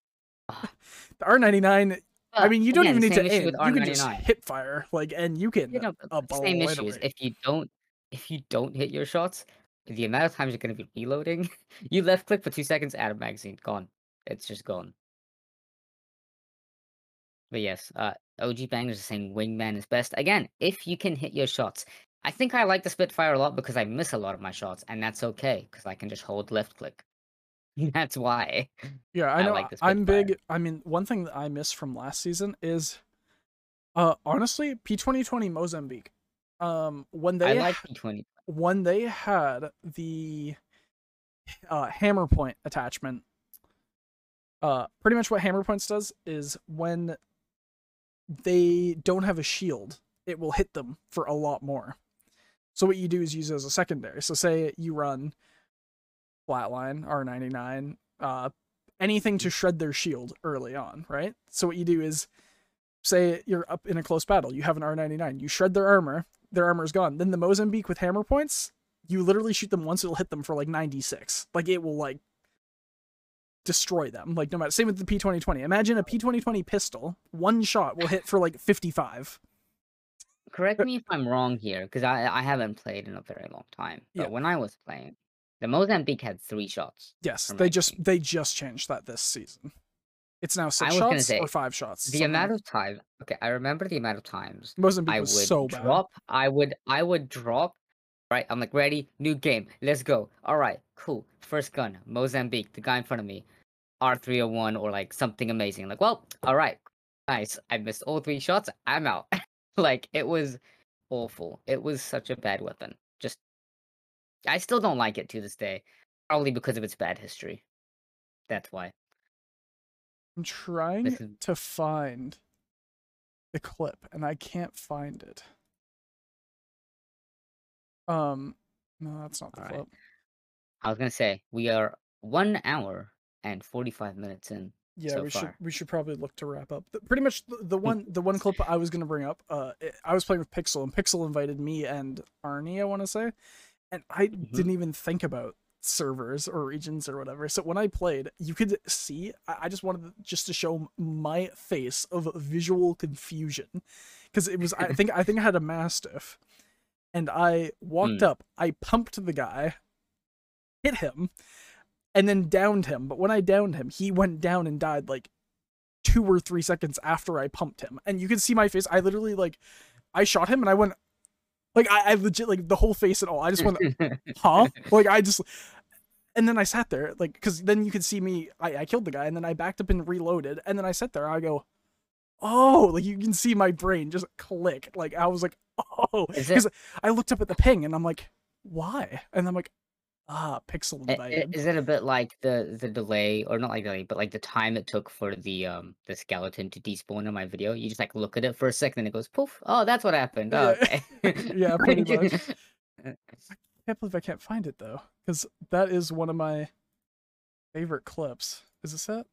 the R ninety-nine, uh, I mean, you don't again, even need to aim. You can just hit fire, like, and you can... You know, uh, same issues. If you, don't, if you don't hit your shots, the amount of times you're going to be reloading, you left-click for two seconds, out of magazine, gone. It's just gone. But yes, uh, O G Bangers is saying wingman is best. Again, if you can hit your shots. I think I like the Spitfire a lot because I miss a lot of my shots, and that's okay, because I can just hold left click. That's why. Yeah, I know. I like the Spitfire. I'm big. I mean, one thing that I miss from last season is, uh, honestly, P twenty twenty Mozambique. Um, when they I like P twenty. When they had the uh, hammer point attachment, uh, pretty much what hammer points does is when they don't have a shield, it will hit them for a lot more. So what you do is use it as a secondary. So say you run flatline, R ninety-nine, uh, anything to shred their shield early on, right? So what you do is, say you're up in a close battle, you have an R ninety-nine, you shred their armor, their armor is gone. Then the Mozambique with hammer points, you literally shoot them once, it'll hit them for like ninety-six. Like it will like destroy them. Like no matter, same with the P twenty twenty. Imagine a P twenty twenty pistol, one shot will hit for like fifty-five. Correct me if I'm wrong here, because I, I haven't played in a very long time. But yeah, when I was playing, the Mozambique had three shots. Yes, they just team. they just changed that this season. It's now six shots say, or five shots. The something. amount of time. Okay, I remember the amount of times Mozambique I was would so drop. Bad. I would I would drop. Right, I'm like, ready, new game, let's go. All right, cool. First gun, Mozambique. The guy in front of me, R three oh one or like something amazing. Like, well, all right, nice. I missed all three shots. I'm out. Like, it was awful. It was such a bad weapon. Just, I still don't like it to this day. Probably because of its bad history. That's why. I'm trying is... to find the clip, and I can't find it. Um, no, that's not the all clip. Right. I was gonna say, we are one hour and forty-five minutes in. Yeah, so we far. should we should probably look to wrap up. The, pretty much the, the one the one clip I was gonna bring up. Uh, it, I was playing with Pixel, and Pixel invited me and Arnie, I want to say, and I mm-hmm. didn't even think about servers or regions or whatever. So when I played, you could see. I, I just wanted just to show my face of visual confusion, because it was. I think I think I had a Mastiff, and I walked mm. up. I pumped the guy, hit him, and then downed him. But when I downed him, he went down and died like two or three seconds after I pumped him. And you can see my face. I literally like, I shot him and I went like, I, I legit like the whole face and all. I just went, huh? Like I just, and then I sat there like, cause then you could see me, I, I killed the guy and then I backed up and reloaded. And then I sat there, I go, oh, like you can see my brain just click. Like I was like, oh, cause I looked up at the ping and I'm like, why? And I'm like, ah, Pixel invited. Is it a bit like the the delay, or not like delay, but like the time it took for the um the skeleton to despawn in my video? You just like look at it for a second, and it goes poof. Oh, that's what happened. Yeah. Oh, okay. Yeah, pretty much. I can't believe I can't find it though, because that is one of my favorite clips. Is this it?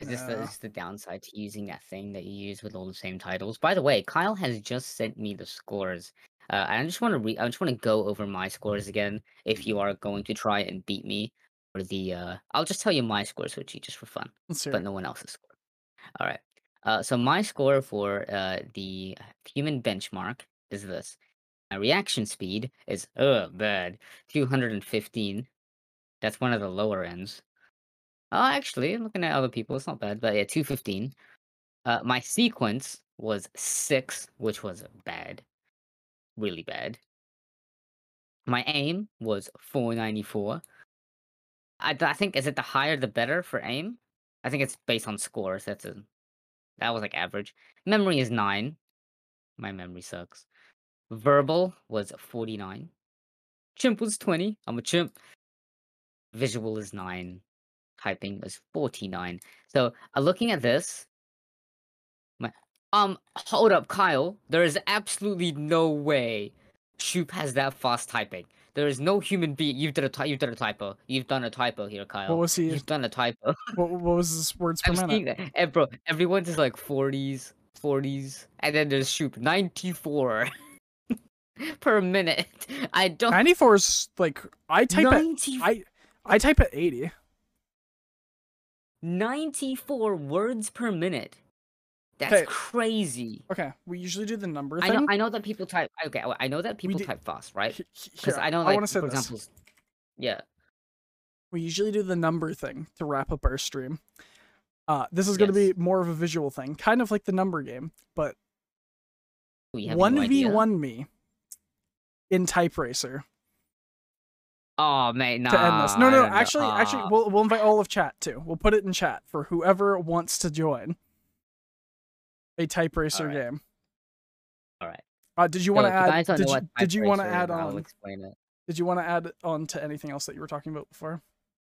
Is this, no. the, this is the downside to using that thing that you use with all the same titles? By the way, Kyle has just sent me the scores. Uh, I just want to re- I just want to go over my scores again. If you are going to try and beat me, or the uh, I'll just tell you my scores, which you just for fun, but no one else's score. All right. Uh, so my score for uh the human benchmark is this. My reaction speed is uh bad two hundred fifteen. That's one of the lower ends. Oh, uh, actually, I'm looking at other people. It's not bad, but yeah, two fifteen. Uh, my sequence was six, which was bad. Really bad. My aim was four ninety-four. I, I think, is it the higher the better for aim? I think it's based on scores. That's a, that was like average. Memory is nine. My memory sucks. Verbal was forty-nine. Chimp was twenty. I'm a chimp. Visual is nine. Typing is forty-nine. So, uh, looking at this, my Um, hold up, Kyle. There is absolutely no way Shoop has that fast typing. There is no human being. You've done a ty- you've done a typo. You've done a typo here, Kyle. What was he? You've done a typo. What, what was his words per minute? And bro, everyone's is like forties, forties, and then there's Shoop ninety-four per minute. I don't. ninety-four is like I type ninety... at I I type at eighty. ninety-four words per minute. That's okay. Crazy. Okay, we usually do the number thing. I know, I know that people type. Okay, I know that people type fast, right? Because I know, like, I want to say for this. Example, yeah. We usually do the number thing to wrap up our stream. Uh, this is going to yes. be more of a visual thing, kind of like the number game, but one v one me in Type Racer. Oh, mate, nah. To end this. No, no, no actually, oh. actually, we'll, we'll invite all of chat, too. We'll put it in chat for whoever wants to join a Type Racer all right. game. All right. Uh, did you want to add, did you, did you want to add on, I'll explain it. Did you want to add on to anything else that you were talking about before?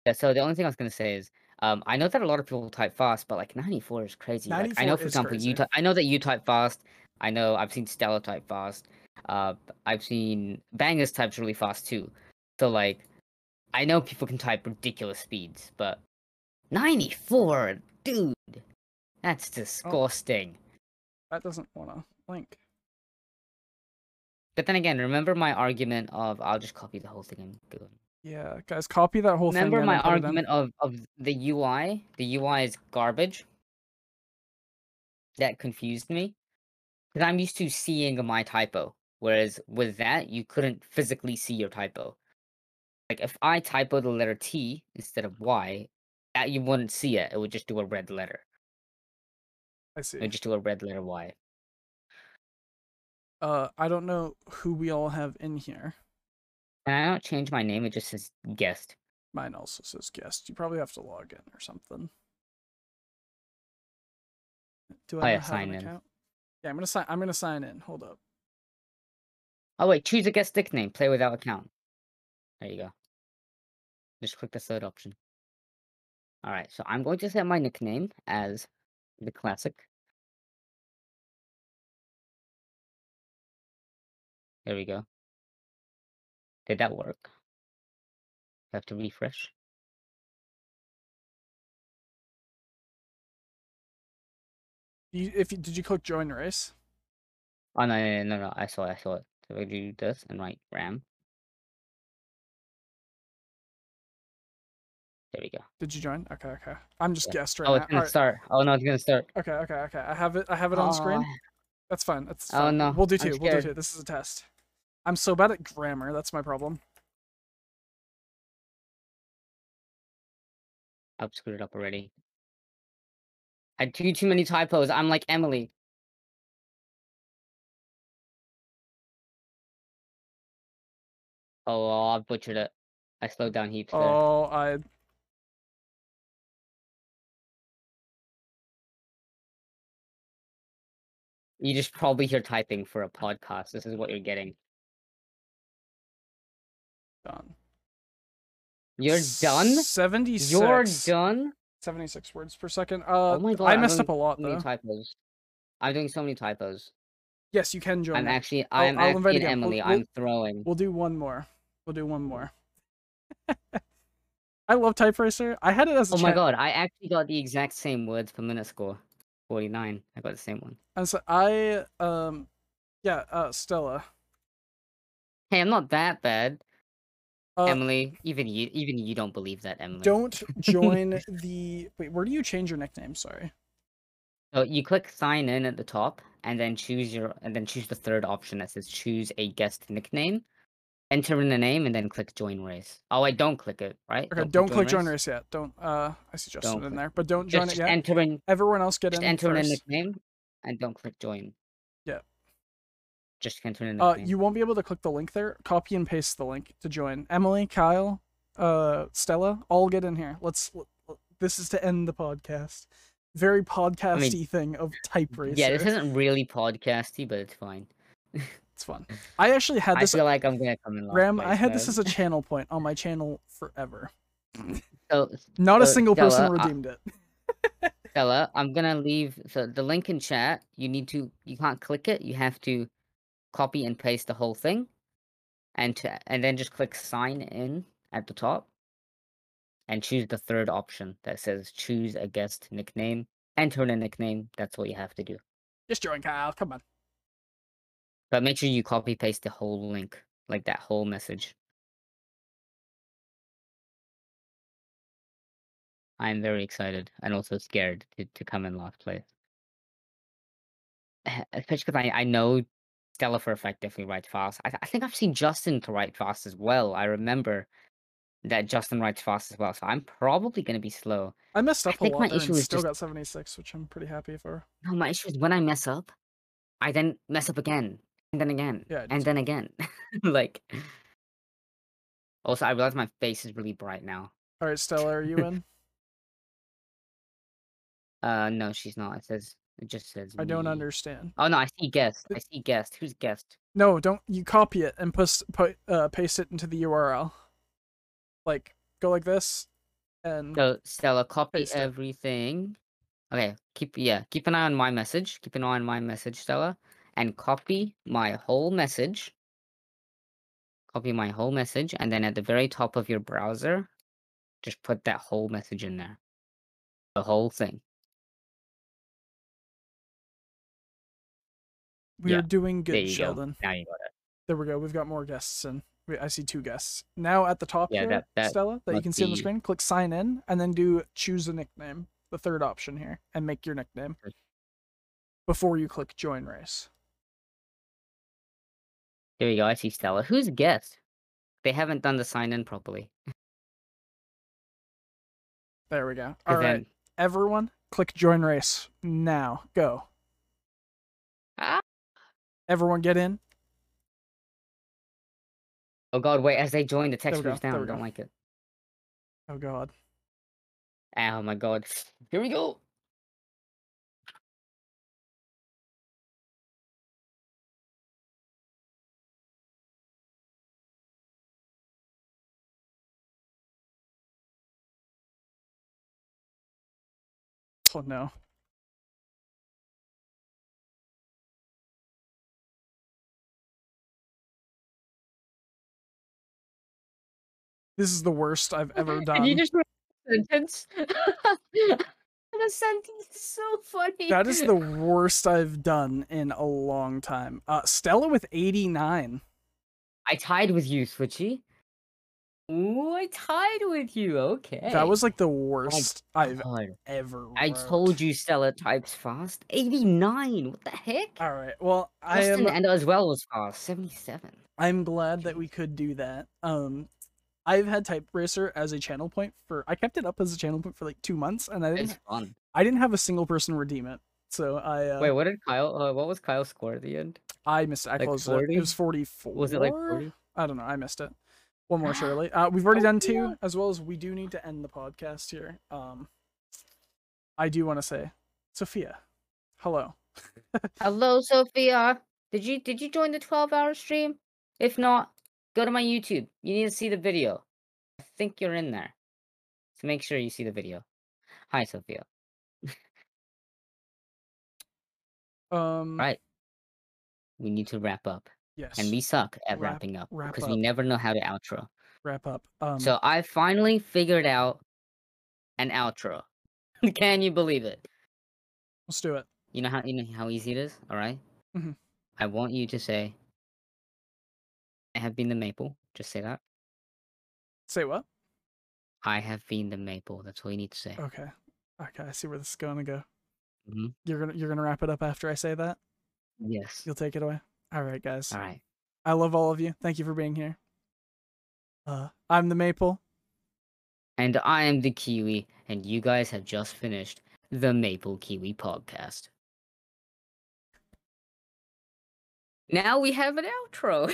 Yeah, so the only thing I was going to say is, Um, I know that a lot of people type fast, but like ninety-four is crazy. ninety-four like, I know, for example, crazy. you. Ty I know that you type fast. I know I've seen Stella type fast. Uh, I've seen Bangers types really fast too. So like, I know people can type ridiculous speeds, but ninety-four, dude, that's disgusting. Oh, that doesn't wanna link. But then again, remember my argument of I'll just copy the whole thing and do it. Yeah, guys, copy that whole Remember thing. Remember my argument of, of the U I? The U I is garbage. That confused me. Because I'm used to seeing my typo. Whereas with that, you couldn't physically see your typo. Like, if I typo the letter T instead of Y, that you wouldn't see it. It would just do a red letter. I see. It would just do a red letter Y. Uh, I don't know who we all have in here. And I don't change my name, it just says guest. Mine also says guest. You probably have to log in or something. Do I, I sign in? Account? Yeah, I'm gonna sign I'm gonna sign in. Hold up. Oh wait, choose a guest nickname, play without account. There you go. Just click the third option. Alright, so I'm going to set my nickname as the classic. There we go. Did that work? I have to refresh. You, if you, did you click join race? Oh no, no, no, no! I saw it. I saw it. So I do this and write Ram. There we go. Did you join? Okay, okay. I'm just yeah. guessed right now. Oh, it's now. gonna All start. Right. Oh no, it's gonna start. Okay, okay, okay. I have it. I have it on uh... screen. That's fine. That's. Fine. Oh no. We'll do two. We'll do two. This is a test. I'm so bad at grammar, that's my problem. I've screwed it up already. I do too many typos, I'm like Emily. Oh, I butchered it. I slowed down heaps there. Oh, I... You just probably hear typing for a podcast. This is what you're getting. Done. You're done? seventy-six. You're done? seventy-six words per second. Uh, oh my God, I messed up a lot, though. Typos. I'm doing so many typos. Yes, you can join. I'm actually, I'm I'll, actually I'll Emily. We'll, I'm throwing. We'll do one more. We'll do one more. I love Type Racer. I had it as a Oh my God, I actually got the exact same words per minute score. forty-nine. I got the same one. And so I, um, yeah, uh, Stella. Hey, I'm not that bad. Uh, Emily, even you, even you don't believe that, Emily. Don't join the... Wait, where do you change your nickname? Sorry. So you click sign in at the top, and then choose your, and then choose the third option that says choose a guest nickname. Enter in the name, and then click join race. Oh, I don't click it, right? Okay, don't, don't click join race. join race yet. Don't. Uh, I suggested don't it in there, but don't join just it yet. Enter in, Everyone else get just in enter first. in the nickname, and don't click join. Yeah. Just enter in the nickname. Uh, you won't be able to click the link there. Copy and paste the link to join. Emily, Kyle, uh, Stella, all get in here. Let's. This is to end the podcast. Very podcasty I mean, thing of Type Racer. Yeah, this isn't really podcasty, but it's fine. It's fun. I actually had this. I feel like I'm gonna come in last Ram, place, I had though. this as a channel point on my channel forever. So, Not so a single Stella, person redeemed I, it. Stella, I'm gonna leave so the link in chat. You need to. You can't click it. You have to copy and paste the whole thing, and to, and then just click sign in at the top, and choose the third option that says choose a guest nickname. Enter in a nickname. That's what you have to do. Just join, Kyle. Come on. But make sure you copy paste the whole link, like that whole message. I am very excited and also scared to, to come in last place. Especially because I, I know Stella for a fact definitely writes fast. I, I think I've seen Justin to write fast as well. I remember that Justin rides fast as well, so I'm probably going to be slow. I messed up I a lot, my issue and still just... got seventy-six, which I'm pretty happy for. No, my issue is when I mess up, I then mess up again, and then again, yeah, and then again. Like, also, I realize my face is really bright now. All right, Stella, are you in? Uh, no, she's not. It says, it just says. I me. don't understand. Oh no, I see guest. I see guest. Who's guest? No, don't. You copy it and post, put, uh, paste it into the U R L. Like, go like this, and so Stella, copy everything. It. Okay, keep yeah, keep an eye on my message. Keep an eye on my message, Stella, and copy my whole message. Copy my whole message, and then at the very top of your browser, just put that whole message in there, the whole thing. We yeah. are doing good, there you Sheldon. Go. Now you got it. There we go. We've got more guests in. I see two guests. Now at the top yeah, here, that, that Stella, that you can see on the screen, click sign in, and then do choose a nickname, the third option here, and make your nickname before you click join race. There you go, I see Stella. Who's guest? They haven't done the sign in properly. There we go. All right, everyone, click join race now. Go. Ah. Everyone get in. Oh god, wait, as they join, the text moves down. I don't like it. Oh god. Oh my god. Here we go! Oh no. This is the worst I've ever done. And you just wrote a sentence. The sentence is so funny. That is the worst I've done in a long time. Uh, Stella with eighty-nine. I tied with you, Switchy. Ooh, I tied with you. Okay. That was like the worst oh, I've ever wrote. I told you Stella types fast. eighty-nine. What the heck? All right. Well, Justin I am. And as well was fast. seventy-seven. I'm glad that we could do that. Um. I've had Type Racer as a channel point for I kept it up as a channel point for like two months and I didn't fun. I didn't have a single person redeem it. So I uh, Wait, what did Kyle uh, what was Kyle's score at the end? I missed it. I like closed forty? It. It was forty-four. Was it like forty? I don't know. I missed it. One more surely. Uh we've already oh, done two yeah. as well as we do need to end the podcast here. Um I do want to say Sophia. Hello. Hello Sophia. Did you did you join the twelve hour stream? If not, go to my YouTube. You need to see the video. I think you're in there. So make sure you see the video. Hi, Sophia. um. Right. We need to wrap up. Yes. And we suck at wrap, wrapping up. Because wrap we never know how to outro. Wrap up. Um, so I finally figured out an outro. Can you believe it? Let's do it. You know how, you know how easy it is? All right? Mm-hmm. I want you to say... I have been the maple. Just say that. Say what? I have been the maple. That's all you need to say. Okay. Okay. I see where this is going to go. Mm-hmm. You're gonna you're gonna wrap it up after I say that. Yes. You'll take it away. All right, guys. All right. I love all of you. Thank you for being here. Uh, I'm the maple, and I am the kiwi, and you guys have just finished the Maple Kiwi podcast. Now we have an outro.